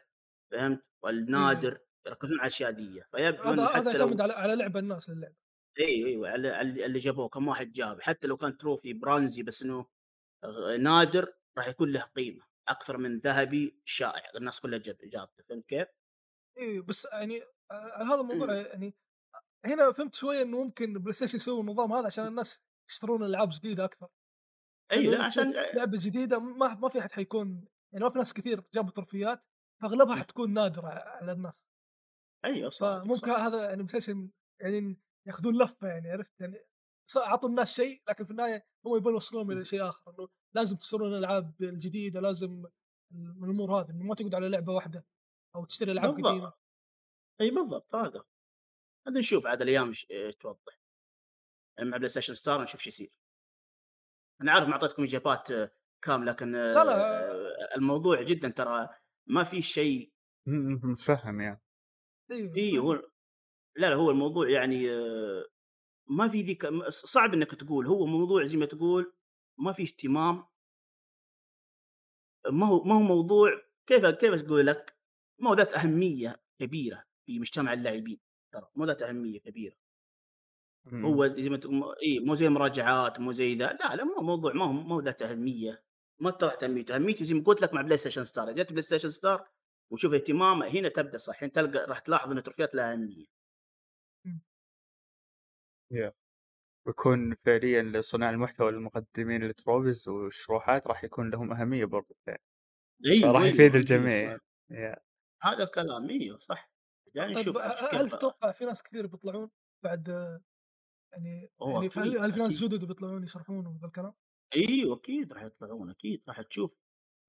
فهمت، والنادر، يركزون على الاشياء دي. فيبدو هذا يعتمد لو... على لعب الناس للعب. ايوه ايوه على اللي جابوه، كم واحد جاب حتى لو كان تروفي برونزي بس انه نادر راح يكون له قيمه اكثر من ذهبي شائع الناس كلها جابته، فهمت كيف؟ ايوه بس يعني هذا الموضوع يعني هنا فهمت شويه انه ممكن بلاي ستيشن يسوي النظام هذا عشان الناس يشترون العاب جديده اكثر. ايوه يعني عشان لعبه جديده ما ما في احد حيكون يعني ما في ناس كثير جابوا تروفيات، فاغلبها حتكون نادره على الناس. ايوه صح. ممكن هذا يعني بلاي ستيشن يعني ياخذون لفه، يعني عرفت، يعني اعطوا الناس شيء لكن في النهايه هم يبون يوصلون الى شيء اخر، انه لازم تشترون الالعاب الجديده، لازم من الامور هذه انه ما تقعد على لعبه واحده او تشتري العاب قديمه. اي بالضبط. هذا هذا نشوف عاد الايام توضح مع بلاي ستيشن ستار، نشوف شو يصير. انا عارف ما اعطيتكم اجابات كامله لكن لا لا. الموضوع جدا ترى ما في شيء متفهم يعني. اي هو لا لا هو الموضوع يعني ما في ذيك، صعب انك تقول هو موضوع زي ما تقول ما في اهتمام، ما هو ما هو موضوع كيف كيف تقول لك ما هو ذات اهميه كبيره في مجتمع اللاعبين، ترى مو ذات اهميه كبيره. مم. هو زي ما تقول اي مو زي مراجعات، مو زي ذا، لا لا مو موضوع ما هو ما هو ذات اهميه، ما طلعت اهميته. اهميته زي ما قلت لك مع بلاي ستيشن ستار، جت بلاي ستيشن ستار وشوف اهتمامه هنا تبدا صح، انت تلقى راح تلاحظ ان التروفيات لها اهميه. يا بيكون فعليا لصناع المحتوى المقدمين للتروفيز والشروحات راح يكون لهم اهميه برضه، ايوه راح يفيد الجميع. هذا الكلام ايوه صح. يعني نشوف هل تتوقع في ناس كثير بيطلعون بعد يعني يعني هل في ناس جدد بيطلعون يشرحون وهذا الكلام؟ ايوه اكيد راح يطلعون، اكيد راح تشوف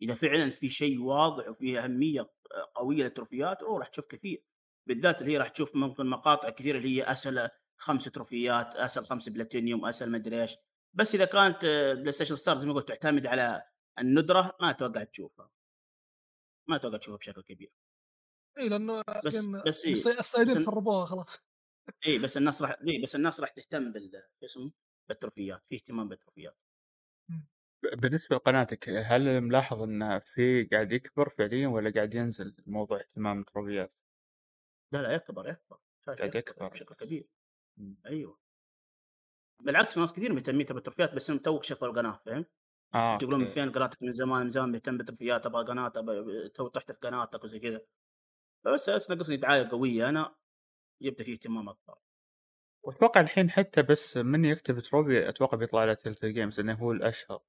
اذا فعلا في شيء واضح وفي اهميه قويه للتروفيات، او راح تشوف كثير بالذات اللي هي راح تشوف ممكن مقاطع كثير اللي هي اسئله خمس تروفيات، اسال خمس بلاتينيوم، اسال ما ادري ايش. بس اذا كانت بلاي ستيشن ستار زي ما قلت تعتمد على الندره ما اتوقع تشوفها، ما اتوقع تشوفها بشكل كبير. اي لانه بس بس إيه؟ الصيادين خربوها خلاص. اي بس الناس راح اي بس الناس راح تهتم بال اسمه بالتروفيات، في اهتمام بالتروفيات. بالنسبه لقناتك هل ملاحظ ان في قاعد يكبر فعليا ولا قاعد ينزل موضوع اهتمام التروفيات؟ لا لا يكبر يكبر قاعد يكبر بشكل كبير. ايوه بالعكس ناس كثير مهتمين بالتروفيات بس هم توك شافوا القناه، فهمت؟ آه تقولون من فين قناتك؟ من زمان من زمان مهتم بالتروفيات، ابغى قناه، ابغى تو تحتف قناتك وزي كذا. بس اصلا ناقصني دعايه قويه انا، يبدا فيه اهتمام اكثر. واتوقع الحين حتى بس من يكتب تروفي اتوقع بيطلع على تلت جيمز انه هو الاشهر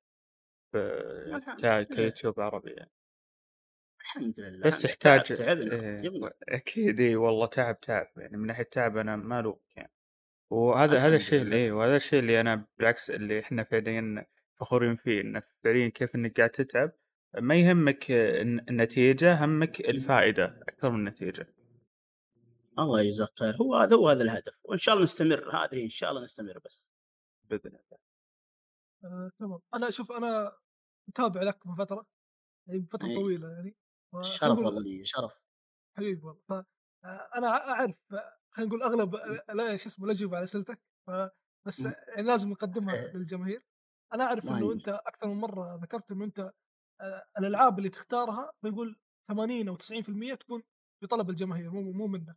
ك كيوتيوب عربي يعني. الحمد لله بس يحتاج إيه. اكيد اي والله تعب تعب يعني من ناحيه تعب انا ما له يعني. وهذا هذا الشيء اللي وهذا الشيء اللي انا بالعكس اللي احنا فعليا فخورين فيه، ان فعليا كيف انك قاعد تتعب ما يهمك النتيجه، همك الفائده اكثر من النتيجه. الله يجزاك خير. هو هذا هو هذا الهدف، وان شاء الله نستمر، هذه ان شاء الله نستمر بس باذن الله. آه، تمام. انا شوف انا متابع لك من فتره يعني فتره أيه. طويله يعني و... شرف والله لي شرف حبيبي والله. ف... انا اعرف خلينا نقول اغلب لا شو اسمه الاجوبه على اسئلتك، بس يعني لازم نقدمها للجماهير. انا اعرف انه انت اكثر من مره ذكرت انه انت الالعاب اللي تختارها بنقول ثمانين او تسعين بالمية تكون بطلب الجماهير مو مو منك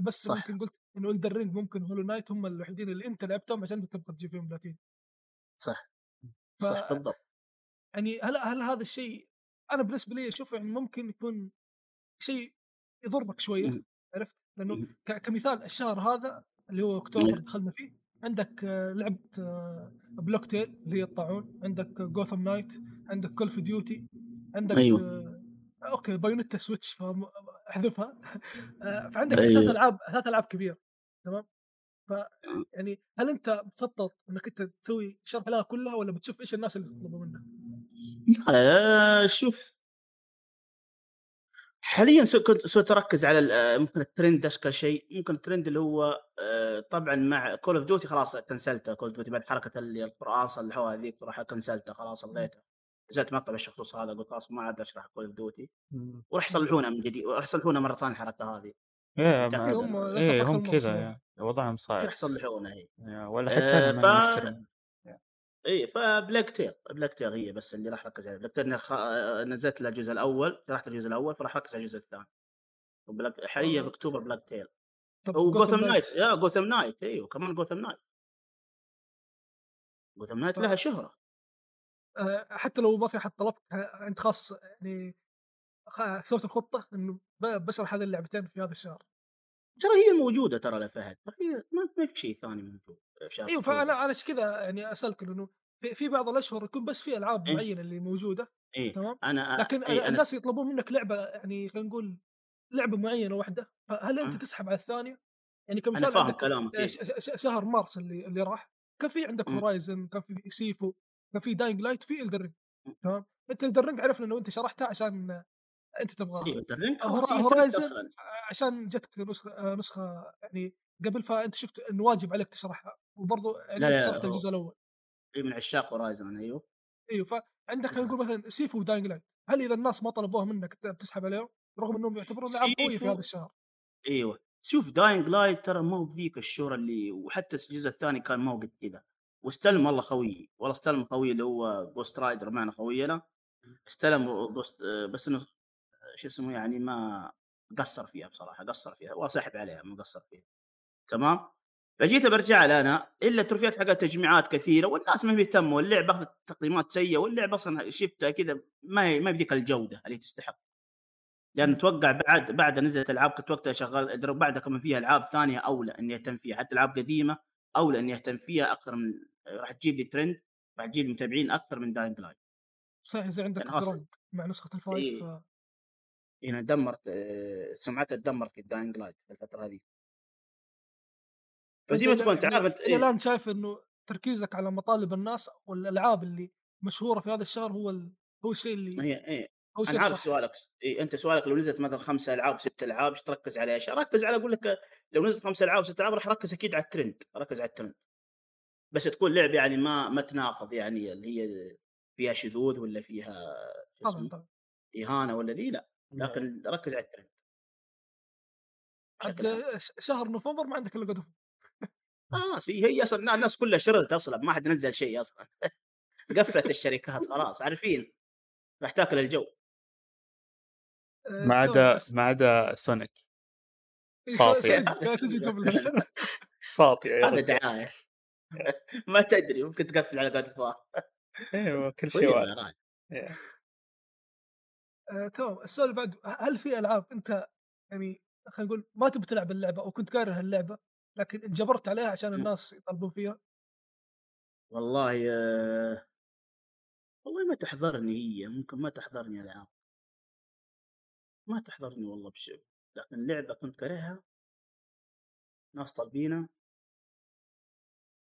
بس صح. ممكن قلت انه إلدن رينج ممكن هولو نايت هم الوحيدين اللي انت لعبتهم عشان تبقى تجيب فيهم بلاتين. صح ف... صح بالضبط. يعني هل هل هذا الشيء انا بالنسبه لي اشوف يعني ممكن يكون شيء يضرك شويه م. عرفت لانه كمثال الشهر هذا اللي هو اكتوبر دخلنا فيه عندك لعبت بلوكتيل اللي هي الطاعون، عندك غوثام نايت، عندك كول اوف ديوتي، عندك أيوه. اوكي بايونيتا سويتش فاحذفها. فعندك أيوه. ثلاث العاب ثلاث العاب كبيره تمام. ف يعني هل انت بتخطط انك انت تسوي شرح لها كلها ولا بتشوف ايش الناس اللي تطلبوا منك؟ لا شوف حاليا كنت صرت اركز على ممكن الترند اشكال شيء، ممكن الترند اللي هو طبعا مع كول اوف ديوتي خلاص كنسلتها. كول اوف ديوتي بعد حركه اللي القران صلحوها هذيك راح كنسلتها خلاص، لغيتها، نزلت مقطع الشخص هذا قلت خلاص ما عاد اشرح كول اوف ديوتي وراح يصلحونها من جديد، وراح يصلحونها مره ثانيه الحركه هذه. هم إيه هم كذا وضعهم صعب، راح يصلحونها هي ولا حتى أه ف... اي فبلاك تير بلاك تير هي بس اللي راح ركز عليها. بلاك تير خ... نزلت له الجزء الاول، رحت الجزء الاول فراح ركز على الجزء الثاني. وبلاك حاليا في اكتوبر بلاك تير. وغوثم نايت يا غوثم نايت ايوه كمان غوثم نايت. غوثم نايت لها شهره. أه حتى لو ما في حد طلب انت خاص يعني سويت الخطه انه بشرح هذه اللعبتين في هذا الشهر. ترى هي الموجوده ترى لا فهد، هي ما في شيء ثاني موجود. ايوه فانا على كذا يعني اسالك انه في في بعض الاشهر يكون بس في العاب معينه اللي موجوده إيه؟ تمام أنا لكن إيه الناس أنا... يطلبون منك لعبه يعني خلينا نقول لعبه معينه واحده، فهل انت أه؟ تسحب على الثانيه؟ يعني كمثال فاهم كلامك إيه؟ شهر مارس اللي اللي راح كان في عندك هورايزن، كان في سيفو، كان في داينج لايت، في الدرينج. تمام انت الدرينج عرفنا انه انت شرحتها عشان انت تبغاه. هورايزن عشان جتك نسخه نسخه يعني قبل، فانت شفت انه واجب عليك تشرحها، وبرضه يعني شرحت الجزء الاول. اي من عشاق هورايزن ايوه ايوه فعندك خلينا نقول مثلا سيفو وداينج لايت، هل اذا الناس ما طلبوها منك بتسحب عليهم رغم انهم يعتبرون لعب قوي في هذا الشهر؟ ايوه شوف داينج لايت ترى ما هو بذيك الشهره اللي، وحتى الجزء الثاني كان ما هو قد كذا، واستلم والله خوي والله استلم خوي اللي هو بوست رايدر معنا خوينا استلم بوست، بس انه شو اسمه يعني ما قصر فيها بصراحه، قصر فيها وصاحب عليها ما قصر فيها تمام. فجيت برجع انا الا التروفيات حقت تجميعات كثيره والناس ما مهتمه، واللعبه اخذت تقييمات سيئه، واللعبه اصلا شفتها كذا ما هي ما بذيك الجوده اللي تستحق. لان اتوقع بعد بعد نزلت العاب كنت وقتها شغال بعدها كمان فيها العاب ثانيه اولى اني اهتم فيها، حتى العاب قديمه اولى اني اهتم فيها اكثر من راح تجيب لي ترند، راح تجيب لي متابعين اكثر من داينج لايت. صحيح زي عندك ترند مع نسخه الفايف إيه. ف... يعني دمرت سمعتها، تدمرت الداينج لايت في الفتره هذه. فزي ما تكون تعرف انت الان شايف انه تركيزك على مطالب الناس والالعاب اللي مشهوره في هذا الشهر هو ال... هو الشيء اللي هي ايه هو الشيء. انا عارف سؤالك إيه. انت سؤالك لو نزلت مثلا خمسة العاب ست العاب ايش تركز عليها؟ ايش اركز على؟ اقول لك لو نزلت خمسة العاب ست العاب راح اركز اكيد على الترند، اركز على الترند بس تكون لعبه يعني ما ما تناقض يعني اللي هي فيها شذوذ ولا فيها طبعا طبعا اهانه ولا ذي لا، لكن ركز على الترند. شهر نوفمبر ما عندك الا قدوم اه هي اصلا الناس كلها شردت اصلا، ما حد نزل شيء اصلا قفلت الشركات خلاص عارفين راح تاكل الجو ما عدا ما عدا سونيك ساطع ساطع هذا دعايه ما تدري ممكن تقفل على قدفه ايوه كل شيء واضح تمام. السؤال اللي بعده، هل في العاب انت يعني خلينا نقول ما تبي تلعب اللعبه او كنت كاره اللعبه لكن انجبرت عليها عشان الناس يطلبون فيها؟ والله يا... والله ما تحضرني هي، ممكن ما تحضرني العاب ما تحضرني والله بشيء، لكن لعبه كنت كارهها ناس طالبينها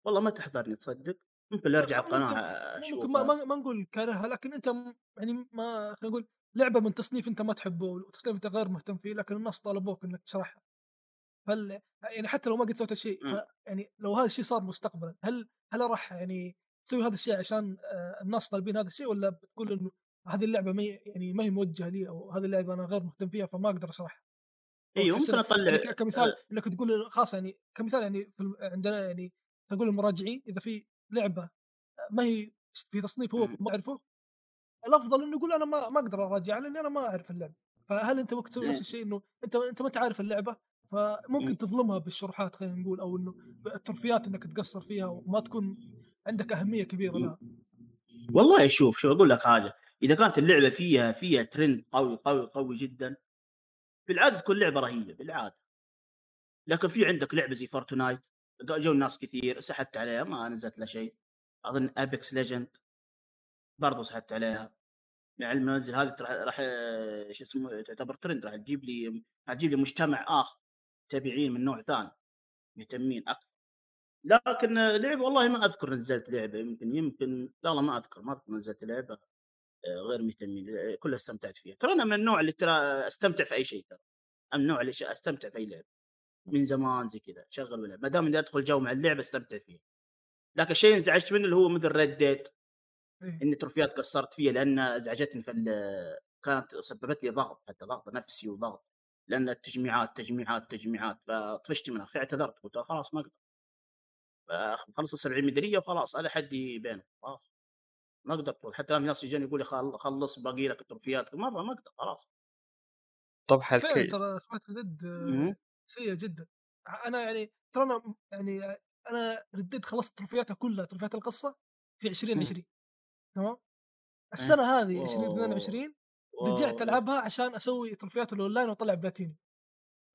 والله ما تحضرني تصدق. ممكن ارجع القناه اشوف، ممكن ما ما نقول كارهها لكن انت يعني ما خلينا نقول لعبه من تصنيف انت ما تحبه وتصنيف انت غير مهتم فيه لكن الناس طالبوك انك تشرحها، هل يعني حتى لو ما قد سويت شيء يعني لو هذا الشيء صار مستقبلا هل هل راح يعني تسوي هذا الشيء عشان الناس طالبين هذا الشيء، ولا بتقول انه هذه اللعبه ما يعني ما هي موجهه لي او هذه اللعبه انا غير مهتم فيها فما اقدر اشرحها؟ ايوه ممكن اطلع يعني كمثال انك تقول خاص يعني كمثال يعني عندنا يعني تقول المراجعين اذا في لعبه ما هي في تصنيف هو ما اعرفه الافضل انه يقول انا ما ما اقدر اراجع لاني انا ما اعرف اللعبه. فهل انت ممكن تسوي نفس الشيء انه انت انت ما تعرف اللعبه فممكن تظلمها بالشروحات خلينا نقول او انه الترفيات انك تقصر فيها وما تكون عندك اهميه كبيره لها؟ والله شوف شو اقول لك حاجه، اذا كانت اللعبه فيها فيها ترند قوي قوي قوي جدا بالعاده تكون لعبه رهيبه بالعاده، لكن في عندك لعبه زي فورتنايت جو الناس كثير سحبت عليها ما نزلت لها شيء. اظن ابيكس ليجند برضه سحبت عليها مع المنزل هذه راح ايش اسمه تعتبر ترند، راح تجيب لي هتجيب لي مجتمع اخر متابعين من نوع ثاني مهتمين اكثر. لكن لعبه والله ما اذكر نزلت لعبه يمكن يمكن لا والله ما اذكر ما اذكر نزلت لعبه غير مهتمين كلها استمتعت فيها. ترى انا من النوع اللي ترى استمتع في اي شيء، ترى من النوع اللي استمتع في اي لعبه من زمان زي كذا شغل ولا ما دام اني ادخل جو مع اللعبه استمتع فيها. لكن الشيء اللي انزعجت منه اللي هو مثل ريد ديت اني تروفيات قصرت فيها لان ازعجتني في كانت سببت لي ضغط حتى ضغط نفسي وضغط لان التجميعات تجميعات تجميعات فطفشت منها اعتذرت قلت خلاص ما اقدر خلصوا سبعين ميداليه وخلاص، هذا حد يبينه خلاص ما اقدر طول. حتى الناس يجون يقول لي خلص باقي لك التروفيات، مره ما اقدر خلاص. طب حالك ترى سمعت ضد سيئه جدا. انا يعني ترى انا يعني انا رديت خلصت تروفياتها كلها، تروفيات القصه في عشرين عشرين تمام السنه هذه عشرين اثنين وعشرين رجعت العبها عشان اسوي تروفيات الاونلاين واطلع بلاتيني.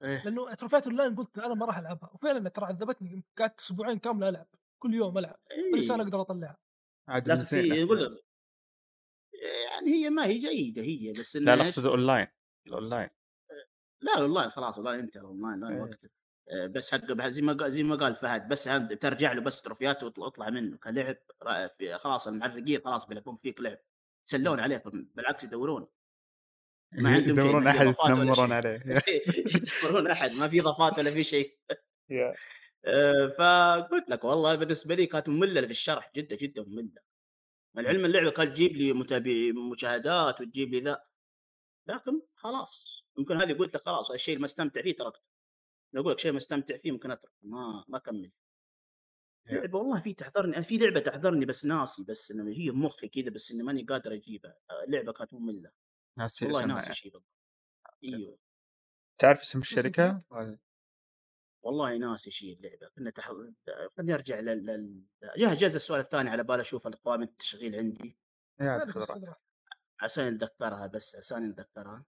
إيه؟ لانه تروفيات الاونلاين قلت انا ما راح العبها، وفعلا ترى عذبتني، قعدت اسبوعين كامله العب كل يوم العب بس إيه؟ انا اقدر اطلعها. لكن يقول يعني هي ما هي جيده هي بس لا اقصد الاونلاين الاونلاين لا الاونلاين خلاص لا انت الاونلاين لا وقت بس حقه زي ما زي ما قال فهد، بس ترجع له بس تروفيات واطلع منه كلعب خلاص. المعرقين خلاص بيلعبون فيك لعب تسلون عليكم، بالعكس يدورون ما عندهم شيء، يدورون احد يتنمرون عليه يدورون احد، ما في اضافات ولا في شيء. فقلت لك والله بالنسبه لي كانت ممله في الشرح جدا جدا ممله. العلم اللعبه كانت تجيب لي متابعين مشاهدات وتجيب لي ذا، لكن خلاص يمكن هذه قلت لك خلاص الشيء اللي ما استمتع فيه تركته. اقول لك شيء ما استمتع فيه ممكن اترك ما ما اكمل لعبه. والله في تحذرني في لعبه تحذرني بس ناسي، بس انه هي مخي كذا بس اني ماني قادر اجيبها. لعبه كانت ممله ناسي والله ناسي يعني. شيء بالضبط. ايوه تعرف اسم الشركه؟ والله ناسي شيء اللعبه كنا تحضر. خليني ارجع لل لل جهز السؤال الثاني على بالي اشوف القوائم التشغيل عندي عشان اتذكرها، بس عشان اتذكرها.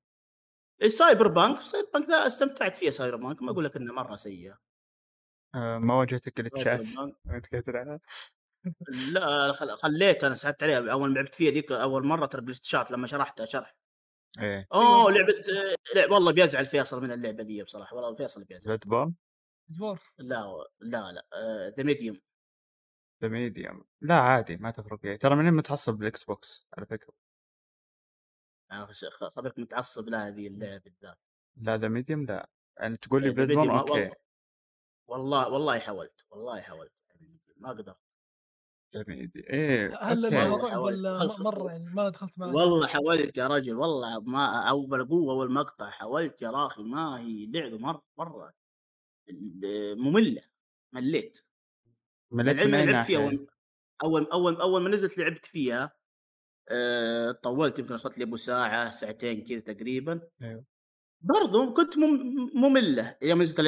السايبر بانك السايبر بانك لا استمتعت فيه. سايبر بانك ما اقول لك انه مره سيئه. أه ما واجهتك التشات متكتر عنها؟ لا خليت انا سحبت عليها اول ما لعبت فيها ذيك اول مره ترى بالشات لما شرحتها شرح ايه اوه لعبه لعب والله بيزعل فيصل من اللعبه دي بصراحه، والله فيصل بيزعل. بلادبورن لا لا لا ذا ميديوم ذا ميديوم لا عادي ما تفرق يعني. ترى من متعصب بالاكس بوكس على فكره، انا خبرك متعصب لهذه اللعبه بالذات. لا ذا ميديوم لا يعني تقول لي بلادبورن اوكي والله والله حاولت والله حاولت ما قدرت. ايه هلا الموضوع ولا مره يعني ما دخلت معك. والله حاولت يا رجل والله ما اول قوه اول مقطع حاولت يا راخي ما هي لعبه مره مره ممله مليت مليت لعبت فيها اول اول اول, أول ما نزلت لعبت فيها أه طولت يمكن اخذت لي ابو ساعه ساعتين كذا تقريبا. ايوه برضه كنت ممله يوم نزلت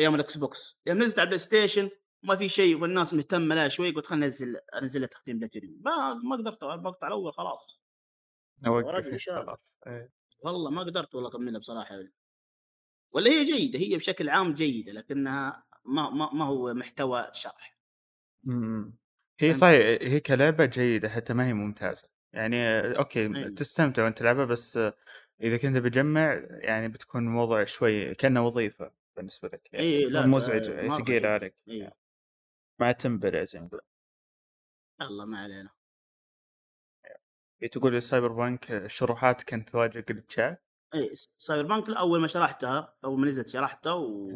يوم الاكس بوكس. يوم نزلت على بلاي ستيشن ما في شيء والناس مهتمه لها شوي قلت خلنا ننزل انزل تختيم بلاتيني. ما ما قدرت المقطع الاول خلاص اوقف خلاص ايه. والله ما قدرت والله اكملها بصراحه. ولا هي جيده هي بشكل عام جيده لكنها ما ما, ما هو محتوى شرح. امم هي صحيح هي كلعبه جيده حتى ما هي ممتازه يعني اوكي أيه. تستمتع وانت تلعبها بس اذا كنت بتجمع يعني بتكون موضوع شوي كأنه وظيفه بالنسبه لك يعني أيه لا مزعج ثقيل عليك أيه. مع تنبلع زي ما قلت. الله ما علينا. بتقول السايبر بانك الشروحات كانت تواجه جلتشات؟ اي سايبر بانك اول ما شرحتها اول ما نزلت شرحتها و...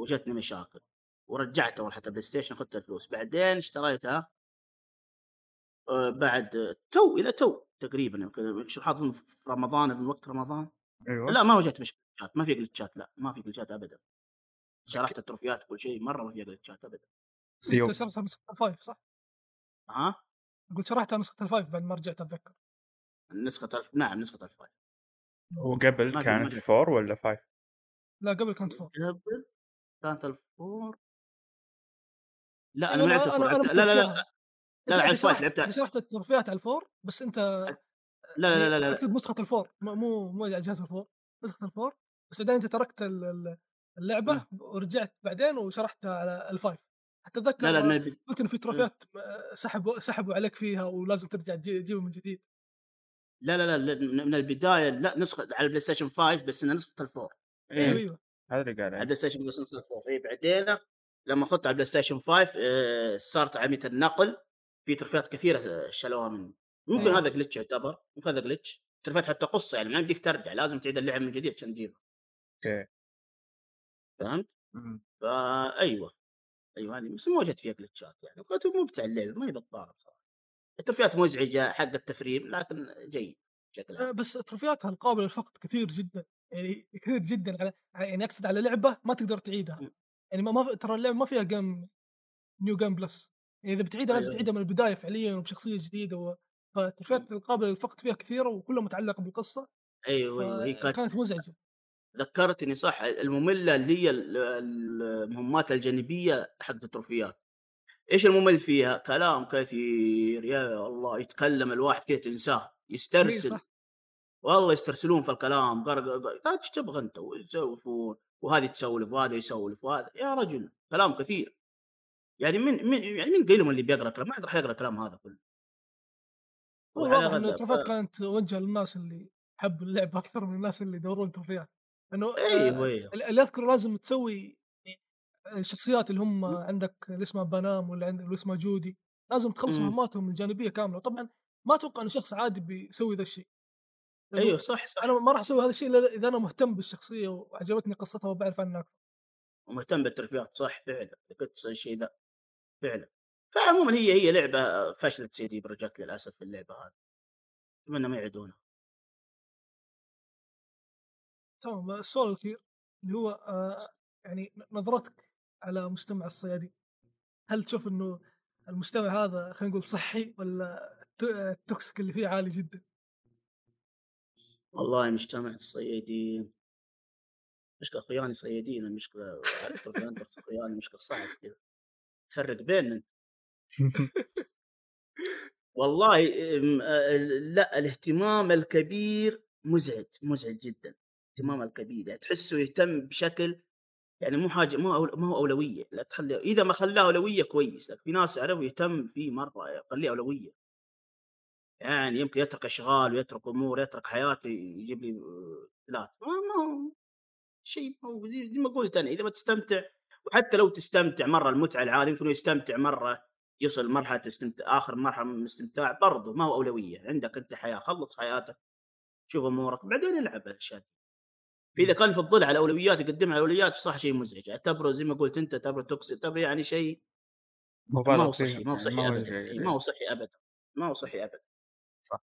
وجتني مشاكل ورجعتها ورحت بلاي ستيشن اخذت الفلوس بعدين اشتريتها أه بعد تو الى تو تقريبا يمكن شرحت في رمضان من وقت رمضان. أيوة. لا ما واجهت مشاكل ما في جلتشات لا ما في جلتشات ابدا. شرحت التروفيات كل شيء مره ما في جلتشات ابدا. انت شرحتها نسخة الفايف صح؟ ها؟ قلت شرحتها نسخة الفايف بعد ما رجعت اتذكر. نسخة الف... نعم نسخة الفايف. وقبل كانت الفور ولا فايف؟ لا قبل كانت فور. قبل كانت الفور. لا انا ما لعبت الفور. لا لا لا لا على الفايف لعبتها. شرحت التروفيات على الفور بس انت لا لا لا لا اقصد نسخة الفور مو مو جهاز الفور نسخة الفور بس بعدين انت تركت اللعبة ورجعت بعدين وشرحتها على الفايف. اتذكر قلت انه في تروفيات سحبوا سحبوا عليك فيها ولازم ترجع تجيبها من جديد. لا لا لا من البدايه لا نسخه على بلاي ستيشن خمسة بس انها نسخه الفور. ايوه هذا اللي قال على بلاي ستيشن بس نسخه الفور. اي بعدين لما خدت على بلاي ستيشن خمسة صارت عمليه النقل في تروفيات كثيره شالوها مني. ممكن هذا جلتش يعتبر ممكن هذا جلتش تروفيات حتى قصه يعني ما بدك ترجع لازم تعيد اللعب من جديد عشان تجيبها. اوكي فهمت؟ فا ايوه ايوه هذه بس واجهت فيها جلتشات يعني وكانت ممتعه اللعبه ما هي بالطارئ صراحه. التروفيات مزعجه حق التفريم لكن جيد بشكل عام. بس تروفياتها القابله للفقد كثير جدا يعني كثير جدا على يعني اقصد على لعبه ما تقدر تعيدها يعني ما ترى اللعبه ما فيها جيم نيو جيم بلس. اذا بتعيدها لازم تعيدها من البدايه فعليا وبشخصيه جديده و... فتفات القابل الفقد فيها كثيره وكلها متعلقه بالقصه. ايوه هي كانت, كانت مزعجه. ذكرتني صح الممله اللي هي المهمات الجانبيه حق التروفيات. ايش الممل فيها؟ كلام كثير يا الله يتكلم الواحد كذا تنساه يسترسل والله يسترسلون في الكلام. ايش تبغى انت ويسولفون وهذه تسولف وهذا يسولف وهذا يا رجل كلام كثير. يعني من من يعني من قيلهم اللي بيقرا كلام ما راح يقرا كلام هذا كله. والله التروفيات ف... كانت وجهه للناس اللي حب اللعبه اكثر من الناس اللي يدورون تروفيات. انه ايوه آه اللي اذكر لازم تسوي الشخصيات اللي هم عندك اللي اسمها بنام واللي عندك اللي اسمها جودي لازم تخلص مهماتهم الجانبيه كامله. طبعا ما اتوقع انه شخص عادي بيسوي ذا الشيء. ايوه صح صح. انا ما راح اسوي هذا الشيء الا اذا انا مهتم بالشخصيه وعجبتني قصتها وبعرف عنها اكثر ومهتم بالترفيهات. صح فعلا قلت الشيء ذا فعلا. فعموما هي هي لعبه فشلت سيدي بروجكت للاسف في اللعبه هذه. اتمنى ما يعيدونها. تمام. السؤال الاخير اللي هو آه يعني نظرتك على مجتمع الصيادين، هل تشوف انه المجتمع هذا خلينا نقول صحي ولا التوكسيك اللي فيه عالي جدا؟ والله مجتمع الصيادين مشكلة خياني صيادين المشكلة عرفت الفنتر خياني مشكلة صعب كذا تفرق بيننا. والله لا الاهتمام الكبير مزعج مزعج جدا. اهتمام الكبير تحسه يهتم بشكل يعني مو حاجه ما هو اولويه. لا تخلي اذا ما خلاه اولويه كويس. في ناس عرفوا يهتم فيه مره يخليه اولويه يعني يمكن يترك اشغال ويترك امور يترك حياته يجيب لي ثلاث ما هو شيء زي ما قلت انا. اذا ما تستمتع وحتى لو تستمتع مره المتعه العاليه يمكن يستمتع مره يصل مرحله استمتاع اخر مرحله من الاستمتاع برضه ما هو اولويه. عندك انت حياه خلص حياتك شوف امورك بعدين العب الاشياء. فإذا كان يفضلها على أولويات يقدمها أولويات صراحة شيء مزعج. اعتبره زي ما قلت أنت اعتبره توكسي اعتبره يعني شيء ما هو صحي ما هو صحي أبدا ما هو صحي أبدا ما هو صحي أبدا.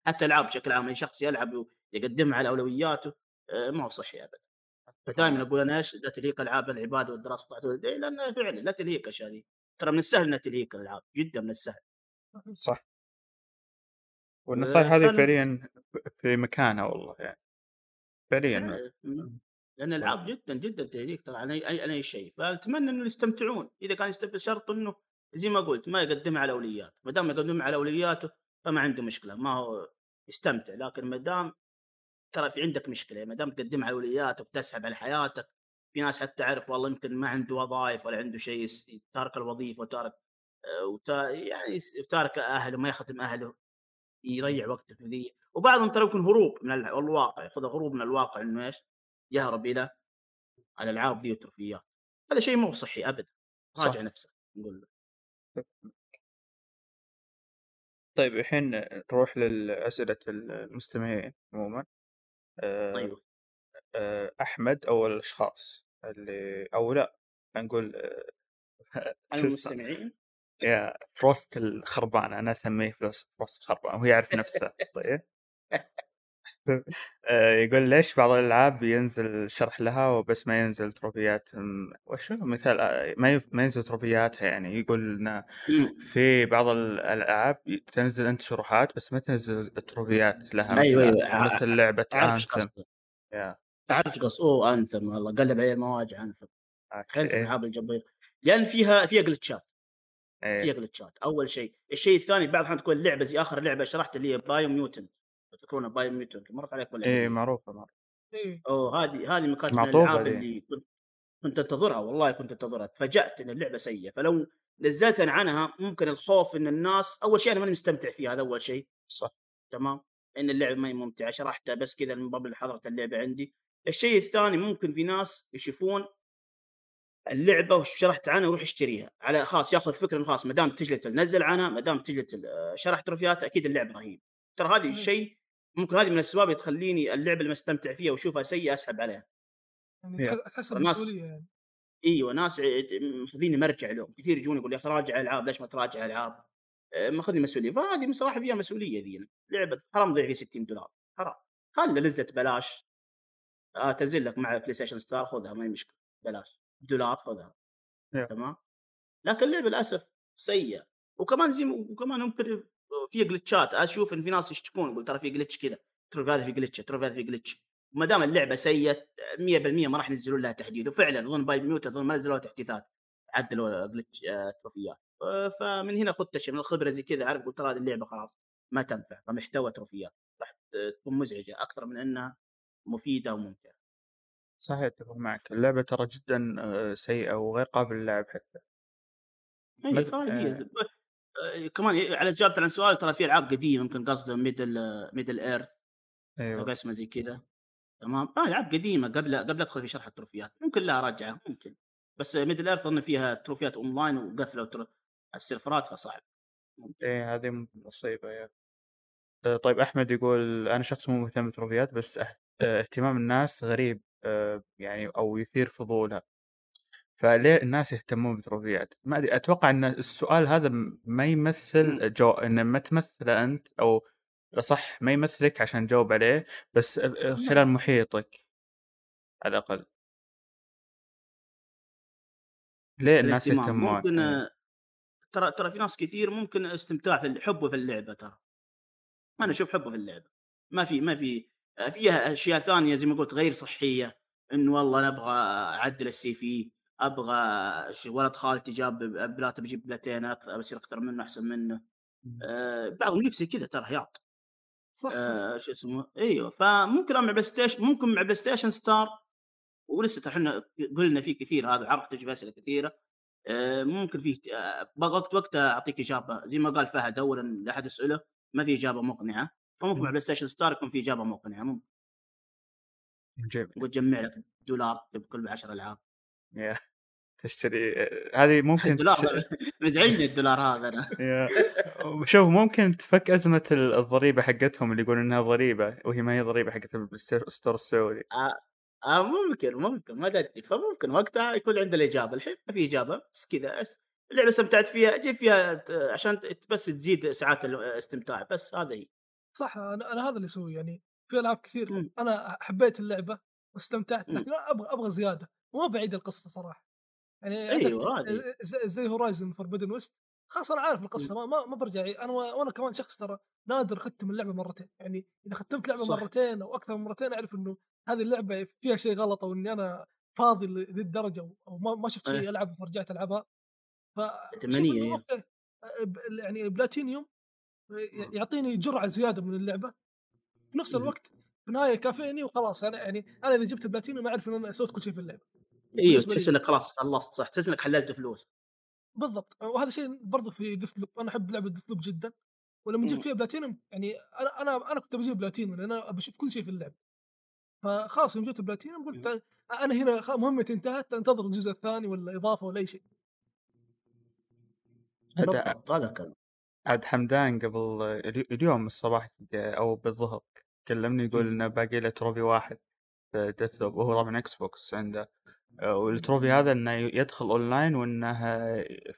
حتى العاب بشكل عام أي شخص يلعب ويقدمها على أولوياته ما هو صحي أبدا. فدائما أقول أنا إيش لا تليق ألعاب العباد والدراسة بتاعت ولدي لأن فعلا لا تليق أشياء هذه ترى من السهل أنها تليق الألعاب جدا من السهل. صح والنصائح هذه فعلا... فعليا في مكانها والله يعني فعليا لان العاب جدا جدا تهديك ترى على اي اي شيء. فاتمنى انه يستمتعون اذا كان يستمتع شرط انه زي ما قلت ما يقدمها على اولويات. ما دام يقدمها على اولوياته فما عنده مشكله ما هو يستمتع. لكن ما دام ترى في عندك مشكله ما دام تقدمها على اولوياتك وتسحب على حياتك. في ناس حتى تعرف والله يمكن ما عنده وظائف ولا عنده شيء تارك الوظيفه وتارك وتا يعني تارك اهله ما يخدم اهله يضيع وقته في ذي. وبعضهم ترى يكون هروب من الواقع ياخذ هروب من الواقع انه ايش يهرب الى على الالعاب ذي وترفيهات. هذا شيء مو صحي ابدا. راجع نفسك نقول له. طيب الحين نروح للاسئله المستمعين عموما. أه طيب أه احمد اول الاشخاص اللي او لا نقول أه المستمعين يا فروست الخربانه انا اسميه فروست خربانه وهو يعرف نفسه. طيب يقول ليش بعض الالعاب ينزل شرح لها وبس ما ينزل تروفيات وشو مثال ما ما ينزل تروفياتها. يعني يقول لنا في بعض الالعاب تنزل انت شروحات بس ما تنزل التروفيات لها. أيوة مثل لعبه انثم. يا تعرف قص او انثم والله قلب عليه المواجع انثم خلف العاب الجبير لان فيها فيها جلتشات أيه. في غلتشات اول شيء. الشيء الثاني بعض الحين تكون لعبه زي اخر لعبه شرحت اللي هي بايو ميوتن تذكرونها بايو ميوتن مرت عليك ولا ايه معروفه معروفه ايه او هذه هذه مكانت من الالعاب اللي كنت انتظرها والله كنت انتظرها. تفاجأت ان اللعبه سيئه فلو نزلت أنا عنها ممكن الخوف ان الناس اول شيء انا ماني مستمتع فيها هذا اول شيء صح تمام ان اللعبه ما هي ممتعه شرحتها بس كذا من باب حضره اللعبه عندي. الشيء الثاني ممكن في ناس يشوفون اللعبه وش شرحت عنها وروح اشتريها على خاص ياخذ فكره انه خاص ما دام تجلة تنزل عنها ما دام تجلة شرح تروفيات اكيد اللعبه رهيبه. ترى هذا الشيء ممكن هذه من الاسباب اللي تخليني اللعبه اللي ما استمتع فيها واشوفها سيئه اسحب عليها يعني تحس بالمسؤوليه يعني. ايوه ناس ماخذيني مرجع لهم كثير يجون يقول يا اخي راجع العاب ليش ما تراجع العاب ماخذني مسؤوليه. فهذه بصراحه فيها مسؤوليه ذي لعبه حرام ضيع فيها ستين دولار حرام خلي لزه بلاش آه تنزل لك مع بلاي ستيشن ستار خذها ما هي مشكله بلاش دولار خذها تمام. لكن اللعبه للاسف سيء. وكمان زي وكمان ممكن في جلتشات، اشوف ان في ناس يشتكون يقول ترى في جلتش كذا، ترى هذا في جلتش، ترى هذا في جلتش. وما دام اللعبه سيئه مية بالمية ما راح ينزلون لها تحديث، وفعلا اظن باي ميوت اظن ما نزلوا تحديثات عدلوا جلتش تروفيات. فمن هنا خذت شيء من الخبره زي كذا، عارف قلت ترى هذه اللعبه خلاص ما تنفع كمحتوى تروفيات، راح تكون مزعجه اكثر من انها مفيده وممتعه. صحيح اتفق معك، اللعبه ترى جدا سيئه وغير قابل للعب حتى. اي فاهي آه. كمان على اجابه عن سؤال، ترى في العاب قديمه يمكن قصده ميدل ميدل ايرث ايوه قسمه زي كذا تمام، اه العاب قديمه قبل قبل ادخل في شرح التروفيات ممكن لها رجعه ممكن، بس ميدل ايرث اظن فيها تروفيات اونلاين وقفلوا السيرفرات فصعب. ايه هذه مصيبه يا آه. طيب احمد يقول انا شخص مو مهتم بالتروفيات بس اهتمام الناس غريب آه يعني او يثير فضولها، فليه الناس يهتمون بالتروفيات؟ ما ادري، اتوقع ان السؤال هذا ما يمثل جو... ان ما تمثله انت او صح ما يمثلك عشان تجاوب عليه، بس خلال محيطك على الاقل ليه الناس يهتمون؟ ممكن ترى ترى في ناس كثير ممكن استمتاع في حبه في اللعبه، ترى انا اشوف حبه في اللعبه ما في ما في فيها اشياء ثانيه زي ما قلت غير صحيه، انه والله نبغى اعدل السي في، ابغى ولد خالتي جاب بلات بجيب بلاتين اكثر بصير اكثر منه احسن منه أه بعض ملكسي كذا ترى يعط صح أه شو اسمه ايوه. فممكن مع بلاي ستيشن ممكن مع بلاي ستيشن ستار، ولسه احنا قلنا فيه كثير هذا عرفت ايش فاسله كثيره أه ممكن فيه وقت وقتها اعطيك اجابه زي ما قال فهد اولا لا احد يساله ما في اجابه مقنعه، فممكن م. مع بلاي ستيشن ستار يكون في اجابه مقنعه ممكن وتجمع لك دولار بكل عشرة العاب يا تشتري هذه ممكن الدولار مزعجني الدولار هذا انا شوف ممكن تفك ازمه الضريبه حقتهم اللي يقولون انها ضريبه وهي ما هي ضريبه حقت الستور السعودي آه, اه ممكن ممكن ما ادري، فممكن وقتها يكون عند الاجابه. الحين ما في اجابه بس كذا اللعبه استمتعت فيها جي فيها عشان بس تزيد ساعات الاستمتاع بس هذا هي صح. انا هذا اللي اسويه يعني في العاب كثير م. انا حبيت اللعبه واستمتعت لكن ابغى ابغى زياده مو بعيد القصه صراحه يعني ايوه زي هورايزن فوربيدن ويست خاصه انا عارف القصه ما ما, ما برجع انا وانا كمان شخص ترى نادر ختم اللعبه مرتين، يعني اذا ختمت لعبه صح. مرتين او اكثر من مرتين اعرف انه هذه اللعبه فيها شيء غلط او اني انا فاضي للدرجه او ما, ما شفت شيء العب فرجعت العبها ف ثمانية يعني بلاتينيوم يعطيني جرعه زياده من اللعبه في نفس الوقت بنايه كافيني وخلاص انا يعني انا اذا جبت بلاتينيوم ما اعرف ان انا سويت كل شيء في اللعبه ايوه تحس انك خلاص خلصت صح تحس انك حللت فلوس بالضبط. وهذا شيء برضه في ديثلوب انا احب لعبه ديثلوب جدا ولما جبت فيها بلاتينيوم يعني انا انا انا كنت بجيب بلاتينيوم لان انا بشوف كل شيء في اللعبه، فخلاص يوم جبت بلاتينيوم قلت انا هنا مهمتي انتهت انتظر الجزء الثاني ولا اضافه ولا اي شيء. هذا عاد حمدان قبل اليوم الصباح او بالظهر كلمني يقول انه باقي له تروفي واحد ديثلوب وهو رابع من اكس بوكس عنده، والتروفي هذا انه يدخل اونلاين وانه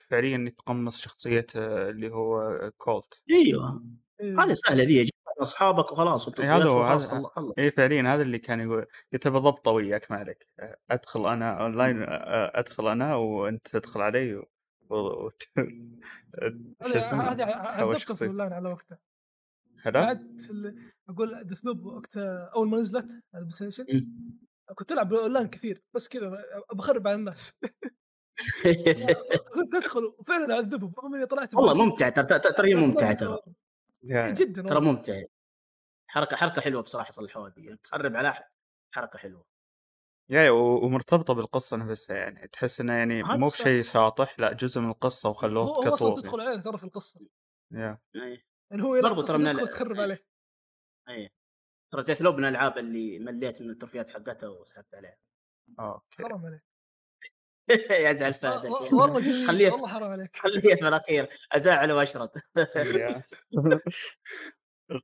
فعليا يتقمص شخصيه اللي هو كولت. ايوه هذه سهله ذي اصحابك وخلاص هذا هذا اي فعليا هذا اللي كان يقول قلت بالضبط وياك ما عليك ادخل انا اونلاين ادخل انا وانت تدخل علي و... و... هذا عذبت اونلاين على وقته بعد اقول ديثلوب وقتها اول ما نزلت البلايستيشن كنت ألعب أونلاين كثير بس كذا بخرب على الناس كنت أدخل وفعلا أعذبهم رغم إني طلعت والله ممتع ترى ترى ممتع ترى جدا ترى ممتع حركة حركة حلوة بصراحة صلحوها دي تخرب على أحد حركة حلوة يعني ومرتبطة بالقصة نفسها يعني تحس إنه يعني مو بشيء ساطح لا جزء من القصة وخلوه كطور هو أصلا تدخل عليه ترى في القصة يعني هو يلعب قصة تخرب عليه أي ترى ديثلوب من الألعاب اللي مليت من التروفيات حقتها وسحبت عليها. اوكي حرام عليك يا زعل فهد والله خليه والله حرام عليك خليه في الاخير ازعل واشرط.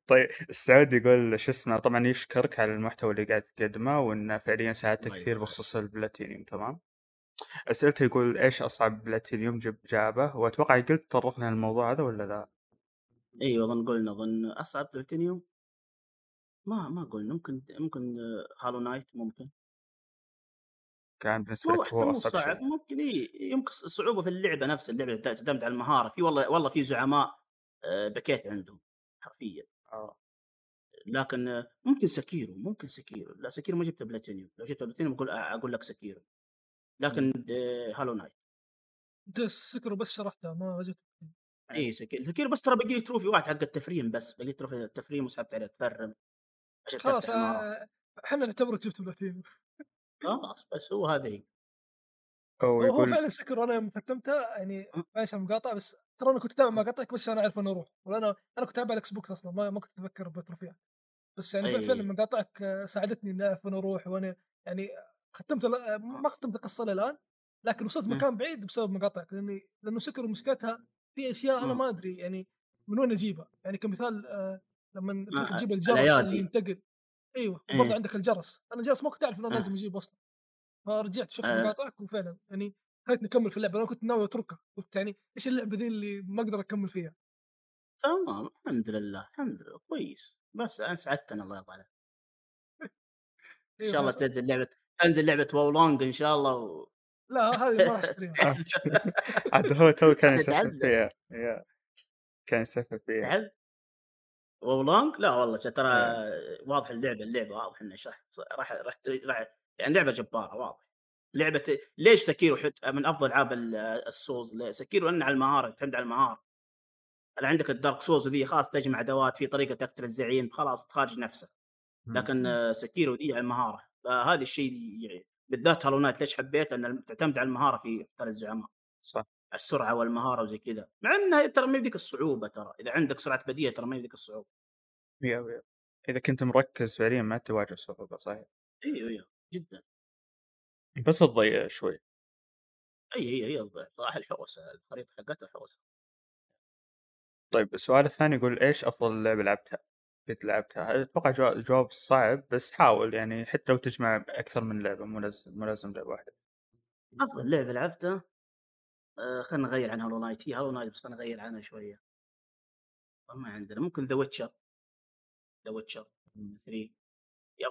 طيب السعودي يقول شو اسمه طبعا يشكرك على المحتوى اللي قاعد تقدمه وانه فعليا ساعدتك كثير بخصوص البلاتينيوم تمام. اسئلته يقول ايش اصعب بلاتينيوم جب جابه واتوقع قلت تطرقنا للموضوع هذا ولا لا؟ ايوه اظن قلنا اظن اصعب بلاتينيوم ما ما قلنا ممكن ممكن هالو نايت ممكن كان بالنسبه لك هو اصعب شيء؟ صعب ممكن إيه. يمكن الصعوبه في اللعبه نفسها، اللعبه تعتمد على المهاره. في والله والله في زعماء بكيت عندهم حرفيا. اه لكن ممكن سكيرو ممكن سكيرو لا سكيرو ما جبت بلاتينيوم، لو جبت بلاتينيوم اقول اقول لك سكيرو. لكن هالو نايت سكيرو بس شرحتها ما جبت. اي سكيرو سكيرو بس ترى بقي لي تروفي واحد حق التفريم، بس بقي لي تروفي التفريم وسحبت عليه تفرم عشان خلاص. احنا نعتبرك جبت بلاتينيوم خلاص. بس هو هذا هي هو يقول... فعلا سكر. انا مختمتها يعني ماشي مقاطع، بس ترى انا كنت اتابع مقاطعك بس انا اعرف انه اروح، ولا انا انا كنت اتابع الاكس بوكس اصلا، ما ما كنت اتذكر بالتروفيات. بس يعني أي... فعلا مقاطعك ساعدتني اني اعرف انه اروح. وانا يعني ختمت ل... ما ختمت القصه الان، لكن وصلت مكان بعيد بسبب مقاطعك. لاني لانه سكر ومشكلتها في اشياء انا ما ادري يعني من وين اجيبها. يعني كمثال آه لما تجيب الجرس اللي ينتقل. ايوه برضه عندك الجرس، انا الجرس ما كنت اعرف انه لازم اجيب اصلا. فرجعت شفت مقاطعك وفعلا يعني خليتني اكمل في اللعبه. انا كنت ناوي اتركها، قلت يعني ايش اللعبه ذي اللي ما اقدر اكمل فيها. تمام الحمد لله الحمد لله كويس. بس انا سعدتنا الله يرضى عليك. ان شاء الله تنزل لعبه تنزل لعبه واو لونج ان شاء الله و... لا هذه ما راح اشتريها. عاد هو تو كان يسافر فيها يا كان يسافر فيها وولانج. لا والله ترى واضح اللعبه اللعبه واضح انه راح راح راح يعني لعبه جباره واضح. لعبه ليش سكيرو من افضل العاب السولز. سكيرو ان على المهاره، تعتمد على المهاره. عندك الدارك سولز ذي خاص تجمع ادوات في طريقه تقتل الزعيم خلاص تخارج نفسه، لكن سكيرو ذي على المهاره. فهذا الشيء يعني بالذات هالو نايت ليش حبيت ان تعتمد على المهاره في قتال الزعماء. صح السرعه والمهاره وزي كذا، مع انها ترى ما يديك الصعوبه. ترى اذا عندك سرعه بديهه ترى ما يديك الصعوبه. يا ويا اذا كنت مركز فعليا ما تواجه صعوبه. صحيح ايوه ايوه جدا. بس تضيع شوي. اي اي اي تضيع صراحه. الحوسه الخريطه حقتها حوسه. طيب السؤال الثاني يقول ايش افضل لعبه لعبتها كنت لعبتها؟ اتوقع جواب صعب، بس حاول يعني حتى لو تجمع اكثر من لعبه، مو لازم مو لازم لعبه واحده. افضل لعبه لعبتها خلنا نغير عن هالو نايت. هي هالو نايت بس خلنا نغير عنها شويه. ما عندنا ممكن ذا ويتشر ذا ويتشر ثلاثة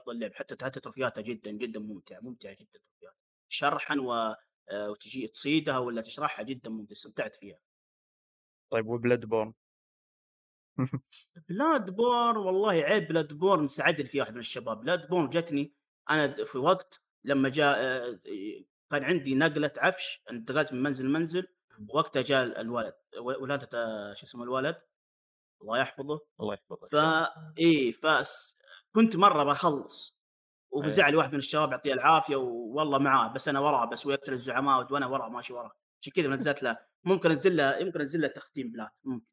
افضل لعب. حتى حتى تروفياتها جدا جدا ممتعه ممتعه جدا. تروفياتها شرحا و... وتجي تصيدها ولا تشرحها جدا ممتع، استمتعت فيها. طيب وبلادبورن؟ بلادبورن والله عيب بلادبورن. سعدل في واحد من الشباب بلادبورن جتني انا في وقت لما جاء كان عندي نقله عفش، انتقلت من منزل لمنزل. وقتها جاء الولد ولاده شو اسمه الولد الله يحفظه الله يحفظه. فا اي فاس كنت مره بخلص وبزعل واحد من الشباب يعطيه العافيه والله معاه، بس انا وراه بس ويقتل الزعماء وانا وراه ماشي وراه. عشان كذا نزلت له ممكن انزل له يمكن انزل له تختيم بلات ممكن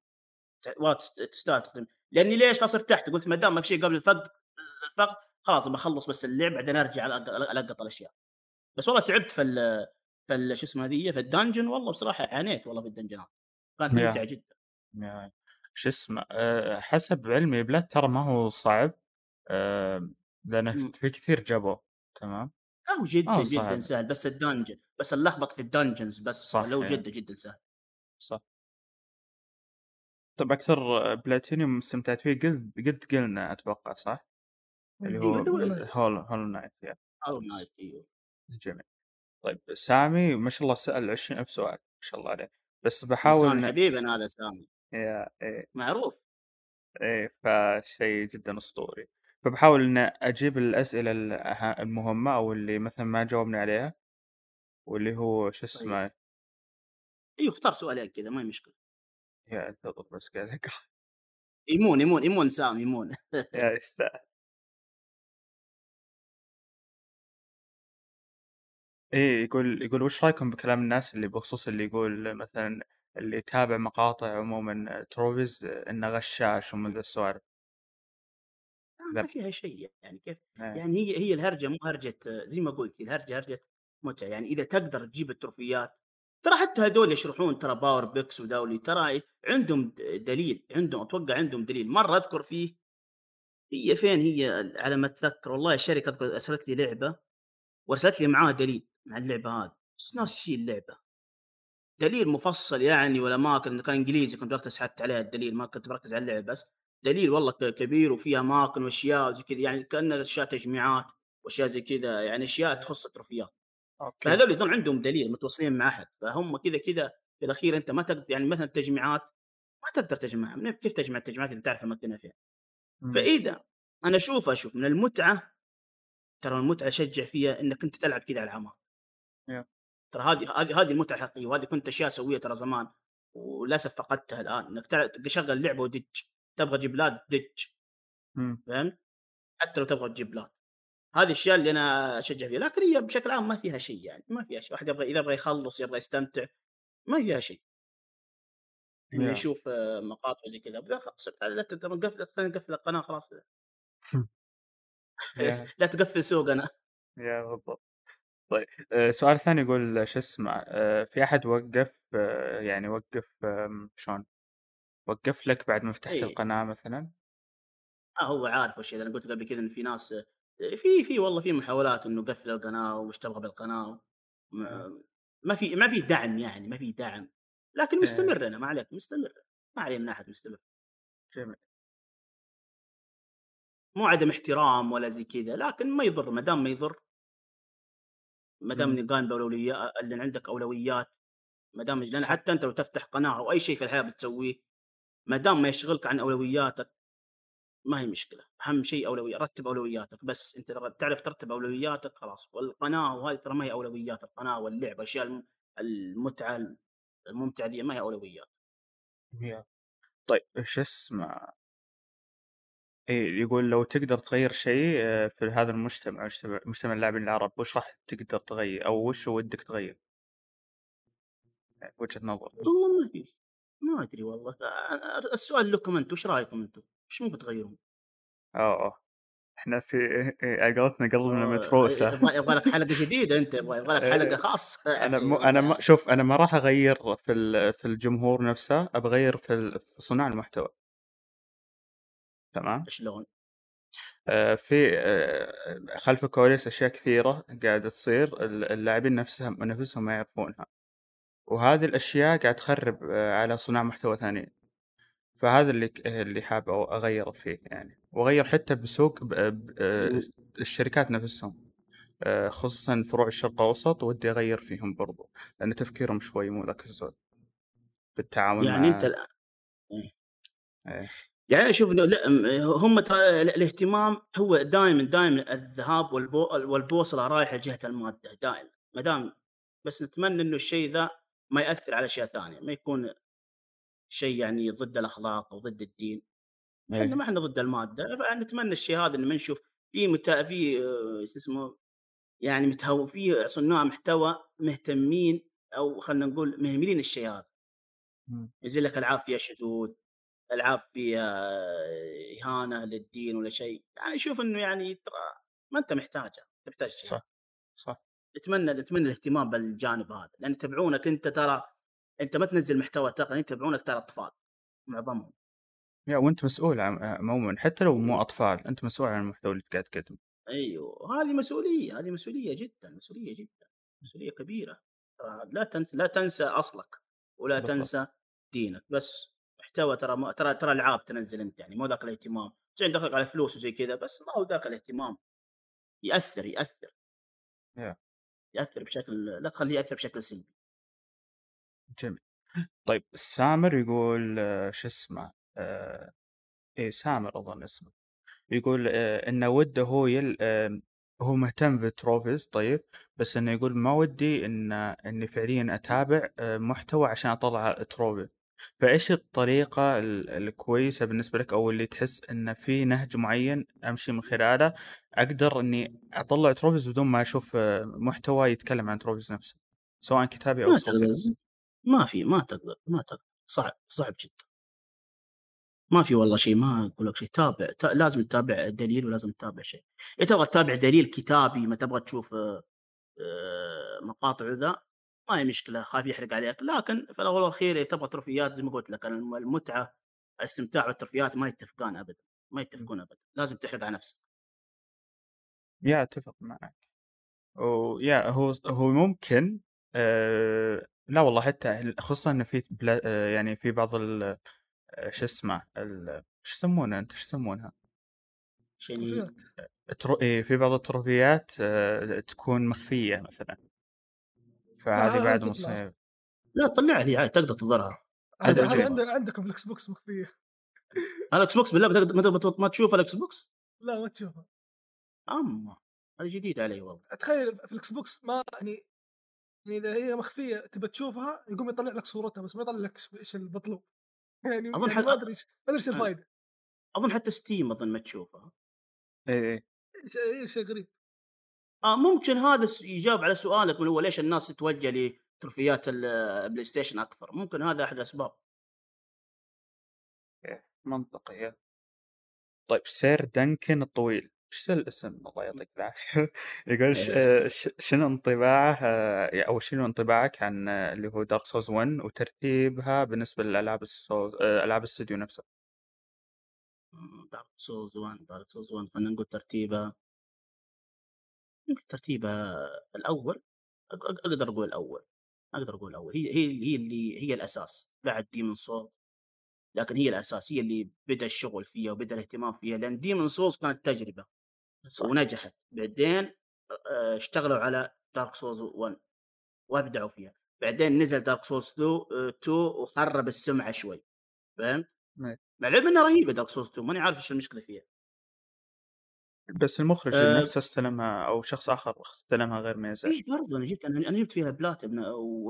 تستاهل تختيم. لاني ليش خسرت تحت قلت ما دام ما في شيء قبل الفقد الفقد خلاص بخلص بس اللعب بعدين ارجع القط الاشياء. بس والله تعبت في ال في ال شو اسمه هذه في الدنجن والله بصراحه عانيت والله في الدنجنات كانت ممتعه جدا. يعني شو اسمه أه حسب علمي بلاد ترى ما هو صعب أه لانه في كثير جابوه تمام. اه جدا جدا سهل بس الدنجن بس اللخبط في الدنجنز بس لو يعني. جدا جدا سهل صح. طب اكثر بلاتينيوم استمتعت فيه قد قد قلنا اتوقع صح اللي هو هولو هولو نايت. يعني هولو نايت ايوه جميل. طيب سامي ما شاء الله سأل عشرين ألف سؤال ما شاء الله عليه. بس بحاول سامي حبيبنا هذا سامي يا إيه معروف إيه فشيء جدا أسطوري. فبحاول إن أجيب الأسئلة المهمة أو اللي مثلا ما جاوبنا عليها واللي هو شو اسمه أيوه أيوه اختار سؤالين كذا ما هي مشكلة. يا انتظر بس كذا يمون يمون يمون سامي يمون يا يستاهل. ايه يقول يقول وش رايكم بكلام الناس اللي بخصوص اللي يقول مثلا اللي يتابع مقاطع عموما تروفيز انه غشاش ومن ذا السوالف؟ ما فيها شيء يعني كيف هي. يعني هي هي الهرجه مو هرجه زي ما قلت الهرجه هرجه متعه. يعني اذا تقدر تجيب التروفيات ترى حتى هذول يشرحون ترى باور بيكس ودولي ترى عندهم دليل عندهم اتوقع عندهم دليل. مره اذكر فيه هي فين هي على ما اتذكر والله الشركه اذكر ارسلت لي لعبه وارسلت لي معاها دليل مع اللعبه هذه بس ناس شيء اللعبه دليل مفصل يعني ولا ما كان كان انجليزي كنت وقتها سحبت عليها الدليل ما كنت بركز على اللعبه بس دليل والله كبير وفيها اماكن واشياء وزي كذا يعني كانها اشياء تجميعات واشياء زي كذا يعني اشياء تخص التروفيات اوكي. فهذول يكون عندهم دليل متواصلين مع احد، فهم كذا كذا في الاخير انت ما تقدر يعني مثلا التجميعات ما تقدر تجمعها، كيف تجمع التجميعات اللي تعرف اماكنها فيها؟ مم. فاذا انا اشوف اشوف من المتعه، ترى المتعه شجع فيها انك انت تلعب كذا على العمار، ترى هذه هذه هذه المتعه الحقيقيه، وهذه كنت اشياء اسويها ترى زمان وللاسف فقدتها الان، انك تشغل لعبه ودج، تبغى تجيب لاد دج، فهمت؟ حتى لو تبغى تجيب لاد، هذه الاشياء اللي انا اشجع فيها، لكن هي بشكل عام ما فيها شيء، يعني ما فيها شيء، واحد يبغى اذا يبغى يخلص يبغى يستمتع ما فيها شيء، انه يشوف مقاطع زي كذا بدا خلاص لا تقفل تقفل القناه خلاص لا تقفل سوق انا يا بالضبط. طيب سؤال ثاني يقول شو اسمه، في احد وقف يعني وقف شلون وقف لك بعد ما فتحت القناه مثلا؟ اه هو عارف وش انا قلت قبل كذا ان في ناس في في والله في محاولات انه قفل القناه وش تبغى بالقناه، ما في ما في دعم يعني ما في دعم، لكن مستمر انا ما عليك مستمر ما علي من احد مستمر جميل. مو عدم احترام ولا زي كذا، لكن ما يضر ما دام ما يضر، ما دام نقان باولويات اللي عندك اولويات، ما دام لان حتى انت لو تفتح قناه او اي شيء في الحياه بتسويه ما دام ما يشغلك عن اولوياتك ما هي مشكله، اهم شيء اولويات، رتب اولوياتك، بس انت تعرف ترتب اولوياتك خلاص، والقناه وهذه ترى ما هي اولويات، القناه واللعب اشياء المتعه الممتعه دي ما هي اولويات. طيب ايش اسمه ايه يقول لو تقدر تغير شيء في هذا المجتمع مجتمع اللاعبين العرب وش راح تقدر تغير او وش ودك تغير؟ وجهة نظر والله ما في ما ادري والله، السؤال لكم انتم وش رايكم انتم وش ممكن تغيرون؟ اه اه احنا في قلتنا قلبنا متروسه، يبغى لك حلقه جديده انت، يبغى لك حلقه خاصه. انا م... انا ما... شوف انا ما راح اغير في ال... في الجمهور نفسه، ابغير في, ال... في صناع المحتوى. تمام شلون؟ آه في آه خلف الكواليس اشياء كثيره قاعده تصير اللاعبين نفسهم نفسهم ما يعرفونها، وهذه الاشياء قاعد تخرب آه على صناع محتوى ثانيين، فهذا اللي اللي حاب اغيره فيه يعني، واغير حتى بسوق ب... ب... آه الشركات نفسهم، آه خصوصا فروع الشرق الاوسط ودي اغير فيهم برضو، لان تفكيرهم شوي مو ذاك الزود بالتعامل يعني مع... انت الان ايه يعني اشوف لا هم ترى الاهتمام هو دائما دائما الذهاب والبو والبوصله رايحه جهه الماده دائما، ما دام بس نتمنى انه الشيء ذا ما ياثر على اشياء ثانيه، ما يكون شيء يعني ضد الاخلاق وضد الدين، لانه يعني ما احنا ضد الماده، فنتمنى الشيء هذا انه ما نشوف في متا في اسمه يعني متهو في صناع محتوى مهتمين او خلينا نقول مهملين الشيء هذا، ينزل لك العاب فيها شذوذ، العاب فيها اهانه للدين ولا شيء، يعني اشوف انه يعني ترى ما انت محتاجه، تحتاج شيء صح صح. اتمنى اتمنى الاهتمام بالجانب هذا، لان يتابعونك انت ترى، انت ما تنزل محتوى تقني يتابعونك ترى اطفال معظمهم يا، وانت مسؤول عن مومن حتى لو مو اطفال، انت مسؤول عن المحتوى اللي قاعد تقدمه. ايوه هذه مسؤوليه، هذه مسؤوليه جدا مسؤوليه جدا مسؤوليه كبيره، لا تنسى لا تنسى اصلك ولا بالضبط. تنسى دينك، بس محتوى ترى ما... ترى ترى العاب تنزل انت يعني مو ذاك الاهتمام، زين دخلك على فلوس وزي كذا بس ما هو ذاك الاهتمام، ياثر ياثر yeah. ياثر بشكل لا تخليه ياثر بشكل سلبي. جميل. طيب سامر يقول شو اسمه آه... ايه سامر اظن اسمه، يقول آه... انه وده هو يل... آه... هو مهتم بالتروفيز طيب، بس انه يقول ما ودي ان اني فعليا اتابع آه... محتوى عشان اطلع تروفي، فايش الطريقه الكويسه بالنسبه لك او اللي تحس ان في نهج معين امشي من خلاله اقدر اني اطلع تروفيز بدون ما اشوف محتوى يتكلم عن تروفيز نفسه سواء كتابي او صوتي؟ ما في ما تقدر ما تقدر، صعب صعب جدا، ما في والله شيء ما اقول لك شيء، تابع ت... لازم تتابع دليل ولازم تتابع شيء، اذا تبغى تتابع دليل كتابي ما تبغى تشوف مقاطع ذا ما هي مشكله، خاف يحرق عليك، لكن في الاول والاخير تبغى تروفيات زي ما قلت لك، المتعه الاستمتاع والتروفيات ما يتفقان ابدا ما يتفقون ابدا، لازم تحرق على نفسك. يا اتفق معك، ويا هو هو ممكن أه لا والله حتى خصوصا ان في أه يعني في بعض شو اسمه شو يسمونها انت شو يسمونها شنو في بعض التروفيات أه تكون مخفيه مثلا فهذه بعد مصيبه. لا طلعها هي عادي تقدر تظهرها. عندك عندكم في الاكس بوكس مخفيه. الاكس بوكس بالله بتقدر ما تشوف الاكس بوكس؟ لا ما تشوفها. اما هذه جديد علي والله. تخيل في الاكس بوكس ما يعني اذا هي مخفيه تبى تشوفها يقوم يطلع لك صورتها بس ما يطلع لك ايش المطلوب. يعني ما ادري ايش ما ادري ايش الفائده. اظن حتى ستيم اظن ما تشوفها. اي اي شيء غريب. اه ممكن هذا يجاب على سؤالك من هو ليش الناس تتوجه لترفيات البلاي ستيشن اكثر، ممكن هذا احد الاسباب. منطقيه. طيب سير دنكن الطويل، ايش الاسم؟ الله يعطيك العافيه. يقول شنو انطباعه او شنو انطباعك عن اللي هو دارك سولز واحد وترتيبها بالنسبه للالعاب السولز العاب الاستوديو نفسه؟ دارك سولز واحد دارك سولز واحد خلينا نقول ترتيبها يمكن ترتيبها الأول، أقدر أقول الأول أقدر أقول الأول هي هي هي اللي هي الأساس بعد ديمون سولز، لكن هي الأساس هي اللي بدأ الشغل فيها وبدأ الاهتمام فيها، لأن ديمون سولز كانت تجربة ونجحت، بعدين اشتغلوا على دارك سولز واحد وابدعوا فيها، بعدين نزل دارك سولز اثنين وخرب السمعة شوي، فهمت؟ مع العلم إنها رهيبة دارك سولز اثنين، ماني عارف إيش المشكلة فيها. بس المخرج أه نفسه استلمها او شخص اخر استلمها غير ميزه. ايه برضه انا جبت انا جبت فيها بلاتين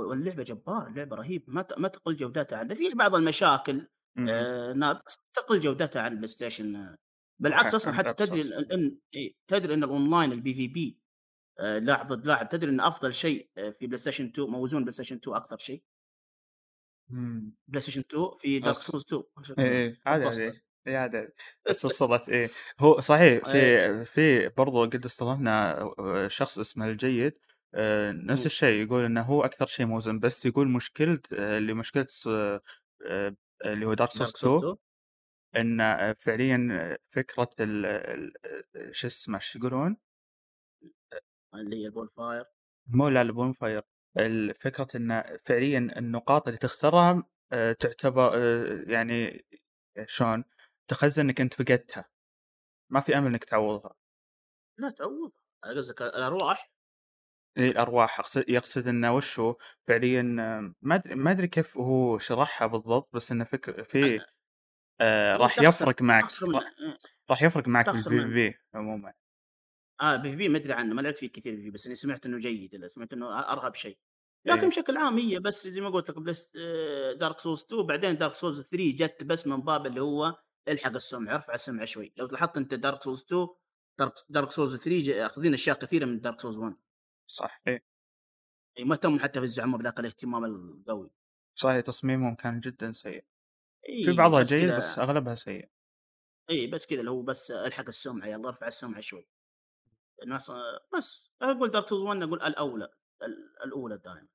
واللعبه جبار، اللعبه رهيب ما ما تقل جودتها عنها، في بعض المشاكل آه بس تقل جودتها عن بلاي ستيشن بالعكس. اصلا حتى تدري ان تدري ان الاونلاين البي في بي آه لاعب ضد لاعب، تدري ان افضل شيء في بلاي ستيشن اثنين موزون بلاي ستيشن اثنين اكثر شيء. امم بلاي ستيشن اثنين في دارك سولز اثنين اي عادي يا صلت ايه هو صحيح. في في برضه قد استضفنا شخص اسمه الجيد نفس الشيء، يقول انه هو اكثر شيء موزن، بس يقول مشكله اللي مشكله اللي هو دارك سولز اثنين ان فعليا فكره شو اسمه ايش يقولون اللي هي البون فاير، مو لا البون فاير، الفكره ان فعليا النقاط اللي تخسرها تعتبر يعني شلون تخزن انك انت فقدتها، ما في امل انك تعوضها. لا تعوضها قصدك الارواح؟ اي الارواح اقصد، يقصد انه وشو فعليا ما ادري ما ادري كيف هو شرحها بالضبط، بس انه فكر في آه راح يفرق معك راح يفرق معك بالبي في بي عموما. اه بي في بي ما ادري عنه، ما لعبت فيه كثير بي، بس انا سمعت انه جيد، سمعت انه ارهب شيء، لكن إيه. بشكل عام هي بس زي ما قلت لك دارك سولز اثنين، بعدين دارك سولز ثلاثة جت بس من باب اللي هو الحق السمعه، ارفع السمعه شوي. لو لاحظت انت دارك سولز اثنين دارك سولز ثلاثة اخذين اشياء كثيره من دارك سولز واحد. صح اي اي ما تم حتى في الزعمر ذاك الاهتمام القوي. صحيح تصميمهم كان جدا سيء. إيه في بعضها بس جيد كدا... بس اغلبها سيء. اي بس كذا اللي هو بس الحق السمعه، يلا ارفع السمعه شوي. الناس بس اقول دارك سولز واحد اقول الاولى الاولى دائما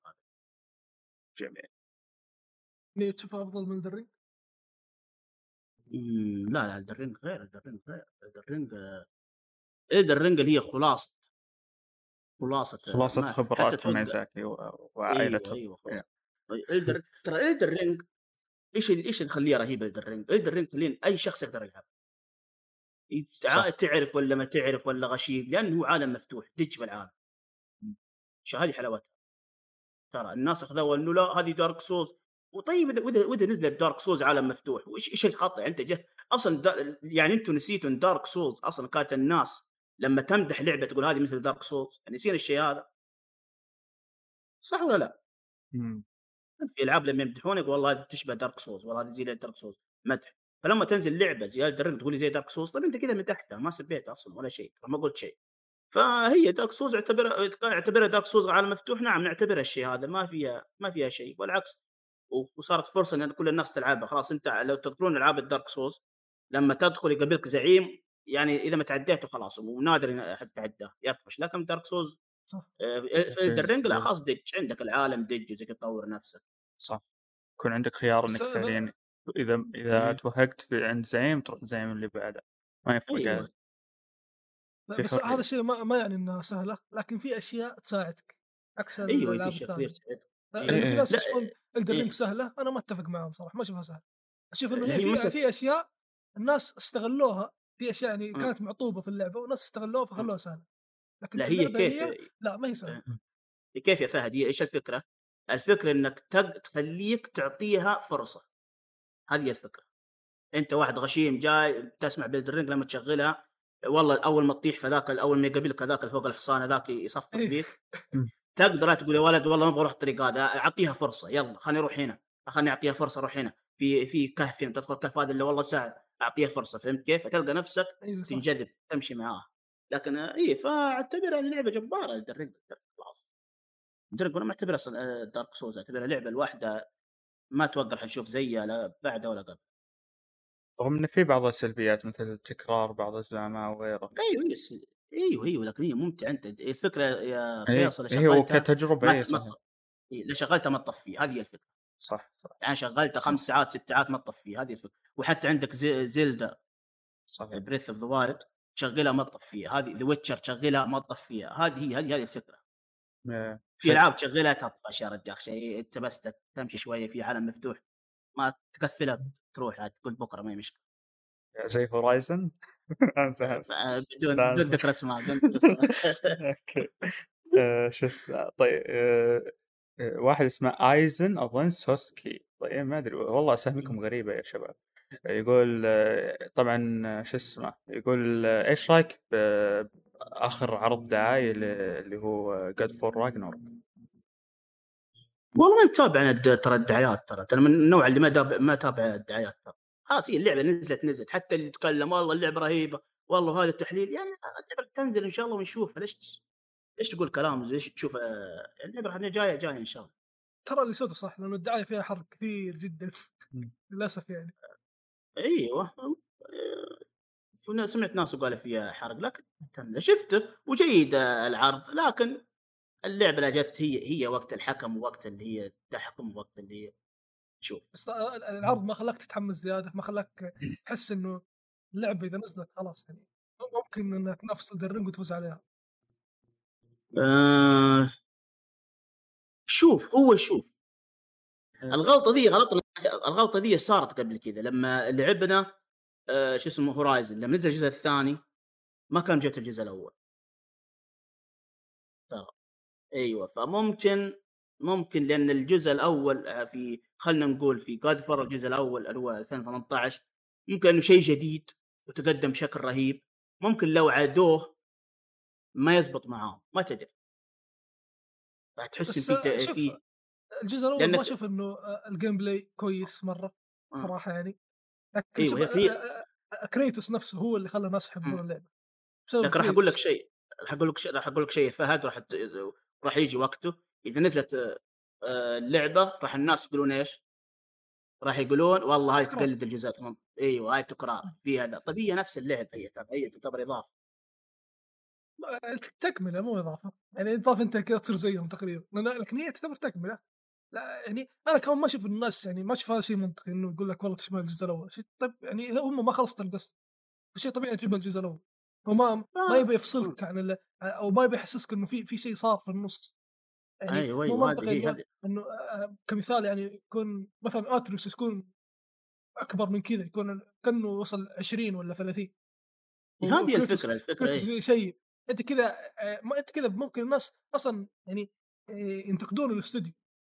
جميل. ليه تشوفها افضل من درينج؟ لا لا الدرينج غير الدرينج غير الدرينج الدرينج اللي هي خلاصه خلاصه خلاصه خبرات ميزاكي وعائلته. ايوه ايوه الدر ترى الدرينج ايش ايش اللي يخليه رهيب؟ الدرينج الدرينج خلين اي شخص يقدر يلعب، تعرف ولا ما تعرف ولا غشيب، لانه عالم مفتوح دج بالعالم. هذه حلاوتها ترى، الناس اخذوا انه لا هذه دارك سولز، وطيب اذا اذا نزلت دارك سولز عالم مفتوح وايش ايش الخطا انت جه اصلا دا... يعني انتم نسيتوا ان دارك سولز اصلا كانت الناس لما تمدح لعبه تقول هذه مثل دارك سولز، نسينا الشيء هذا صح ولا لا؟ امم في العاب لما يمدحونك والله هذه تشبه دارك سولز، والله هذه زي دارك سولز مدح، فلما تنزل لعبه زي الدرن تقول لي زي دارك سولز، طب انت كذا مدحتها ما سبيتها اصلا ولا شيء، ما قلت شيء. فهي دارك سولز اعتبرها اعتبرها دارك سولز عالم مفتوح، نعم نعتبرها الشيء هذا، ما فيها ما فيها شيء والعكس، وصارت فرصه ان كل الناس تلعبها خلاص. انت لو تذكرون العاب الدارك سولز لما تدخل يقابلك زعيم، يعني اذا ما تعديته خلاص ونادر احد تعداه يطفش، لكن دارك سولز صح في الدرينج لا خلاص دج عندك العالم دج وزي تطور نفسك. صح يكون عندك خيار انك فعليا اذا اذا توهقت في عند زعيم تروح زعيم اللي بعده ما يفرق. بس هذا الشيء ما ما يعني انها سهله، لكن في اشياء تساعدك اكثر من أيوة الالعاب الثانيه. يعني في ناس يقول الدرينج سهله، انا ما اتفق معهم صراحه، ما اشوفها سهله، اشوف انه هي في, في اشياء الناس استغلوها، في اشياء يعني كانت معطوبه في اللعبه والناس استغلوها فخلوها سهله، لكن لا هي كيف هي لا ما هي سهله. كيف يا فهد؟ هي ايش الفكره؟ الفكره انك تخليك تعطيها فرصه، هذه الفكره. انت واحد غشيم جاي تسمع بالدرينج لما تشغلها والله اول ما تطيح فذاك الاول ما يقابلك هذاك فوق الحصان هذاك يصفق فيك، تقدر تقول يا ولد والله ما ابغى اروح الطريق هذا، اعطيها فرصه، يلا خليني اروح هنا، خليني اعطيها فرصه اروح هنا، في في كهف تدخل كهف هذا اللي والله ساعه اعطيها فرصه، فهمت كيف؟ تلقى نفسك أيوة تنجذب تمشي معاه. لكن اي فاعتبرها يعني لعبه جباره الدرينج خلاص. الدرينج انا ما اعتبرها دارك سولز، اعتبرها لعبه الواحده ما اتوقع حنشوف زيها لا بعدها ولا قبل، رغم ان في بعض السلبيات مثل تكرار بعض الزعماء وغيره. ايوه ايوه ايوه لكن هي ممتعه. انت الفكره يا فيصل اللي أيوة شغلتها كتجربه اي صح، اللي شغلتها ما تطفيه، هذه الفكره صح، صح. يعني شغلتها خمس ساعات ست ساعات ما تطفيه، هذه الفكره. وحتى عندك زلده صحيح بريث اوف ذا وايلد شغلها ما تطفيه، هذه ذا ويتشر شغلها ما تطفيه، هذه هذه هذه الفكره. في العاب تشغلها تطفش يا رجال، شيء انت بس تمشي شويه في عالم مفتوح ما تقفلها تروح تقول بكره ما هي مشكله، زي هورايزن بدون بدون ذكر اسماء بدون اسماء. اوكي شو اسمه طيب واحد اسمه ايزن اظن سوسكي، طيب ما ادري والله اساميكم غريبه يا شباب. يقول طبعا شو اسمه، يقول ايش رايك باخر عرض دعايه اللي هو God for Ragnarok؟ والله ما متابع انا ترى الدعايات، ترى انا من النوع اللي ما داب... ما تابع الدعايات ترى. خلاص هي اللعبه نزلت نزلت حتى اللي يتكلم والله اللعبه رهيبه والله هذا التحليل، يعني اللعبه تنزل ان شاء الله ونشوفها، ليش ليش تقول كلام ليش تشوف اللعبه هذه جايه جايه ان شاء الله. ترى اللي صوته صح لانه الدعايه فيها حرب كثير جدا للاسف يعني. ايوه كنا سمعت ناس وقالوا فيها حرق، لكن شفته وجيد العرض، لكن اللعبه اللي جت هي هي وقت الحكم ووقت اللي هي تحكم ووقت اللي هي تشوف. بس العرض ما خلاك تتحمس زياده، ما خلاك تحس انه اللعبه اذا نزلت خلاص يعني ممكن انها تنافس الدرينج وتفوز عليها. آه شوف هو شوف الغلطه دي غلطنا، الغلطه دي صارت قبل كذا لما لعبنا آه شو اسمه هورايزن، لما نزل الجزء الثاني ما كان جت الجزء الاول ترى. ايوه فممكن ممكن لان الجزء الاول في خلنا نقول في جاد فور الجزء الاول اللي هو ألفين وثمانية عشر ممكن انه شيء جديد وتقدم بشكل رهيب، ممكن لو عادوه ما يزبط معاهم ما تدري، فتحس في في الجزء الاول ما اشوف انه الجيم بلاي كويس مره صراحه يعني. ايوه كريتوس نفسه هو اللي خلى الناس يحبون اللعبه. لكن راح اقول لك شيء راح اقول لك شيء راح اقول لك شيء فهد، راح راح يجي وقته اذا نزلت اللعبه راح الناس يقولون ايش؟ راح يقولون والله هاي تقلد الجزء ثمانية، ايوه هاي تكرار في هذا. طب هي نفس اللعبه، هي هي تعتبر اضافه تكمله مو اضافه يعني، اضافه انت كذا تصير زيهم تقريبا، لكن هي تعتبر تكمله. لا يعني انا كمان ما اشوف الناس يعني ما اشوف هذا شيء منطقي انه يقول لك والله تشمل الجزء الاول شيء، طب يعني هم ما خلصت القصه شيء طبيعي تشمل الجزء الاول، وما ما يبي يفصلك عن ال... او ما يبي يحسسك انه في في شيء صار في النص يعني. أيوة مو منطقي انه كمثال يعني يكون مثلا اتروس يكون اكبر من كذا، يكون كانه وصل عشرين ولا ثلاثين. هذه الفكره الفكره ايه؟ شيء انت كذا ما انت كذا ممكن الناس اصلا يعني ينتقدون الاستوديو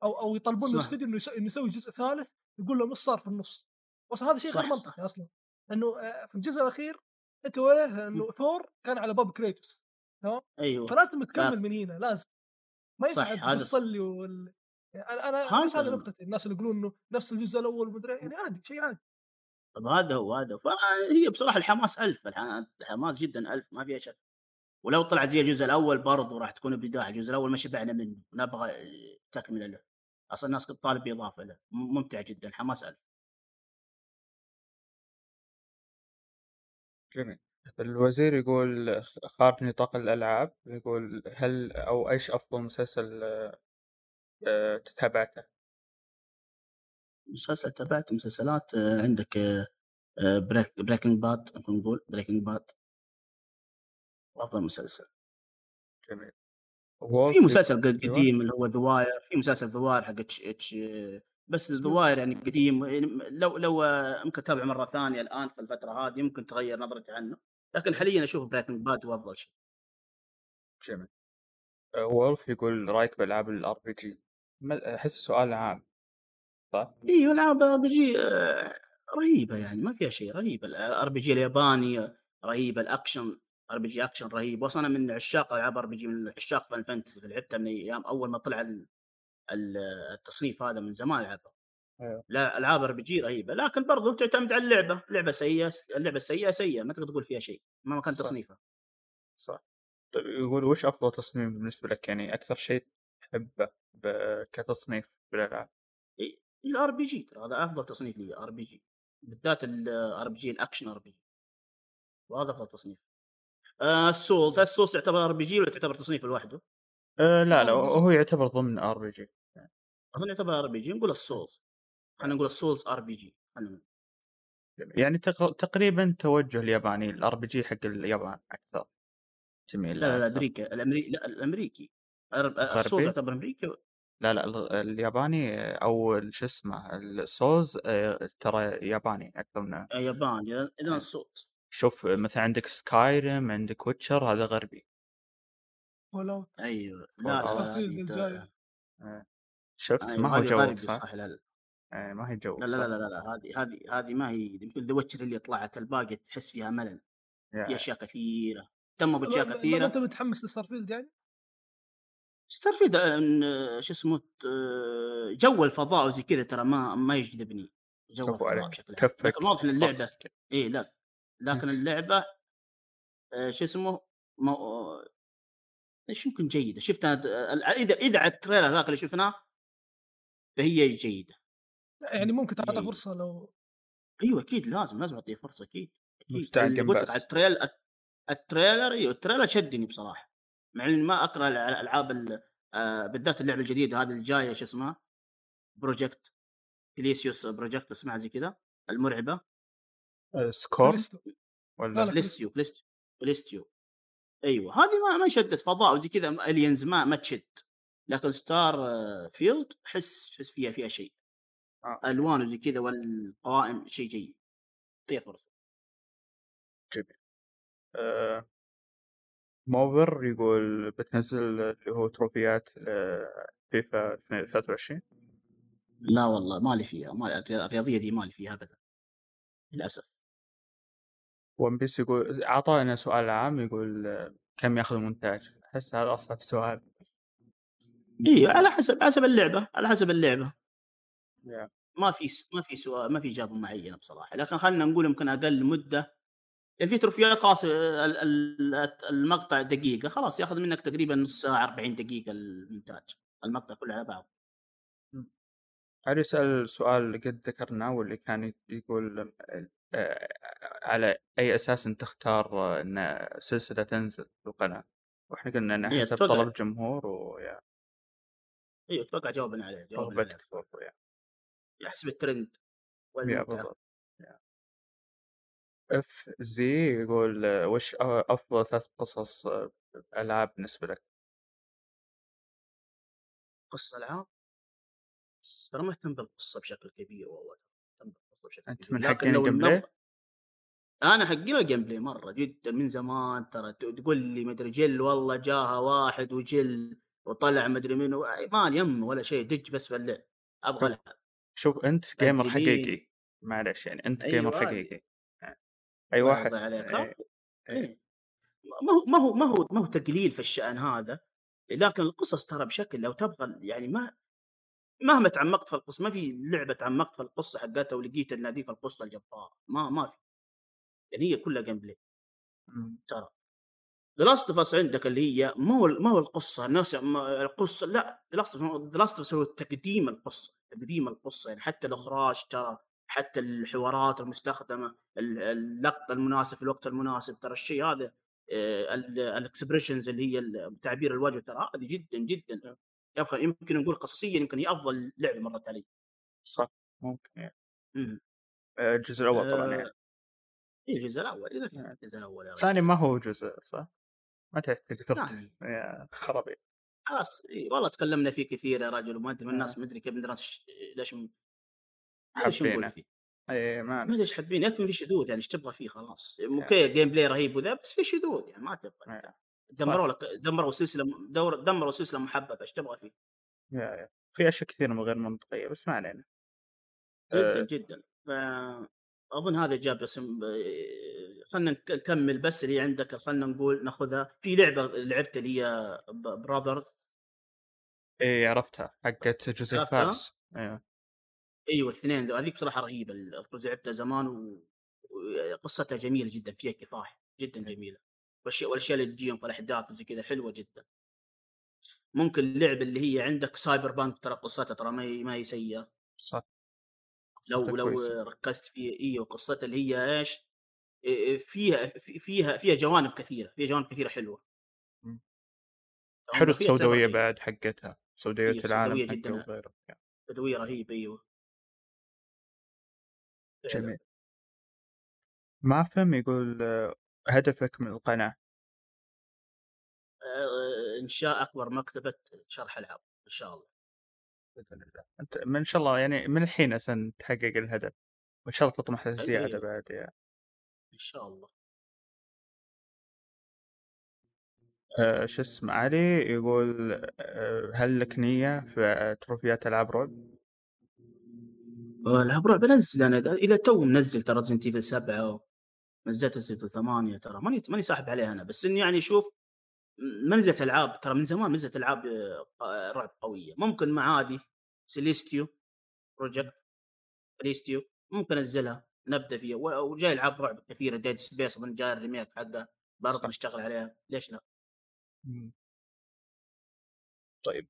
او او يطلبون من الاستوديو انه يسوي جزء ثالث يقول لهم ايش صار في النص، اصلا هذا شيء غير منطقي اصلا. انه في الجزء الاخير انت وراه انه ثور كان على باب كريتوس تمام، ايوه فلازم تكمل من هنا، لازم ما ينفع تصلي وال... انا بس هذه نقطه الناس اللي يقولون انه نفس الجزء الاول ومدري يعني عادي شيء عادي. طب هذا هو هذا فهي بصراحه الحماس ألف، الحماس جدا ألف ما فيها شك، ولو طلعت زي الجزء الاول برضه راح تكون بدايه الجزء الاول ما شبعنا منه نبغى تكمله له، اصلا الناس تطالب باضافه له. ممتع جدا حماس ألف. جميل. الوزير يقول خارج نطاق الألعاب، يقول هل أو أيش أفضل مسلسل تتابعته؟ مسلسل تابعته مسلسلات عندك بريكنج باد، نقول بريكنج باد أفضل مسلسل. جميل. في مسلسل قديم اللي هو ذا واير، في مسلسل ذا واير حق اتش بس الزواير يعني قديم، لو لو ممكن تتابع مرة ثانية الآن في الفترة هذه ممكن تغير نظرتي عنه، لكن حاليا أشوف برايتنج باد هو أفضل شيء. جميل. أه، وولف يقول رايك بالعاب الار بي جي؟ احس سؤال عام صح؟ ايوه العاب ار بي جي رهيبه، يعني ما فيها شيء، رهيبه الار بي جي الياباني رهيبه، الاكشن ار بي جي اكشن رهيب. واصلا انا من عشاق العاب ار بي جي، من عشاق فان فانتسي، لعبتها من ايام اول ما طلع ال- ال- التصنيف هذا، من زمان العبها. ايوه لا العاب ار بي جي رهيبه، لكن برضو تعتمد على اللعبه، لعبه سيئه، اللعبه السيئه سيئه ما تقدر تقول فيها شيء مهما كان صح تصنيفها. صح طيب يقول وش افضل تصميم بالنسبه لك، يعني اكثر شيء تحبه ب- كتصنيف بالالعاب؟ الار بي جي ترى هذا افضل تصنيف لي، ار بي جي بالذات، الار بي جي الاكشن ار بي جي، وهذا افضل تصنيف. آه السولز، السولز تعتبر ار بي جي ولا تعتبر تصنيف لوحده؟ أه لا لا، ار بي جي هو يعتبر ضمن ار بي جي. اظن يعتبر ار بي جي، نقول السولز، خلينا نقول السولز ار بي جي، خلينا نقول. يعني تقر- تقريبا توجه الياباني، الار بي جي حق اليابان اكثر، تميل لا لا لها لا اكثر. امريكا، الامريكي، لا الامريكي أر- السولز غربي؟ يعتبر امريكي. لا لا، ال- الياباني آه، او ال- شو اسمه السوز آه، ترى ياباني اكثر من آه، يابان، اذا آه. السولز شوف آه، مثلا عندك سكايرم، عندك ويتشر، هذا غربي، فول اوت، ايوه. فول لا لا اوت. لا ستارفيلد هذه الجايه. ت- آه. شفت، ما ايوه هو هذه جوك غربي صح؟ صح. لا لا آه، ما هي لا جوك لا لا صح؟ لا لا لا، هذه هذه هذه ما هي، يمكن ذا ويتشر اللي طلعت، الباقي تحس فيها ملل، في يا- اشياء كثيره تم ما, باشياء ما ما- ما انت كثيره. متحمس لستارفيلد يعني؟ ستارفيلد آه، إن- آه، شو اسمه ت- آه، جو الفضاء وزي كذا ترى ما ما يجذبني جو صفوا الفضاء عليك، بشكل عام، لكن كفك واضح ان اللعبه طخ كده. ايه، لا لكن اللعبه آه، شو اسمه مو... آه، ايش يمكن جيده شفتها د- آه، اذا اذا على التريلر ذاك اللي شفناه فهي جيده لا، يعني ممكن تعطى جيده. فرصه لو ايوه اكيد لازم لازم اعطيه فرصه، اكيد اكيد. مشتاق اللي قلت لك على بس. التريل التريلر، ايوه التريلر شدني بصراحه، مع اني ما اقرا الع- الالعاب ال- آه، بالذات اللعبه الجديده هذه الجايه، شو اسمها بروجكت كليسيوس، بروجكت اسمها زي كذا المرعبه، آه، سكورن كاليستو. لا ولا لا كاليستو كليستيو كليستيو كليستيو ايوه. هذه ما ما شدت فضاء وزي كذا، الينز ما ما تشد، لكن ستار آه، فيلد حس حس فيها فيها شيء، آه. الوان وزي كذا والقوائم شيء جيد، اعطيه فرصه. جميل. آه، موفر يقول بتنزل اللي هو تروفيات آه، فيفا اثنين- ثلاثة وعشرين. لا والله مالي فيها، مالي الرياض- الرياضيه دي مالي فيها ابدا للاسف. ون بيس يقول اعطانا سؤال عام، يقول آه، كم ياخذ المونتاج؟ احس هذا اصعب سؤال. ايوه على حسب حسب اللعبه، على حسب اللعبه، yeah. ما في س- ما في سؤال، ما في اجابه معينه بصراحه، لكن خلينا نقول يمكن اقل مده، يعني في تروفيات خلاص آه، ال- ال- المقطع دقيقه خلاص ياخذ منك تقريبا نص ساعه، أربعين دقيقه المونتاج، المقطع كله على بعض. هل يسأل سؤال قد ذكرناه، واللي كان ي- يقول آه، على أي أساس أنت تختار آه، أن سلسلة تنزل في القناة، وإحنا قلنا أن اي حسب اتوقع، طلب جمهور ويا اي اتوقع جاوبنا عليه، جاوبنا عليه رغبتك بصراحه، برضو يعني. يحسب الترند يا والمتعه. بالضبط. يا. اف زي يقول آه، وش أ- أفضل ثلاث قصص آه، ألعاب بالنسبة لك؟ قصه العاب ترى مهتم بالقصه بشكل كبير، والله مهتم بالقصه بشكل أنت كبير، من لكن حقين لو الجيم بلاي؟ النظ انا حقي له جيم بلاي مره جدا من زمان، ترى ت- تقول لي مدري جل، والله جاها واحد وجل وطلع مدري منو، أي ما لي يم ولا شيء، دج بس باللعب، ابغى شوف العب شوف، أنت جيمر ادري مين. حقيقي، معلش يعني أنت جيمر ايوه هذه حقيقي يعني. أي الله واحد يرضى عليك. ها؟ إيه إيه إيه. ما هو ما هو ما هو ما هو تقليل في الشان هذا، لكن القصص ترى بشكل لو تبغى يعني، ما مهما تعمقت في القصه، ما في لعبه تعمقت في القصه حقتها ولقيت ان هذيك القصه الجباره، ما ما في، يعني هي كلها جيم بلاي. مم. ترى ذا لاست اوف اس عندك اللي هي ما هو ما هو القصه، الناس ما- القصه لا، ذا لاست اوف اس هو تقديم القصه، تقديم القصه يعني، حتى الاخراج ترى، حتى الحوارات المستخدمه، ال- اللقطه المناسب في الوقت المناسب، ترى الشيء هذا الاكسبريشنز اللي هي ال- تعبير الوجه، ترى هذه جدا جدا يبقى يمكن نقول قصصيا يمكن هي افضل لعبه مرت علي. صح ممكن يعني. مم. آه، الجزء الأول طبعا يعني. آه، إيه الجزء الاول، اذا آه. الجزء الاول يا الثاني رجال، ما هو جزء صح؟ ما تعرف قدرته الثاني يا خرابي. خلاص إيه، والله تكلمنا فيه كثير يا رجل، وما ادري آه، الناس ما ادري كيف الناس ش- ليش م- ما ادري شو نقول حبينا. فيه، اي ما ما ادري ايش حابين، لكن في شذوذ يعني، ايش تبغى فيه خلاص، اوكي جيم بلاي رهيب وذا، بس في شذوذ يعني، ما تبغى انت دمروا لك دمروا سلسله دور دمروا سلسله محببه. ايش تبغى فيه؟ يا في اشياء كثيره غير منطقيه بس ما علينا. جدا أه... جدا اظن هذا جاب اسم. خلنا نكمل بس اللي عندك. خلنا نقول ناخذها في لعبه لعبت لي براذرز. ايه عرفتها حقت جوزيف فارس. ايوه ايوه الاثنين هذيك بصراحه رهيبه. لعبتها زمان وقصتها جميله جدا، فيها كفاح جدا جميله والاشياء اللي تجيهم في الاحداث وزي كذا حلوه جدا. ممكن اللعبه اللي هي عندك سايبر بانك ترى قصتها ترى ما هي سيئه صح لو لو كويسة. ركزت فيها ايوه قصتها اللي هي ايش فيها فيها فيها جوانب كثيره فيها جوانب كثيره حلوه. حلو السوداويه بعد حقتها سوداويه إيه العالم حقه وغيره سوداويه رهيبه. ايوه جميل. ما فهم يقول هدفك من القناه؟ انشاء اكبر مكتبه شرح العاب ان شاء الله باذن الله. انت ان شاء الله يعني من الحين عشان تحقق الهدف وان شاء الله تطمح للزياده بعد يعني. ان شاء الله. أه شو اسمه علي يقول أه هل لك نيه في تروفيات العاب رعب؟ العاب رعب بنزل انا الى تو منزل ترى ريزنت ايفل سبعة ونزلت ريزنت ايفل ثمانية ترى ماني ماني صاحب عليها انا بس اني يعني شوف منزلت العاب ترى من زمان منزلت العاب رعب قويه. ممكن مع هذه سيليستيو بروجكت سيليستيو ممكن انزلها نبدا فيها وجاي العاب رعب كثيره. ديد سبيس من جاي الريميك حقه برضه نشتغل عليها ليش لا. مم. طيب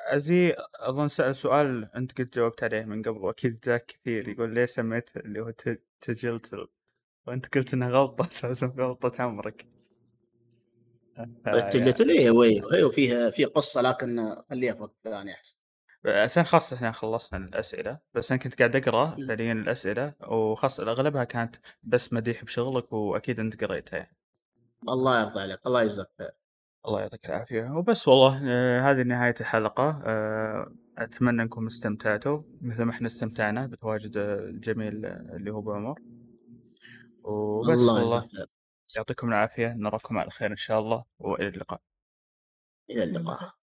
عزي اظن سال سؤال انت قد جاوبت عليه من قبل واكيد ذاك كثير. يقول ليه سميت اللي هو تجلة وانت قلت انها غلطه اساسا غلطه عمرك تجلة ليه؟ ويو فيها في قصه لكن خليها فوق ثاني احسن عشان خاصه احنا خلصنا الاسئله بس انا كنت قاعد اقرا فعليا الاسئله وخاصه اغلبها كانت بس مديح بشغلك واكيد انت قريتها يعني. الله يرضى عليك الله يجزاك خير الله يعطيك العافية. وبس والله آه هذه نهاية الحلقة. آه أتمنى أنكم استمتعتوا مثل ما إحنا استمتعنا بتواجد الجميل اللي هو بعمر. وبس والله يعطيكم العافية. نراكم على خير إن شاء الله وإلى اللقاء. إلى اللقاء.